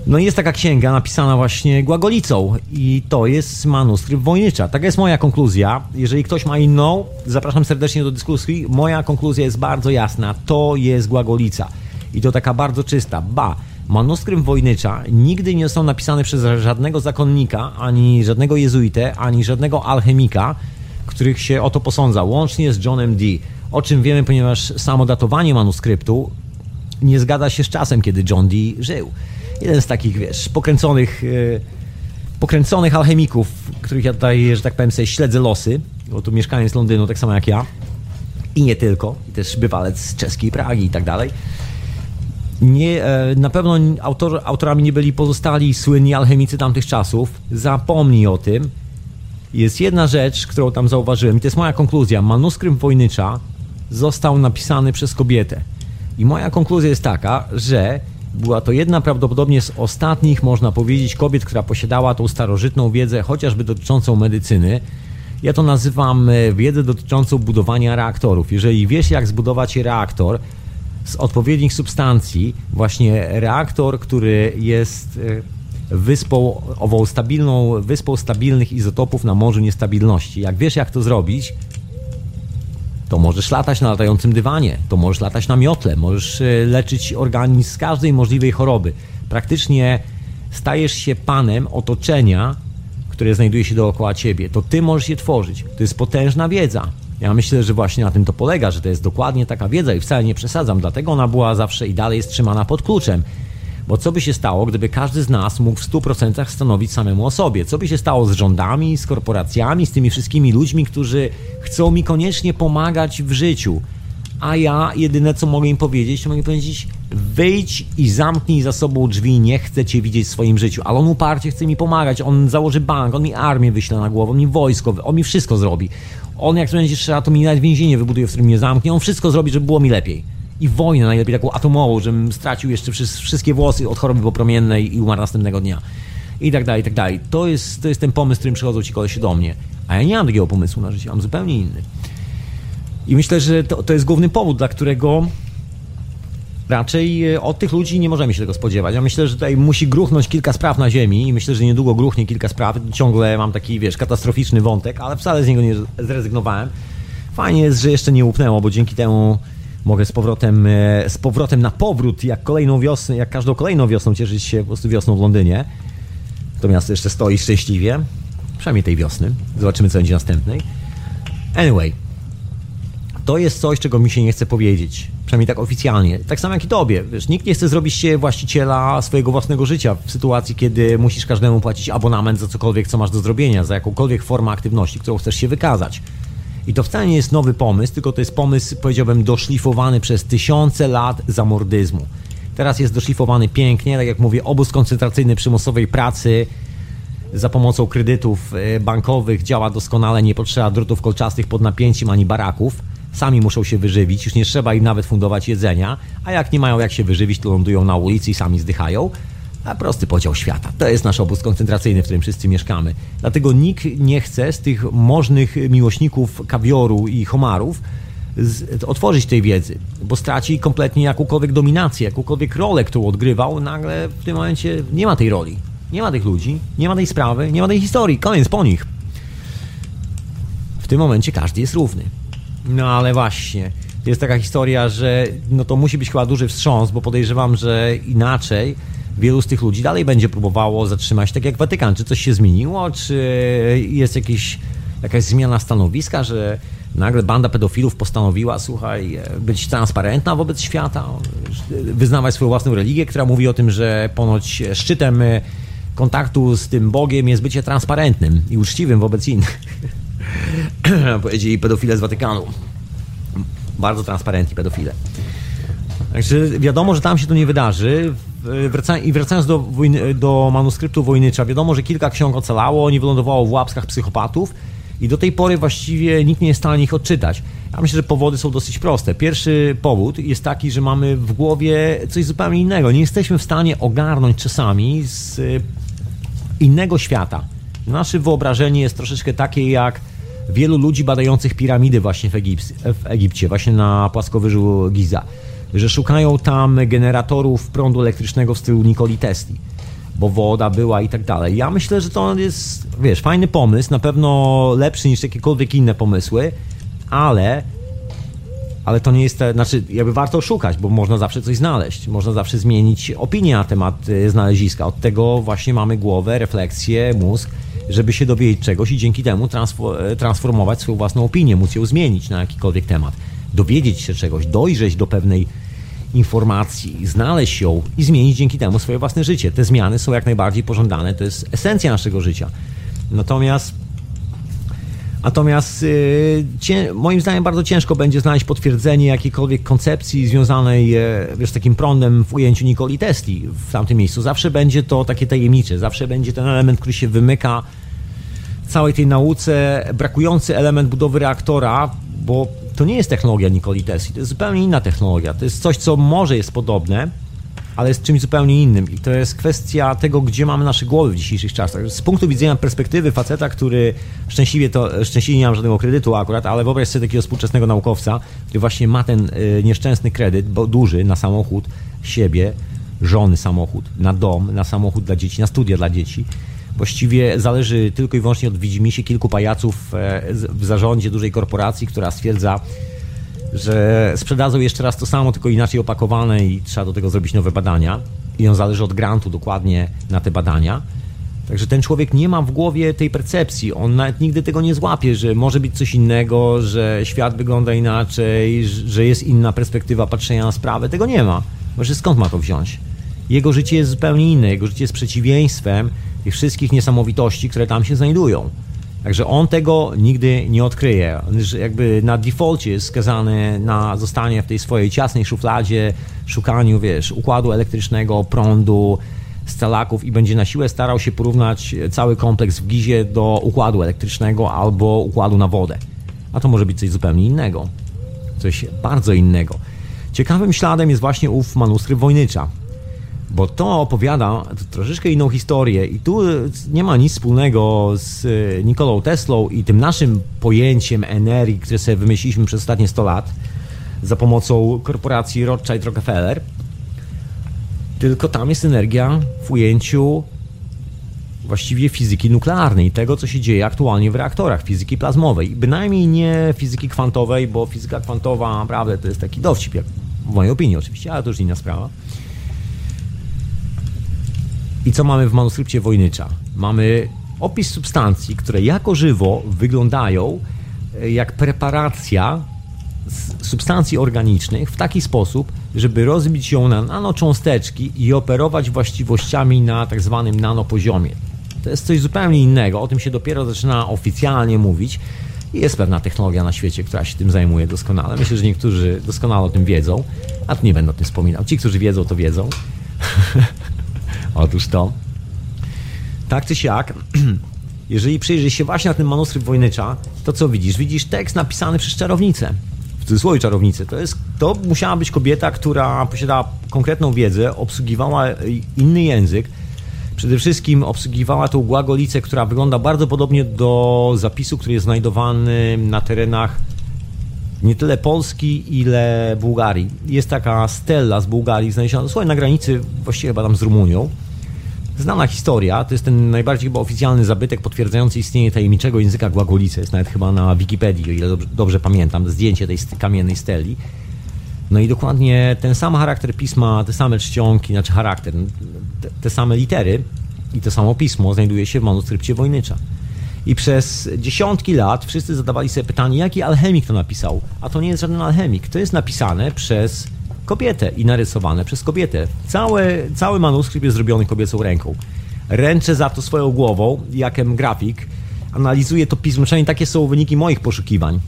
No i jest taka księga napisana właśnie Głagolicą i to jest Manuskrypt Wojnicza. Taka jest moja konkluzja. Jeżeli ktoś ma inną, zapraszam serdecznie do dyskusji. Moja konkluzja jest bardzo jasna. To jest Głagolica i to taka bardzo czysta. Ba, Manuskrypt Wojnicza nigdy nie został napisany przez żadnego zakonnika, ani żadnego jezuitę, ani żadnego alchemika, których się o to posądza, łącznie z Johnem D. O czym wiemy, ponieważ samo datowanie manuskryptu nie zgadza się z czasem, kiedy John D. żył. Jeden z takich, wiesz, pokręconych alchemików, których ja tutaj, że tak powiem, sobie śledzę losy, bo tu mieszkałem z Londynu, tak samo jak ja. I nie tylko. I też bywalec z czeskiej Pragi i tak dalej. Nie, na pewno autorami nie byli pozostali słynni alchemicy tamtych czasów. Zapomnij o tym. Jest jedna rzecz, którą tam zauważyłem i to jest moja konkluzja. Manuskrypt Wojnicza został napisany przez kobietę. I moja konkluzja jest taka, że była to jedna prawdopodobnie z ostatnich, można powiedzieć, kobiet, która posiadała tą starożytną wiedzę, chociażby dotyczącą medycyny. Ja to nazywam wiedzę dotyczącą budowania reaktorów. Jeżeli wiesz, jak zbudować reaktor z odpowiednich substancji, właśnie reaktor, który jest wyspą, ową stabilną, wyspą stabilnych izotopów na morzu niestabilności. Jak wiesz, jak to zrobić, to możesz latać na latającym dywanie, to możesz latać na miotle, możesz leczyć organizm z każdej możliwej choroby. Praktycznie stajesz się panem otoczenia, które znajduje się dookoła ciebie. To ty możesz je tworzyć. To jest potężna wiedza. Ja myślę, że właśnie na tym to polega, że to jest dokładnie taka wiedza i wcale nie przesadzam. Dlatego ona była zawsze i dalej jest trzymana pod kluczem. Bo co by się stało, gdyby każdy z nas mógł w 100% stanowić samemu o sobie? Co by się stało z rządami, z korporacjami, z tymi wszystkimi ludźmi, którzy chcą mi koniecznie pomagać w życiu? A ja jedyne, co mogę im powiedzieć, to mogę powiedzieć, wyjdź i zamknij za sobą drzwi, nie chcę cię widzieć w swoim życiu. Ale on uparcie chce mi pomagać, on założy bank, on mi armię wyśle na głowę, on mi wojsko, on mi wszystko zrobi. On jak będzie trzeba, to mi nawet więzienie wybuduje, w którym mnie zamknie, on wszystko zrobi, żeby było mi lepiej. I wojnę, najlepiej taką atomową, żebym stracił jeszcze wszystkie włosy od choroby popromiennej i umarł następnego dnia. I tak dalej, i tak dalej. To jest ten pomysł, z którym przychodzą ci kolesie do mnie. A ja nie mam takiego pomysłu na życie, mam zupełnie inny. I myślę, że to jest główny powód, dla którego raczej od tych ludzi nie możemy się tego spodziewać. Ja myślę, że tutaj musi gruchnąć kilka spraw na ziemi i myślę, że niedługo gruchnie kilka spraw. Ciągle mam taki, wiesz, katastroficzny wątek, ale wcale z niego nie zrezygnowałem. Fajnie jest, że jeszcze nie upnęło, bo dzięki temu mogę z powrotem na powrót, jak każdą kolejną wiosną cieszyć się po prostu wiosną w Londynie. To miasto jeszcze stoi szczęśliwie. Przynajmniej tej wiosny. Zobaczymy, co będzie następnej. Anyway. To jest coś, czego mi się nie chce powiedzieć. Przynajmniej tak oficjalnie. Tak samo jak i tobie. Wiesz, nikt nie chce zrobić się właściciela swojego własnego życia w sytuacji, kiedy musisz każdemu płacić abonament za cokolwiek, co masz do zrobienia, za jakąkolwiek formę aktywności, którą chcesz się wykazać. I to wcale nie jest nowy pomysł, tylko to jest pomysł, powiedziałbym, doszlifowany przez tysiące lat zamordyzmu. Teraz jest doszlifowany pięknie, tak jak mówię, obóz koncentracyjny przymusowej pracy za pomocą kredytów bankowych działa doskonale, nie potrzeba drutów kolczastych pod napięciem ani baraków. Sami muszą się wyżywić, już nie trzeba im nawet fundować jedzenia, a jak nie mają jak się wyżywić, to lądują na ulicy i sami zdychają. A prosty podział świata. To jest nasz obóz koncentracyjny, w którym wszyscy mieszkamy. Dlatego nikt nie chce z tych możnych miłośników kawioru i homarów otworzyć tej wiedzy, bo straci kompletnie jakąkolwiek dominację, jakąkolwiek rolę, którą odgrywał. Nagle w tym momencie nie ma tej roli, nie ma tych ludzi, nie ma tej sprawy, nie ma tej historii. Koniec po nich. W tym momencie każdy jest równy. No ale właśnie, jest taka historia, że no to musi być chyba duży wstrząs, bo podejrzewam, że inaczej wielu z tych ludzi dalej będzie próbowało zatrzymać, tak jak Watykan. Czy coś się zmieniło, czy jest jakaś zmiana stanowiska, że nagle banda pedofilów postanowiła, słuchaj, być transparentna wobec świata, wyznawać swoją własną religię, która mówi o tym, że ponoć szczytem kontaktu z tym Bogiem jest bycie transparentnym i uczciwym wobec innych. Powiedzieli pedofile z Watykanu. Bardzo transparentni pedofile. Także wiadomo, że tam się to nie wydarzy. I wracając do manuskryptu Wojnicza, wiadomo, że kilka ksiąg ocalało, nie wylądowało w łapskach psychopatów i do tej pory właściwie nikt nie jest w stanie ich odczytać. Ja myślę, że powody są dosyć proste. Pierwszy powód jest taki, że mamy w głowie coś zupełnie innego. Nie jesteśmy w stanie ogarnąć czasami z innego świata. Nasze wyobrażenie jest troszeczkę takie jak wielu ludzi badających piramidy właśnie w Egipcie, właśnie na płaskowyżu Giza, że szukają tam generatorów prądu elektrycznego w stylu Nikoli Tesli, bo woda była i tak dalej. Ja myślę, że to jest, wiesz, fajny pomysł, na pewno lepszy niż jakiekolwiek inne pomysły, ale to nie jest, znaczy jakby warto szukać, bo można zawsze coś znaleźć, można zawsze zmienić opinię na temat znaleziska. Od tego właśnie mamy głowę, refleksję, mózg, żeby się dowiedzieć czegoś i dzięki temu transformować swoją własną opinię, móc ją zmienić na jakikolwiek temat, dowiedzieć się czegoś, dojrzeć do pewnej informacji, znaleźć ją i zmienić dzięki temu swoje własne życie. Te zmiany są jak najbardziej pożądane, to jest esencja naszego życia. Natomiast moim zdaniem bardzo ciężko będzie znaleźć potwierdzenie jakiejkolwiek koncepcji związanej z takim prądem w ujęciu Nikoli Tesli w tamtym miejscu. Zawsze będzie to takie tajemnicze, zawsze będzie ten element, który się wymyka całej tej nauce, brakujący element budowy reaktora, bo to nie jest technologia Nikoli Tesli, to jest zupełnie inna technologia. To jest coś, co może jest podobne, ale jest czymś zupełnie innym i to jest kwestia tego, gdzie mamy nasze głowy w dzisiejszych czasach. Z punktu widzenia perspektywy faceta, który szczęśliwie nie mam żadnego kredytu akurat, ale wyobraź sobie takiego współczesnego naukowca, który właśnie ma ten nieszczęsny kredyt, bo duży, na samochód, siebie, żony samochód, na dom, na samochód dla dzieci, na studia dla dzieci. Właściwie zależy tylko i wyłącznie od widzimisię kilku pajaców w zarządzie dużej korporacji, która stwierdza, że sprzedadzą jeszcze raz to samo, tylko inaczej opakowane i trzeba do tego zrobić nowe badania i on zależy od grantu dokładnie na te badania. Także ten człowiek nie ma w głowie tej percepcji, on nawet nigdy tego nie złapie, że może być coś innego, że świat wygląda inaczej, że jest inna perspektywa patrzenia na sprawę. Tego nie ma. Może skąd ma to wziąć? Jego życie jest zupełnie inne, jego życie jest przeciwieństwem tych wszystkich niesamowitości, które tam się znajdują. Także on tego nigdy nie odkryje. Jakby na defaulcie jest skazany na zostanie w tej swojej ciasnej szufladzie, szukaniu, wiesz, układu elektrycznego, prądu, scalaków i będzie na siłę starał się porównać cały kompleks w Gizie do układu elektrycznego albo układu na wodę. A to może być coś zupełnie innego. Coś bardzo innego. Ciekawym śladem jest właśnie ów manuskrypt Wojnicza. Bo to opowiada troszeczkę inną historię i tu nie ma nic wspólnego z Nikolą Teslą i tym naszym pojęciem energii, które sobie wymyśliliśmy przez ostatnie 100 lat za pomocą korporacji Rothschild Rockefeller, tylko tam jest energia w ujęciu właściwie fizyki nuklearnej, tego co się dzieje aktualnie w reaktorach, fizyki plazmowej, bynajmniej nie fizyki kwantowej, bo fizyka kwantowa naprawdę to jest taki dowcip, jak w mojej opinii oczywiście, ale to już inna sprawa. I co mamy w manuskrypcie Wojnicza? Mamy opis substancji, które jako żywo wyglądają jak preparacja z substancji organicznych w taki sposób, żeby rozbić ją na nanocząsteczki i operować właściwościami na tak zwanym nanopoziomie. To jest coś zupełnie innego, o tym się dopiero zaczyna oficjalnie mówić. Jest pewna technologia na świecie, która się tym zajmuje doskonale. Myślę, że niektórzy doskonale o tym wiedzą, a tu nie będę o tym wspominał. Ci, którzy wiedzą, to wiedzą. Otóż to. Tak czy siak, jeżeli przyjrzysz się właśnie na ten manuskrypt Wojnicza, to co widzisz? Widzisz tekst napisany przez czarownicę. W cudzysłowie czarownicę. To musiała być kobieta, która posiadała konkretną wiedzę, obsługiwała inny język. Przede wszystkim obsługiwała tą Głagolicę, która wygląda bardzo podobnie do zapisu, który jest znajdowany na terenach nie tyle Polski, ile Bułgarii. Jest taka stella z Bułgarii, znaleziona dosłownie na granicy, właściwie chyba tam z Rumunią. Znana historia, to jest ten najbardziej chyba oficjalny zabytek potwierdzający istnienie tajemniczego języka Głagolicy. Jest nawet chyba na Wikipedii, o ile dobrze pamiętam, zdjęcie tej kamiennej steli. No i dokładnie ten sam charakter pisma, te same czcionki, znaczy charakter, te same litery i to samo pismo znajduje się w manuskrypcie Wojnicza. I przez dziesiątki lat wszyscy zadawali sobie pytanie, jaki alchemik to napisał? A to nie jest żaden alchemik. To jest napisane przez kobietę i narysowane przez kobietę. Cały manuskrypt jest zrobiony kobiecą ręką. Ręczę za to swoją głową, jakem grafik. Analizuję to pismo, przynajmniej takie są wyniki moich poszukiwań.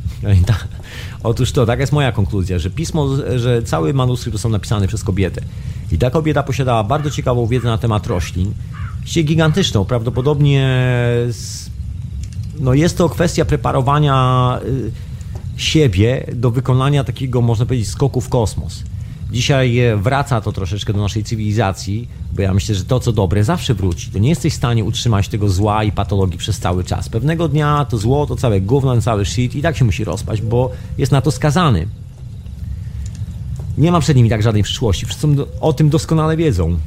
Otóż to, taka jest moja konkluzja, że pismo, że cały manuskrypt są napisane przez kobietę. I ta kobieta posiadała bardzo ciekawą wiedzę na temat roślin. Właściwie gigantyczną, prawdopodobnie no jest to kwestia preparowania siebie do wykonania takiego, można powiedzieć, skoku w kosmos. Dzisiaj wraca to troszeczkę do naszej cywilizacji, bo ja myślę, że to, co dobre, zawsze wróci. To nie jesteś w stanie utrzymać tego zła i patologii przez cały czas. Pewnego dnia to zło, to całe gówno, cały shit i tak się musi rozpaść, bo jest na to skazany. Nie ma przed nimi tak żadnej przyszłości. Wszyscy o tym doskonale wiedzą.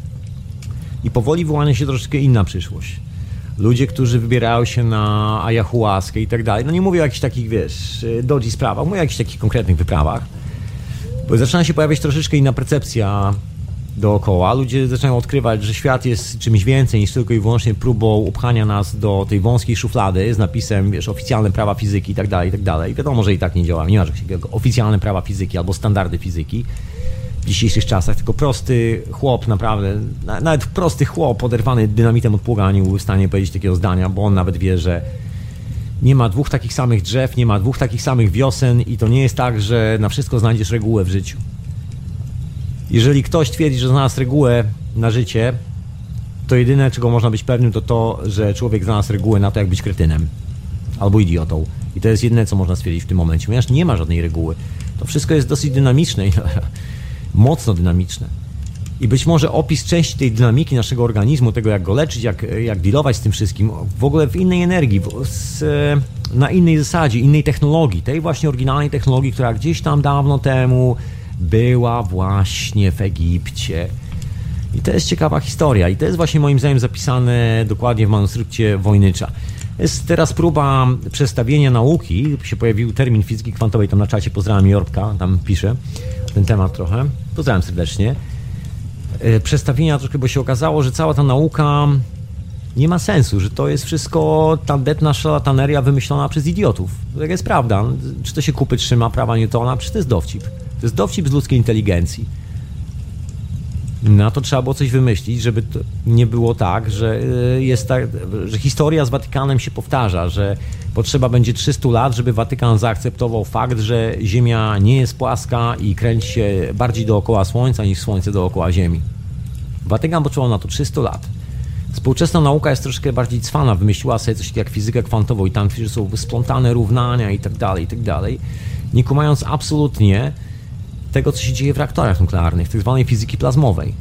I powoli wyłania się troszeczkę inna przyszłość. Ludzie, którzy wybierają się na ayahuaskę i tak dalej. No nie mówię o jakichś takich, wiesz, dodzi sprawach. Mówię o jakichś takich konkretnych wyprawach. Bo zaczyna się pojawiać troszeczkę inna percepcja dookoła. Ludzie zaczynają odkrywać, że świat jest czymś więcej niż tylko i wyłącznie próbą upchania nas do tej wąskiej szuflady z napisem, wiesz, oficjalne prawa fizyki i tak dalej. Wiadomo, że i tak nie działa. Nie ma takiego oficjalne prawa fizyki albo standardy fizyki w dzisiejszych czasach. Tylko prosty chłop, naprawdę, nawet prosty chłop oderwany dynamitem od pługa nie był w stanie powiedzieć takiego zdania, bo on nawet wie, że nie ma dwóch takich samych drzew, nie ma dwóch takich samych wiosen i to nie jest tak, że na wszystko znajdziesz regułę w życiu. Jeżeli ktoś twierdzi, że znalazł regułę na życie, to jedyne, czego można być pewnym, to to, że człowiek znalazł regułę na to, jak być kretynem albo idiotą. I to jest jedyne, co można stwierdzić w tym momencie, ponieważ nie ma żadnej reguły. To wszystko jest dosyć dynamiczne i mocno dynamiczne. I być może opis części tej dynamiki naszego organizmu, tego jak go leczyć, jak dealować z tym wszystkim, w ogóle w innej energii, na innej zasadzie, innej technologii, tej właśnie oryginalnej technologii, która gdzieś tam dawno temu była właśnie w Egipcie. I to jest ciekawa historia i to jest właśnie moim zdaniem zapisane dokładnie w manuskrypcie Wojnicza. Jest teraz próba przestawienia nauki, się pojawił termin fizyki kwantowej, tam na czacie pozdrawiam Jorpka, tam pisze ten temat trochę, pozdrawiam serdecznie. Przestawienia troszkę, bo się okazało, że cała ta nauka nie ma sensu, że to jest wszystko tandetna szalataneria wymyślona przez idiotów. Tak jest prawda. Czy to się kupy trzyma prawa Newtona? Przecież to jest dowcip. To jest dowcip z ludzkiej inteligencji. Na to trzeba było coś wymyślić, żeby to nie było tak, że historia z Watykanem się powtarza, że potrzeba będzie 300 lat, żeby Watykan zaakceptował fakt, że Ziemia nie jest płaska i kręci się bardziej dookoła Słońca niż Słońce dookoła Ziemi. Watykan potrzebował na to 300 lat. Współczesna nauka jest troszkę bardziej cwana, wymyśliła sobie coś jak fizykę kwantową i tam są splątane równania i tak dalej, nie kumając absolutnie tego, co się dzieje w reaktorach nuklearnych, tak zwanej fizyki plazmowej.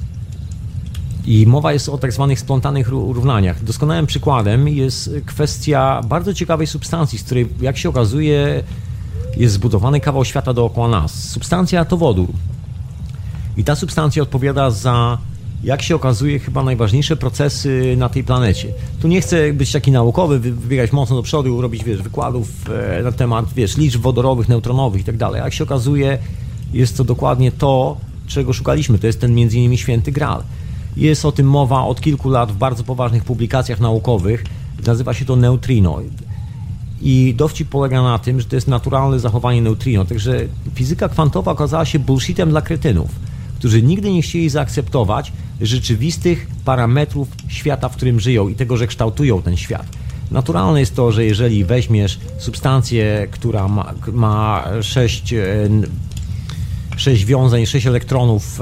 I mowa jest o tak zwanych splątanych równaniach. Doskonałym przykładem jest kwestia bardzo ciekawej substancji, z której, jak się okazuje, jest zbudowany kawał świata dookoła nas. Substancja to wodór. I ta substancja odpowiada za, jak się okazuje, chyba najważniejsze procesy na tej planecie. Tu nie chcę być taki naukowy, wybiegać mocno do przodu, robić, wiesz, wykładów na temat, wiesz, liczb wodorowych, neutronowych itd. Jak się okazuje, jest to dokładnie to, czego szukaliśmy. To jest ten między innymi święty Graal. Jest o tym mowa od kilku lat w bardzo poważnych publikacjach naukowych. Nazywa się to neutrino. I dowcip polega na tym, że to jest naturalne zachowanie neutrino. Także fizyka kwantowa okazała się bullshitem dla kretynów, którzy nigdy nie chcieli zaakceptować rzeczywistych parametrów świata, w którym żyją i tego, że kształtują ten świat. Naturalne jest to, że jeżeli weźmiesz substancję, która ma 6 wiązań, 6 elektronów,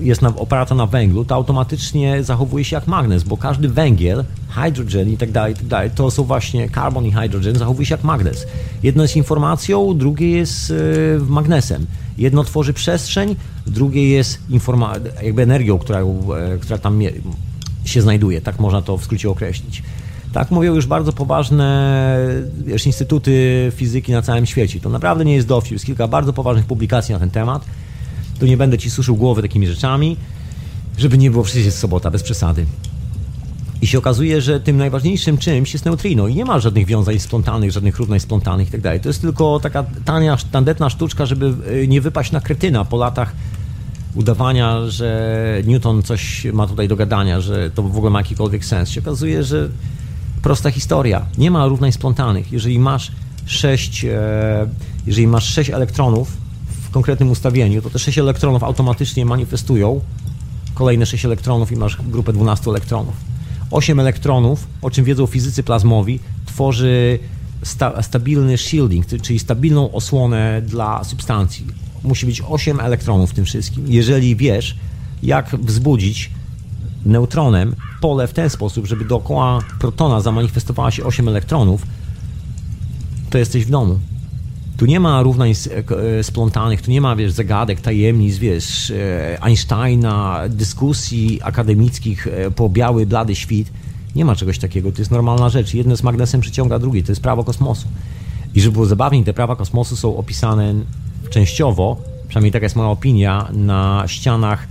jest oparta na węglu, to automatycznie zachowuje się jak magnes, bo każdy węgiel, hydrogen i tak dalej, to są właśnie carbon i hydrogen, zachowuje się jak magnes. Jedno jest informacją, drugie jest magnesem. Jedno tworzy przestrzeń, drugie jest jakby energią, która tam się znajduje. Tak można to w skrócie określić. Tak mówią już bardzo poważne instytuty fizyki na całym świecie. To naprawdę nie jest dowcip. Jest kilka bardzo poważnych publikacji na ten temat. Tu nie będę ci suszył głowy takimi rzeczami, żeby nie było przecież sobota, bez przesady. I się okazuje, że tym najważniejszym czymś jest neutrino. I nie ma żadnych wiązań splątanych, żadnych równań splątanych itd. To jest tylko taka tania, tandetna sztuczka, żeby nie wypaść na kretyna po latach udawania, że Newton coś ma tutaj do gadania, że to w ogóle ma jakikolwiek sens. Się okazuje, że prosta historia. Nie ma równań splątanych. Jeżeli masz 6 elektronów w konkretnym ustawieniu, to te 6 elektronów automatycznie manifestują kolejne 6 elektronów i masz grupę 12 elektronów. 8 elektronów, o czym wiedzą fizycy plazmowi, tworzy stabilny shielding, czyli stabilną osłonę dla substancji. Musi być 8 elektronów w tym wszystkim. Jeżeli wiesz, jak wzbudzić neutronem pole w ten sposób, żeby dookoła protona zamanifestowała się 8 elektronów, to jesteś w domu. Tu nie ma równań splątanych, tu nie ma, wiesz, zagadek, tajemnic, wiesz, Einsteina, dyskusji akademickich po biały, blady świt. Nie ma czegoś takiego, to jest normalna rzecz. Jedno z magnesem przyciąga drugie, to jest prawo kosmosu. I żeby było zabawniej, te prawa kosmosu są opisane częściowo, przynajmniej taka jest moja opinia, na ścianach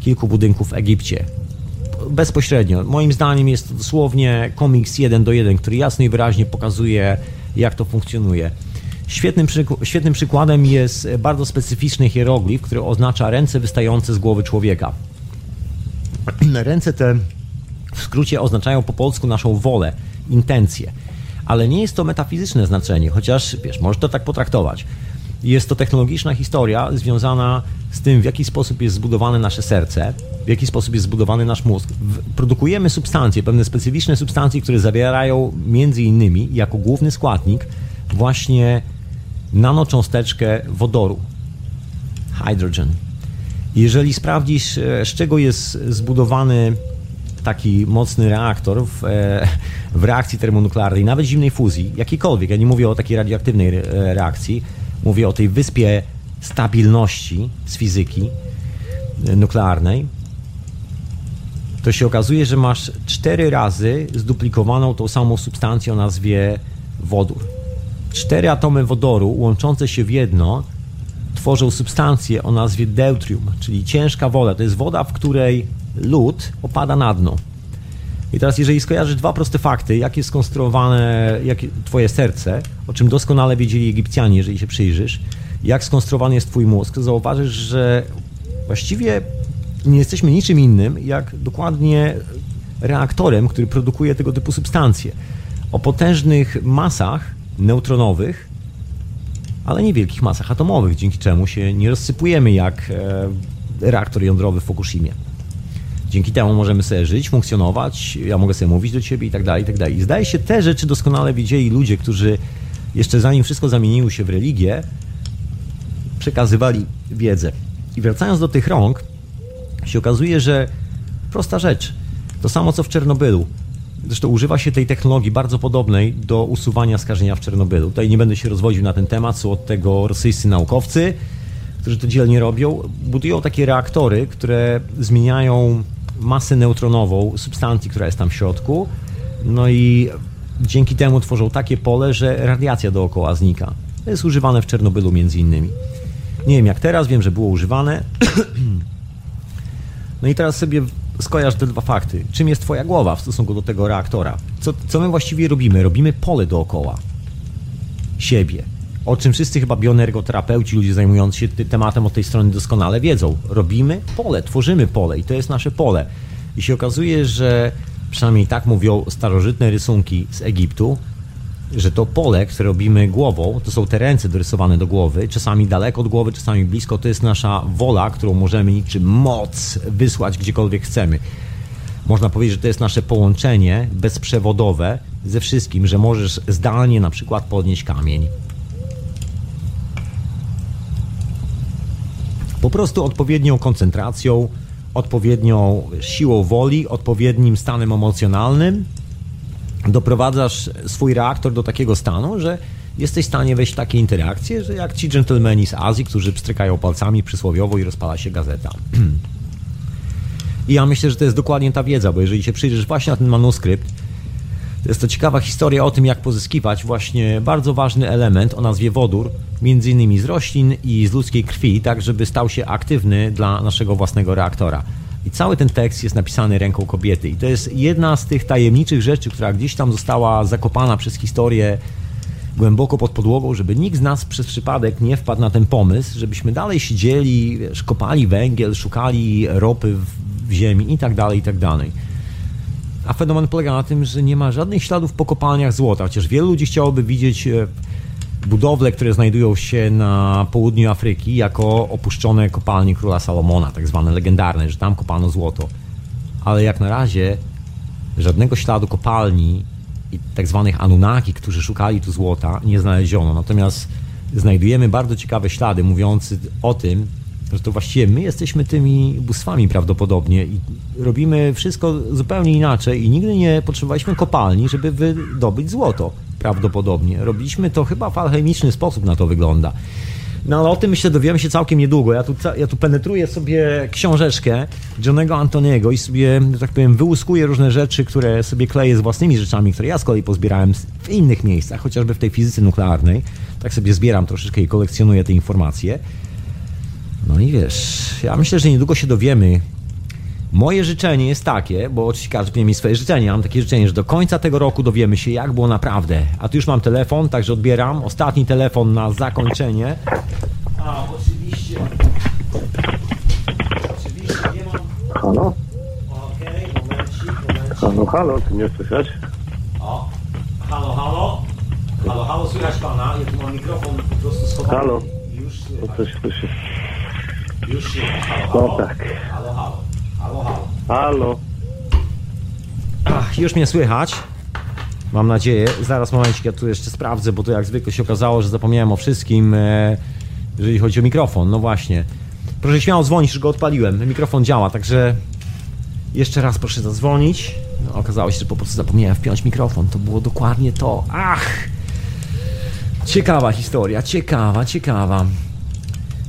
kilku budynków w Egipcie. Bezpośrednio. Moim zdaniem jest to dosłownie komiks 1:1, który jasno i wyraźnie pokazuje, jak to funkcjonuje. Świetnym przykładem jest bardzo specyficzny hieroglif, który oznacza ręce wystające z głowy człowieka. Ręce te w skrócie oznaczają po polsku naszą wolę, intencję. Ale nie jest to metafizyczne znaczenie, chociaż wiesz, możesz to tak potraktować. Jest to technologiczna historia związana z tym, w jaki sposób jest zbudowane nasze serce, w jaki sposób jest zbudowany nasz mózg. Produkujemy substancje, pewne specyficzne substancje, które zawierają między innymi jako główny składnik właśnie nanocząsteczkę wodoru, hydrogen. Jeżeli sprawdzisz, z czego jest zbudowany taki mocny reaktor w reakcji termonuklearnej, nawet zimnej fuzji, jakiejkolwiek, ja nie mówię o takiej radioaktywnej reakcji, mówię o tej wyspie stabilności z fizyki nuklearnej, to się okazuje, że masz 4 razy zduplikowaną tą samą substancję o nazwie wodór. 4 atomy wodoru łączące się w jedno tworzą substancję o nazwie deutrium, czyli ciężka woda. To jest woda, w której lód opada na dno. I teraz, jeżeli skojarzysz dwa proste fakty, jak jest skonstruowane twoje serce, o czym doskonale wiedzieli Egipcjanie, jeżeli się przyjrzysz, jak skonstruowany jest twój mózg, zauważysz, że właściwie nie jesteśmy niczym innym, jak dokładnie reaktorem, który produkuje tego typu substancje. O potężnych masach neutronowych, ale niewielkich masach atomowych, dzięki czemu się nie rozsypujemy jak reaktor jądrowy w Fukushimie. Dzięki temu możemy sobie żyć, funkcjonować, ja mogę sobie mówić do ciebie i tak dalej, i tak dalej. I zdaje się, te rzeczy doskonale widzieli ludzie, którzy jeszcze zanim wszystko zamieniło się w religię, przekazywali wiedzę. I wracając do tych rąk, się okazuje, że prosta rzecz, to samo co w Czarnobylu. Zresztą używa się tej technologii bardzo podobnej do usuwania skażenia w Czarnobylu. Tutaj nie będę się rozwodził na ten temat, są od tego rosyjscy naukowcy, którzy to dzielnie robią. Budują takie reaktory, które zmieniają masę neutronową substancji, która jest tam w środku. No i dzięki temu tworzą takie pole, że radiacja dookoła znika. To jest używane w Czarnobylu między innymi. Nie wiem jak teraz, wiem, że było używane. No i teraz sobie skojarz te dwa fakty. Czym jest twoja głowa w stosunku do tego reaktora? Co my właściwie robimy? Robimy pole dookoła siebie. O czym wszyscy chyba bioenergoterapeuci, ludzie zajmujący się tematem od tej strony doskonale wiedzą. Robimy pole, tworzymy pole i to jest nasze pole. I się okazuje, że przynajmniej tak mówią starożytne rysunki z Egiptu, że to pole, które robimy głową, to są te ręce dorysowane do głowy, czasami daleko od głowy, czasami blisko, to jest nasza wola, którą możemy niczym moc wysłać gdziekolwiek chcemy. Można powiedzieć, że to jest nasze połączenie bezprzewodowe ze wszystkim, że możesz zdalnie na przykład podnieść kamień. Po prostu odpowiednią koncentracją, odpowiednią siłą woli, odpowiednim stanem emocjonalnym doprowadzasz swój reaktor do takiego stanu, że jesteś w stanie wejść w takie interakcje, że jak ci dżentelmeni z Azji, którzy pstrykają palcami przysłowiowo i rozpala się gazeta. I ja myślę, że to jest dokładnie ta wiedza, bo jeżeli się przyjrzysz właśnie na ten manuskrypt, to jest to ciekawa historia o tym, jak pozyskiwać właśnie bardzo ważny element o nazwie wodór, między innymi z roślin i z ludzkiej krwi, tak żeby stał się aktywny dla naszego własnego reaktora. I cały ten tekst jest napisany ręką kobiety. I to jest jedna z tych tajemniczych rzeczy, która gdzieś tam została zakopana przez historię głęboko pod podłogą, żeby nikt z nas przez przypadek nie wpadł na ten pomysł, żebyśmy dalej siedzieli, wiesz, kopali węgiel, szukali ropy w ziemi i tak dalej, i tak dalej. A fenomen polega na tym, że nie ma żadnych śladów po kopalniach złota, chociaż wielu ludzi chciałoby widzieć budowle, które znajdują się na południu Afryki jako opuszczone kopalnie króla Salomona, tak zwane legendarne, że tam kopano złoto. Ale jak na razie żadnego śladu kopalni i tak zwanych Anunnaki, którzy szukali tu złota, nie znaleziono. Natomiast znajdujemy bardzo ciekawe ślady mówiące o tym, że to właściwie my jesteśmy tymi bóstwami prawdopodobnie i robimy wszystko zupełnie inaczej i nigdy nie potrzebowaliśmy kopalni, żeby wydobyć złoto. Prawdopodobnie. Robiliśmy to chyba w alchemiczny sposób, na to wygląda. No ale o tym myślę dowiemy się całkiem niedługo. Ja tu penetruję sobie książeczkę Johnego Antoniego i sobie, że tak powiem, wyłuskuję różne rzeczy, które sobie kleję z własnymi rzeczami, które ja z kolei pozbierałem w innych miejscach, chociażby w tej fizyce nuklearnej. Tak sobie zbieram troszeczkę i kolekcjonuję te informacje. No i wiesz, ja myślę, że niedługo się dowiemy. Moje życzenie jest takie, bo oczywiście każdy powinien mieć swoje życzenie, ja mam takie życzenie, że do końca tego roku dowiemy się, jak było naprawdę. A tu już mam telefon, także odbieram. Ostatni telefon na zakończenie. A, oczywiście nie mam... Halo? Okej, momencik. Halo, halo, ty mnie słychać? O, halo, halo? Halo, halo, słychać pana? Ja tu mam mikrofon po prostu schowany. Halo. Już słychać. Już się... Halo, halo? No tak. Halo, halo. Halo, halo. Halo. Ach, już mnie słychać. Mam nadzieję. Zaraz momencik, ja tu jeszcze sprawdzę, bo to jak zwykle się okazało, że zapomniałem o wszystkim, jeżeli chodzi o mikrofon. No właśnie. Proszę śmiało dzwonić, już go odpaliłem. Mikrofon działa, także jeszcze raz proszę zadzwonić. No, okazało się, że po prostu zapomniałem wpiąć mikrofon. To było dokładnie to. Ach! Ciekawa historia. Ciekawa.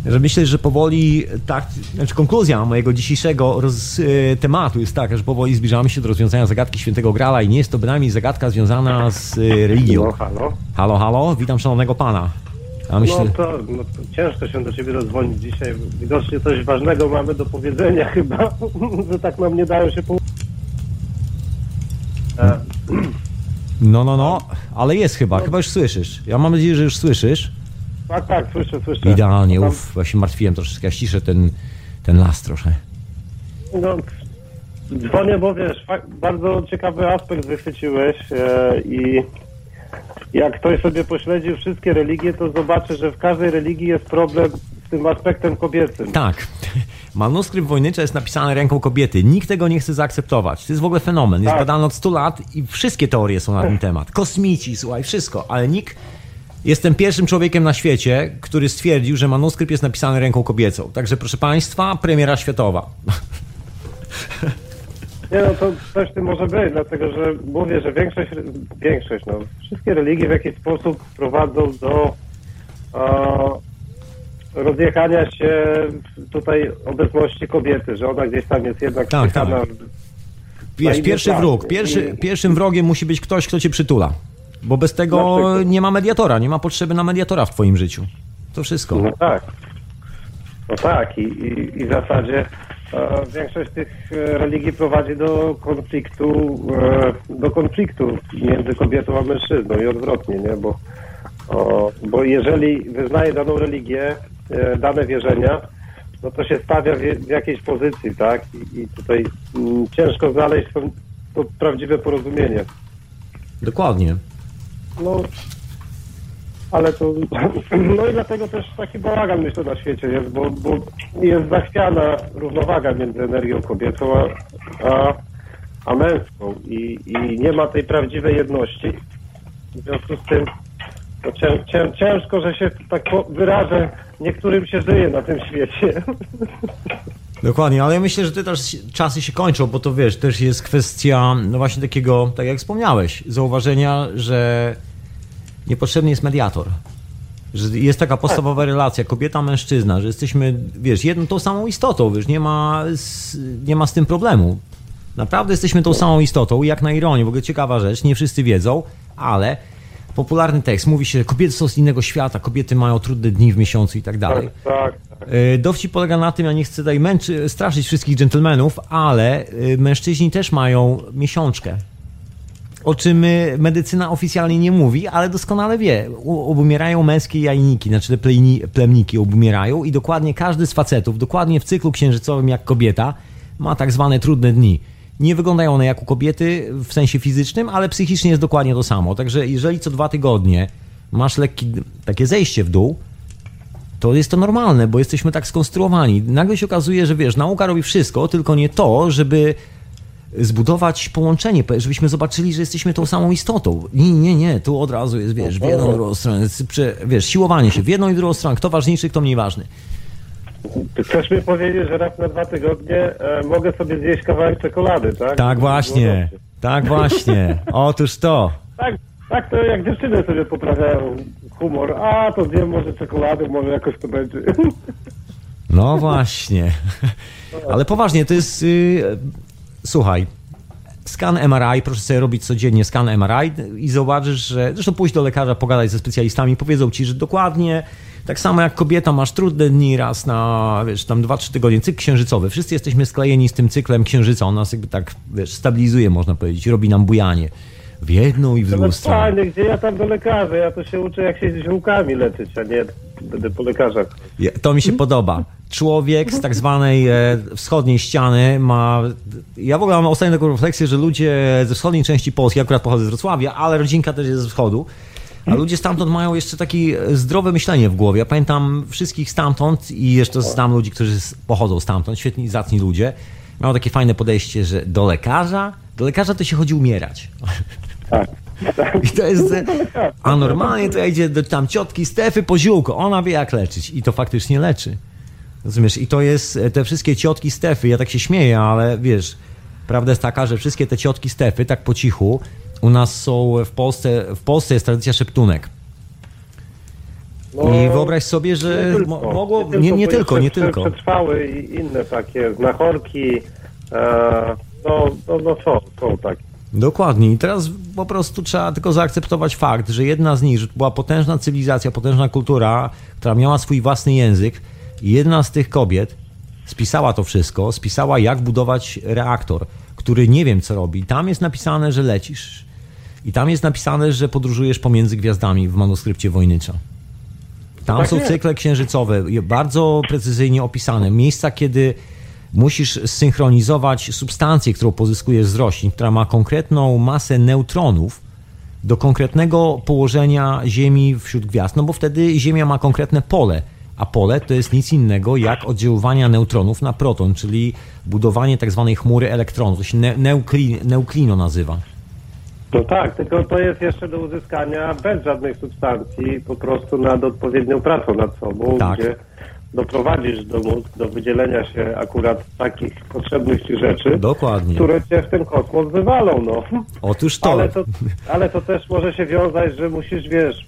Że myślę, że powoli, tak, znaczy konkluzja mojego dzisiejszego tematu jest taka, że powoli zbliżamy się do rozwiązania zagadki Świętego Grala i nie jest to bynajmniej zagadka związana z religią. No, halo. Halo, halo, witam szanownego pana. Ja myślę... No to ciężko się do ciebie rozdzwonić dzisiaj. Widocznie coś ważnego mamy do powiedzenia chyba, że tak nam nie dają się połączyć. No, ale jest chyba już słyszysz. Ja mam nadzieję, że już słyszysz. Tak, słyszę. Idealnie, uff, ja się martwiłem troszeczkę, ja ściszę ten las trochę. No, dzwonię, bo wiesz, bardzo ciekawy aspekt wychwyciłeś i jak ktoś sobie pośledzi wszystkie religie, to zobaczy, że w każdej religii jest problem z tym aspektem kobiecym. Tak. Manuskrypt Wojnicza jest napisany ręką kobiety. Nikt tego nie chce zaakceptować. To jest w ogóle fenomen. Jest badany od 100 lat i wszystkie teorie są na ten temat. Kosmici, słuchaj, wszystko, ale nikt... Jestem pierwszym człowiekiem na świecie, który stwierdził, że manuskrypt jest napisany ręką kobiecą. Także proszę państwa, premiera światowa. Nie no, to coś w tym może być, dlatego że mówię, że większość, no, wszystkie religie w jakiś sposób prowadzą do rozjechania się tutaj obecności kobiety, że ona gdzieś tam jest jednak... Tak. Wiesz, pierwszym wrogiem musi być ktoś, kto cię przytula. Bo bez tego nie ma mediatora, nie ma potrzeby na mediatora w twoim życiu. To wszystko. No tak. I w zasadzie większość tych religii prowadzi do konfliktu między kobietą a mężczyzną i odwrotnie, nie? Bo jeżeli wyznaje daną religię, dane wierzenia, no to się stawia w jakiejś pozycji, tak? I tutaj ciężko znaleźć to prawdziwe porozumienie. Dokładnie. No, ale to... No i dlatego też taki bałagan, myślę, na świecie jest, bo jest zachwiana równowaga między energią kobiecą a męską i nie ma tej prawdziwej jedności. W związku z tym to ciężko, że się tak wyrażę, niektórym się żyje na tym świecie. Dokładnie, ale ja myślę, że te też czasy się kończą, bo to wiesz, też jest kwestia, no właśnie takiego, tak jak wspomniałeś, zauważenia, że niepotrzebny jest mediator. Że jest taka podstawowa relacja kobieta-mężczyzna, że jesteśmy, wiesz, jedną tą samą istotą, wiesz, nie ma z tym problemu. Naprawdę jesteśmy tą samą istotą i jak na ironię, w ogóle ciekawa rzecz, nie wszyscy wiedzą, ale popularny tekst, mówi się, że kobiety są z innego świata, kobiety mają trudne dni w miesiącu i tak dalej. Tak. Dowcip polega na tym, ja nie chcę tutaj straszyć wszystkich dżentelmenów, ale mężczyźni też mają miesiączkę, o czym medycyna oficjalnie nie mówi, ale doskonale wie. Obumierają męskie jajniki, znaczy te plemniki obumierają i dokładnie każdy z facetów, dokładnie w cyklu księżycowym jak kobieta, ma tak zwane trudne dni. Nie wyglądają one jak u kobiety w sensie fizycznym, ale psychicznie jest dokładnie to samo. Także jeżeli co 2 tygodnie masz lekkie takie zejście w dół, to jest to normalne, bo jesteśmy tak skonstruowani. Nagle się okazuje, że wiesz, nauka robi wszystko, tylko nie to, żeby zbudować połączenie, żebyśmy zobaczyli, że jesteśmy tą samą istotą. Nie, tu od razu jest, wiesz, w jedną i drugą stronę, wiesz, siłowanie się w jedną i drugą stronę, kto ważniejszy, kto mniej ważny. Chcesz mi powiedzieć, że raz na 2 tygodnie mogę sobie zjeść kawałek czekolady, tak? Tak właśnie. Otóż to. Tak to jak dziewczyny sobie poprawiają humor. A, to zjem może czekolady, może jakoś to będzie. No właśnie. Ale poważnie, to jest... Słuchaj, skan MRI, proszę sobie robić codziennie skan MRI i zobaczysz, że... Zresztą pójść do lekarza, pogadać ze specjalistami, powiedzą ci, że dokładnie... Tak samo jak kobieta, masz trudne dni raz na, wiesz, tam 2-3 tygodnie, cykl księżycowy. Wszyscy jesteśmy sklejeni z tym cyklem księżyca. On nas jakby tak, wiesz, stabilizuje, można powiedzieć. Robi nam bujanie. W jedną i w drugą stronę. Panie, gdzie ja tam do lekarza? Ja to się uczę, jak się z ziółkami leczyć, a nie będę po lekarzach. To mi się podoba. Człowiek z tak zwanej wschodniej ściany ma... Ja w ogóle mam ostatnią taką refleksję, że ludzie ze wschodniej części Polski, ja akurat pochodzę z Wrocławia, ale rodzinka też jest ze wschodu, a ludzie stamtąd mają jeszcze takie zdrowe myślenie w głowie. Ja pamiętam wszystkich stamtąd i jeszcze znam ludzi, którzy pochodzą stamtąd, świetni, zacni ludzie. Mają takie fajne podejście, że do lekarza to się chodzi umierać. I to jest... A normalnie to idzie do tam ciotki Stefy po ziółko, ona wie jak leczyć i to faktycznie leczy. Rozumiesz? I to jest te wszystkie ciotki Stefy, ja tak się śmieję, ale wiesz, prawda jest taka, że wszystkie te ciotki Stefy tak po cichu u nas są w Polsce jest tradycja szeptunek. No, i wyobraź sobie, że nie tylko. Przetrwały i inne takie znachorki, są takie. Dokładnie i teraz po prostu trzeba tylko zaakceptować fakt, że jedna z nich, że była potężna cywilizacja, potężna kultura, która miała swój własny język i jedna z tych kobiet spisała to wszystko, spisała jak budować reaktor, który nie wiem co robi. Tam jest napisane, że lecisz. I tam jest napisane, że podróżujesz pomiędzy gwiazdami w manuskrypcie Wojnicza. Tam tak są cykle księżycowe, bardzo precyzyjnie opisane. Miejsca, kiedy musisz zsynchronizować substancję, którą pozyskujesz z roślin, która ma konkretną masę neutronów do konkretnego położenia Ziemi wśród gwiazd, no bo wtedy Ziemia ma konkretne pole. A pole to jest nic innego jak oddziaływania neutronów na proton, czyli budowanie tak zwanej chmury elektronów. To się neutrino nazywa. No tak, tylko to jest jeszcze do uzyskania bez żadnych substancji, po prostu nad odpowiednią pracą nad sobą, tak. Gdzie doprowadzisz do mózgu, do wydzielenia się akurat takich potrzebnych ci rzeczy, dokładnie, które cię w ten kosmos wywalą. No. Otóż to. Ale to też może się wiązać, że musisz, wiesz,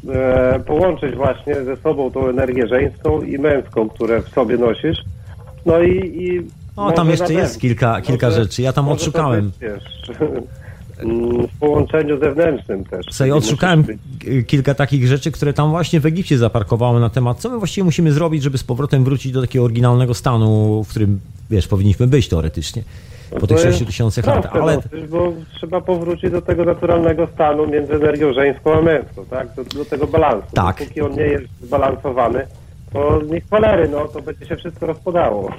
połączyć właśnie ze sobą tą energię żeńską i męską, które w sobie nosisz. No i o, tam jeszcze jest kilka rzeczy. Ja tam odszukałem. W połączeniu zewnętrznym też. Ja odszukałem kilka takich rzeczy, które tam właśnie w Egipcie zaparkowały na temat, co my właściwie musimy zrobić, żeby z powrotem wrócić do takiego oryginalnego stanu, w którym, wiesz, powinniśmy być teoretycznie po tych 6000 lat. Ale... Bo trzeba powrócić do tego naturalnego stanu między energią żeńską a męską, tak? Do tego balansu. Tak. Dopóki on nie jest zbalansowany, to nie cholery, no to będzie się wszystko rozpadało.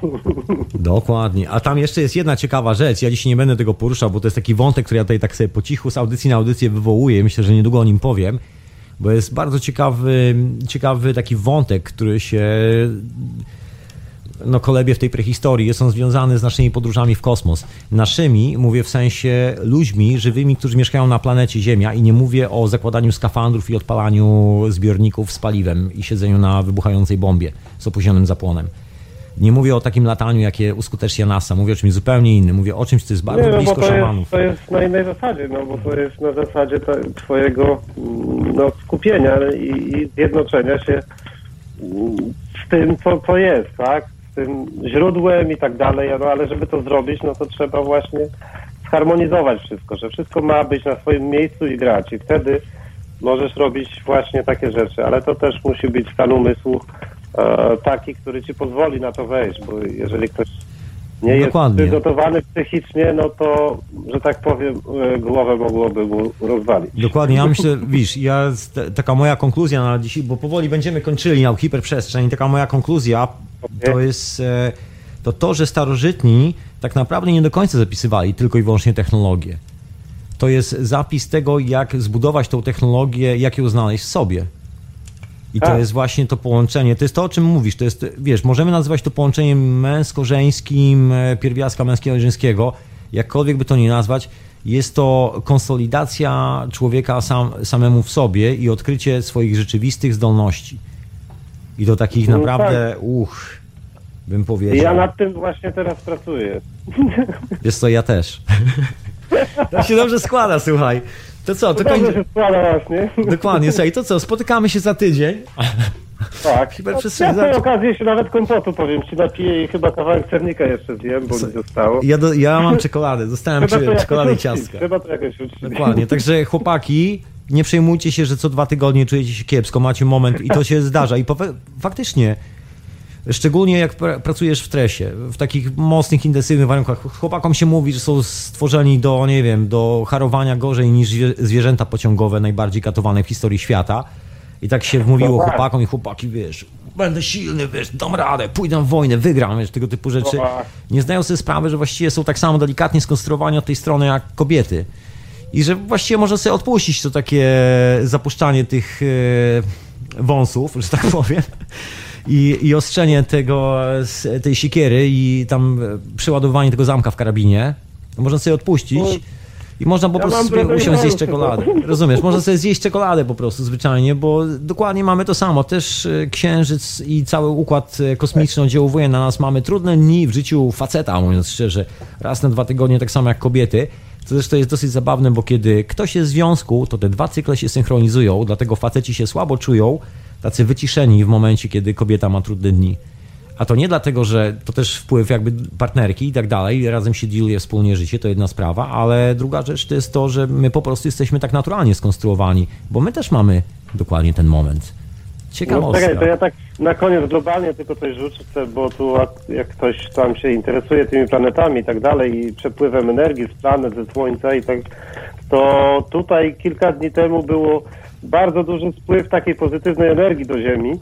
Dokładnie. A tam jeszcze jest jedna ciekawa rzecz. Ja dzisiaj nie będę tego poruszał, bo to jest taki wątek, który ja tutaj tak sobie po cichu z audycji na audycję wywołuję. Myślę, że niedługo o nim powiem, bo jest bardzo ciekawy taki wątek, który się kolebie w tej prehistorii. Jest on związany z naszymi podróżami w kosmos. Naszymi, mówię w sensie ludźmi żywymi, którzy mieszkają na planecie Ziemia, i nie mówię o zakładaniu skafandrów i odpalaniu zbiorników z paliwem i siedzeniu na wybuchającej bombie z opóźnionym zapłonem. Nie mówię o takim lataniu, jakie uskutecznia NASA. Mówię o czymś zupełnie innym. Mówię o czymś, co jest bardzo blisko szamanów. To jest na innej zasadzie, bo to jest na zasadzie twojego skupienia i zjednoczenia się z tym, co to jest, tak? Tym źródłem i tak dalej, ale żeby to zrobić, to trzeba właśnie zharmonizować wszystko, że wszystko ma być na swoim miejscu i grać, i wtedy możesz robić właśnie takie rzeczy, ale to też musi być stan umysłu taki, który ci pozwoli na to wejść, bo jeżeli ktoś nie Dokładnie. Jest przygotowany psychicznie, to, że tak powiem, głowę mogłoby mu rozwalić. Dokładnie, ja myślę, wiesz, taka moja konkluzja na dziś, bo powoli będziemy kończyli na hiperprzestrzeń, taka moja konkluzja to jest to, że starożytni tak naprawdę nie do końca zapisywali tylko i wyłącznie technologię. To jest zapis tego, jak zbudować tą technologię, jak ją znaleźć w sobie. I to jest właśnie to połączenie, to jest to, o czym mówisz, to jest, możemy nazywać to połączeniem męsko-żeńskim, pierwiastka męskiego i żeńskiego, jakkolwiek by to nie nazwać, jest to konsolidacja człowieka samemu w sobie i odkrycie swoich rzeczywistych zdolności. I do takich naprawdę, bym powiedział. Ja nad tym właśnie teraz pracuję. Wiesz co, ja też. To się dobrze składa, słuchaj. To co? To dobrze się składa właśnie. Dokładnie, słuchaj, to co? Spotykamy się za tydzień. Tak. Ja w tej okazji się nawet kompotu, powiem ci, napiję i chyba kawałek sernika jeszcze zjem, bo mi zostało. Ja mam czekoladę, dostałem czekoladę i ciastka. Trzeba to jakoś uczcić. Dokładnie, także chłopaki, nie przejmujcie się, że co 2 tygodnie czujecie się kiepsko, macie moment i to się zdarza. I faktycznie, szczególnie jak pracujesz w stresie, w takich mocnych, intensywnych warunkach, chłopakom się mówi, że są stworzeni do, do harowania gorzej niż zwierzęta pociągowe, najbardziej katowane w historii świata. I tak się mówiło chłopakom i chłopaki, będę silny, dam radę, pójdę w wojnę, wygram, tego typu rzeczy. Nie zdają sobie sprawy, że właściwie są tak samo delikatnie skonstruowani od tej strony jak kobiety. I że właściwie można sobie odpuścić to takie zapuszczanie tych wąsów, że tak powiem, i ostrzenie tej sikiery i tam przeładowanie tego zamka w karabinie. Można sobie odpuścić i można po prostu sobie usiąść zjeść czekoladę. Rozumiesz? Można sobie zjeść czekoladę po prostu zwyczajnie, bo dokładnie mamy to samo. Też Księżyc i cały układ kosmiczny oddziałuje na nas. Mamy trudne dni w życiu faceta, mówiąc szczerze. Raz na 2 tygodnie, tak samo jak kobiety. To zresztą jest dosyć zabawne, bo kiedy ktoś jest w związku, to te 2 cykle się synchronizują, dlatego faceci się słabo czują, tacy wyciszeni w momencie, kiedy kobieta ma trudne dni. A to nie dlatego, że to też wpływ partnerki i tak dalej, razem się dealuje wspólnie życie, to jedna sprawa, ale druga rzecz to jest to, że my po prostu jesteśmy tak naturalnie skonstruowani, bo my też mamy dokładnie ten moment. Ciekawostka. Czekaj, to ja tak na koniec globalnie tylko coś rzucę, bo tu jak ktoś tam się interesuje tymi planetami i tak dalej i przepływem energii z planet, ze Słońca i tak, to tutaj kilka dni temu było bardzo duży spływ takiej pozytywnej energii do Ziemi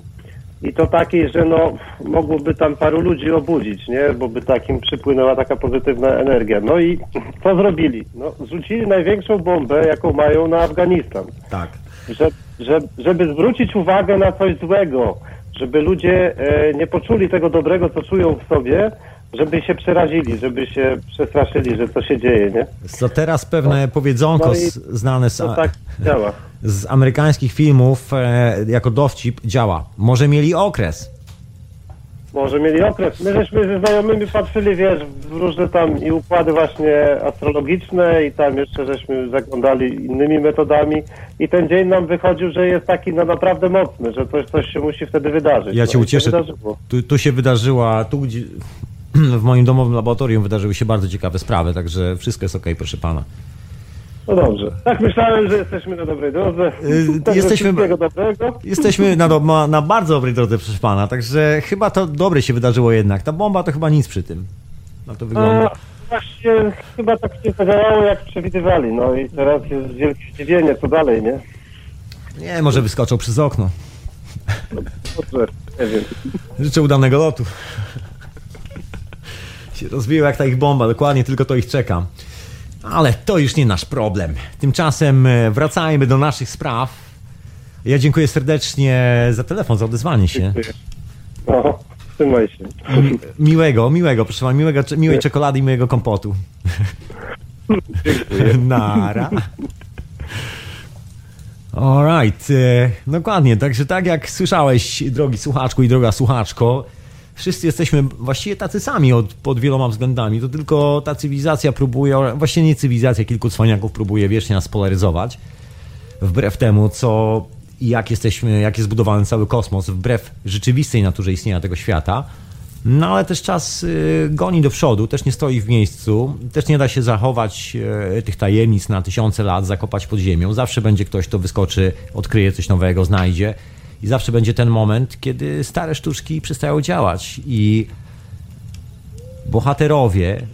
i to takiej, że mogłoby tam paru ludzi obudzić, bo by takim przypłynęła taka pozytywna energia. No i co zrobili? Zrzucili największą bombę, jaką mają na Afganistan. Tak. Żeby zwrócić uwagę na coś złego, żeby ludzie nie poczuli tego dobrego, co czują w sobie, żeby się przerazili, żeby się przestraszyli, że co się dzieje, To teraz pewne powiedzonko znane z amerykańskich filmów jako dowcip działa. Może mieli okres. My żeśmy ze znajomymi patrzyli, w różne tam i układy właśnie astrologiczne i tam jeszcze żeśmy zaglądali innymi metodami i ten dzień nam wychodził, że jest taki naprawdę mocny, że coś się musi wtedy wydarzyć. Ja cię ucieszę, tu się wydarzyła, w moim domowym laboratorium wydarzyły się bardzo ciekawe sprawy, także wszystko jest okej, proszę pana. No dobrze. Tak myślałem, że jesteśmy na dobrej drodze. Jesteśmy na bardzo dobrej drodze, proszę pana, także chyba to dobre się wydarzyło jednak. Ta bomba to chyba nic przy tym. No to wygląda. Właśnie chyba tak się zadziałało, jak przewidywali. No i teraz jest wielkie zdziwienie, co dalej, nie? Nie, może wyskoczą przez okno. Dobrze, nie wiem. Życzę udanego lotu. Się rozbiło jak ta ich bomba, dokładnie, tylko to ich czeka. Ale to już nie nasz problem. Tymczasem wracajmy do naszych spraw. Ja dziękuję serdecznie za telefon, za odezwanie się. Dziękuję. No, trzymaj się. Miłego, proszę pana, miłej czekolady i mojego kompotu. Dziękuję. Nara. Alright, dokładnie, także tak jak słyszałeś, drogi słuchaczku i droga słuchaczko, wszyscy jesteśmy właściwie tacy sami pod wieloma względami, to tylko ta cywilizacja próbuje, właśnie nie cywilizacja, kilku cwaniaków próbuje wiecznie nas polaryzować, wbrew temu co i jak jesteśmy, jak jest zbudowany cały kosmos, wbrew rzeczywistej naturze istnienia tego świata. No ale też czas goni do przodu, też nie stoi w miejscu, też nie da się zachować tych tajemnic na tysiące lat, zakopać pod ziemią. Zawsze będzie ktoś, kto wyskoczy, odkryje coś nowego, znajdzie i zawsze będzie ten moment, kiedy stare sztuczki przestają działać i bohaterowie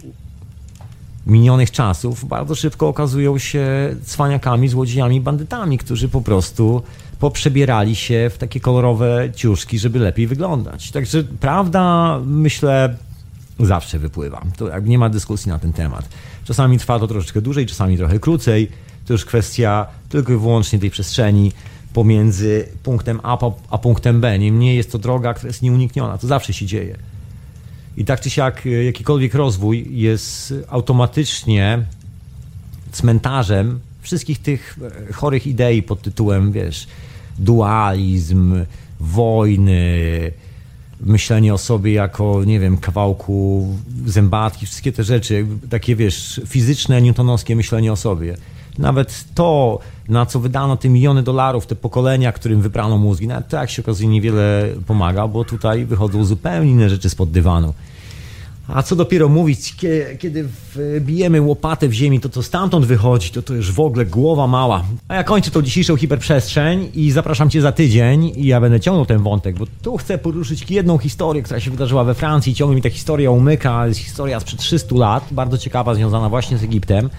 minionych czasów bardzo szybko okazują się cwaniakami, złodziejami, bandytami, którzy po prostu poprzebierali się w takie kolorowe ciuszki, żeby lepiej wyglądać. Także prawda, myślę, zawsze wypływa. To nie ma dyskusji na ten temat. Czasami trwa to troszeczkę dłużej, czasami trochę krócej. To już kwestia tylko i wyłącznie tej przestrzeni pomiędzy punktem A punktem B. Niemniej jest to droga, która jest nieunikniona. To zawsze się dzieje. I tak czy siak jakikolwiek rozwój jest automatycznie cmentarzem wszystkich tych chorych idei pod tytułem, wiesz, dualizm, wojny, myślenie o sobie jako, nie wiem, kawałku zębatki, wszystkie te rzeczy, takie, wiesz, fizyczne, newtonowskie myślenie o sobie. Nawet to, na co wydano te miliony dolarów, te pokolenia, którym wybrano mózgi, nawet to, jak się okazuje, niewiele pomaga, bo tutaj wychodzą zupełnie inne rzeczy spod dywanu. A co dopiero mówić, kiedy wbijemy łopatę w ziemi, to co stamtąd wychodzi, to już w ogóle głowa mała. A ja kończę tą dzisiejszą hiperprzestrzeń i zapraszam cię za tydzień i ja będę ciągnął ten wątek, bo tu chcę poruszyć jedną historię, która się wydarzyła we Francji. Ciągle mi ta historia umyka, jest historia sprzed 300 lat, bardzo ciekawa, związana właśnie z Egiptem.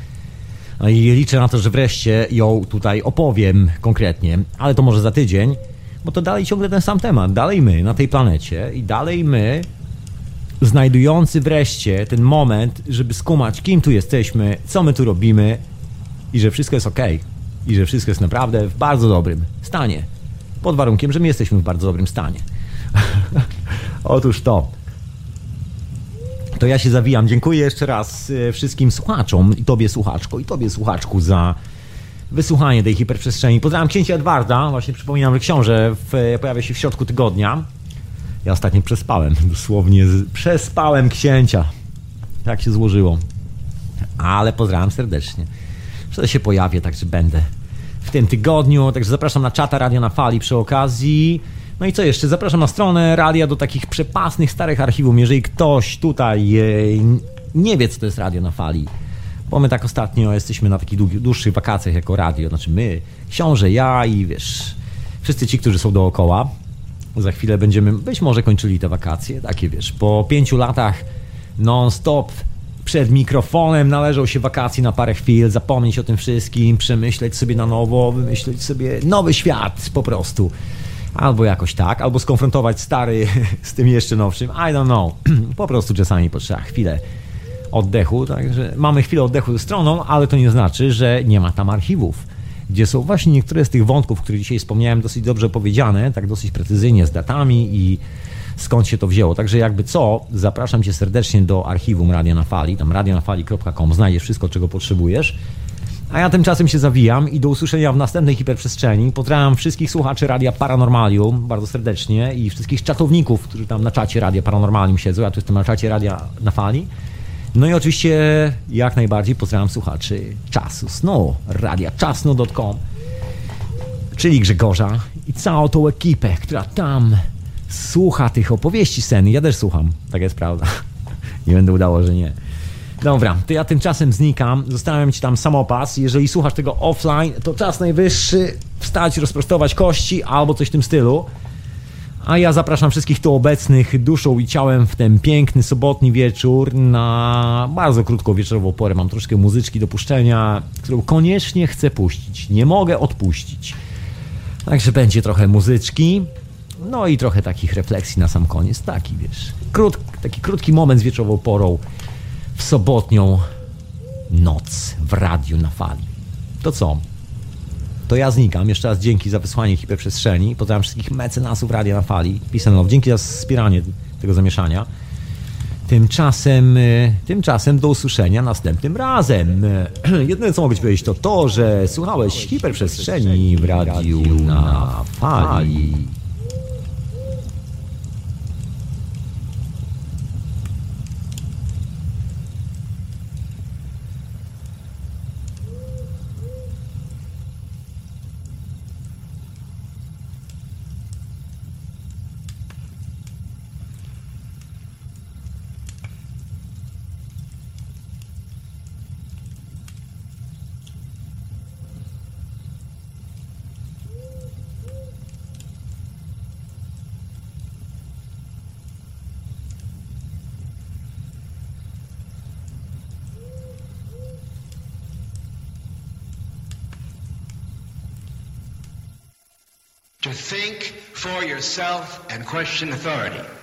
I liczę na to, że wreszcie ją tutaj opowiem konkretnie, ale to może za tydzień, bo to dalej ciągle ten sam temat. Dalej my na tej planecie i dalej my znajdujący wreszcie ten moment, żeby skumać, kim tu jesteśmy, co my tu robimy i że wszystko jest okej. I że wszystko jest naprawdę w bardzo dobrym stanie. Pod warunkiem, że my jesteśmy w bardzo dobrym stanie. Otóż to. To ja się zawijam. Dziękuję jeszcze raz wszystkim słuchaczom i tobie, słuchaczko, i tobie, słuchaczku, za wysłuchanie tej hiperprzestrzeni. Pozdrawiam księcia Edwarda. Właśnie przypominam, że książę pojawia się w środku tygodnia. Ja ostatnio przespałem, dosłownie przespałem księcia. Tak się złożyło. Ale pozdrawiam serdecznie. Że się pojawię, także będę w tym tygodniu. Także zapraszam na czata Radia na Fali przy okazji. No i co jeszcze? Zapraszam na stronę radia do takich przepasnych starych archiwum. Jeżeli ktoś tutaj nie wie, co to jest Radio na Fali, bo my tak ostatnio jesteśmy na takich dłuższych wakacjach jako radio. Znaczy my, książę, ja i wiesz, wszyscy ci, którzy są dookoła. Za chwilę będziemy, być może kończyli te wakacje, takie wiesz, po 5 latach non-stop przed mikrofonem należą się wakacje na parę chwil, zapomnieć o tym wszystkim, przemyśleć sobie na nowo, wymyśleć sobie nowy świat po prostu. Albo jakoś tak, albo skonfrontować stary z tym jeszcze nowszym, I don't know. Po prostu czasami potrzeba chwilę oddechu, także mamy chwilę oddechu ze stroną, ale to nie znaczy, że nie ma tam archiwów, gdzie są właśnie niektóre z tych wątków, które dzisiaj wspomniałem, dosyć dobrze opowiedziane, tak dosyć precyzyjnie, z datami i skąd się to wzięło. Także jakby co, zapraszam cię serdecznie do archiwum Radia na Fali, tam radionafali.com, znajdziesz wszystko, czego potrzebujesz. A ja tymczasem się zawijam i do usłyszenia w następnej hiperprzestrzeni. Pozdrawiam wszystkich słuchaczy Radia Paranormalium bardzo serdecznie i wszystkich czatowników, którzy tam na czacie Radia Paranormalium siedzą, ja tu jestem na czacie Radia na Fali. No i oczywiście jak najbardziej pozdrawiam słuchaczy Czasu Snu, radiaczasnu.com, czyli Grzegorza i całą tą ekipę, która tam słucha tych opowieści sen. Ja też słucham, tak jest prawda. Nie będę udało, że nie. Dobra, to ja tymczasem znikam, zostawiam ci tam samopas. Jeżeli słuchasz tego offline, to czas najwyższy wstać, rozprostować kości albo coś w tym stylu. A ja zapraszam wszystkich tu obecnych duszą i ciałem w ten piękny sobotni wieczór na bardzo krótką wieczorową porę. Mam troszkę muzyczki do puszczenia, którą koniecznie chcę puścić. Nie mogę odpuścić. Także będzie trochę muzyczki. No i trochę takich refleksji na sam koniec. Taki, wiesz, taki krótki moment z wieczorową porą w sobotnią noc w radiu na fali. To co? To ja znikam. Jeszcze raz dzięki za wysłanie hiperprzestrzeni. Pozdrawiam wszystkich mecenasów Radia na Fali. Pisano. Dzięki za wspieranie tego zamieszania. Tymczasem do usłyszenia następnym razem. Jedyne co mogę ci powiedzieć to to, że słuchałeś hiperprzestrzeni w Radiu na Fali. Think for yourself and question authority.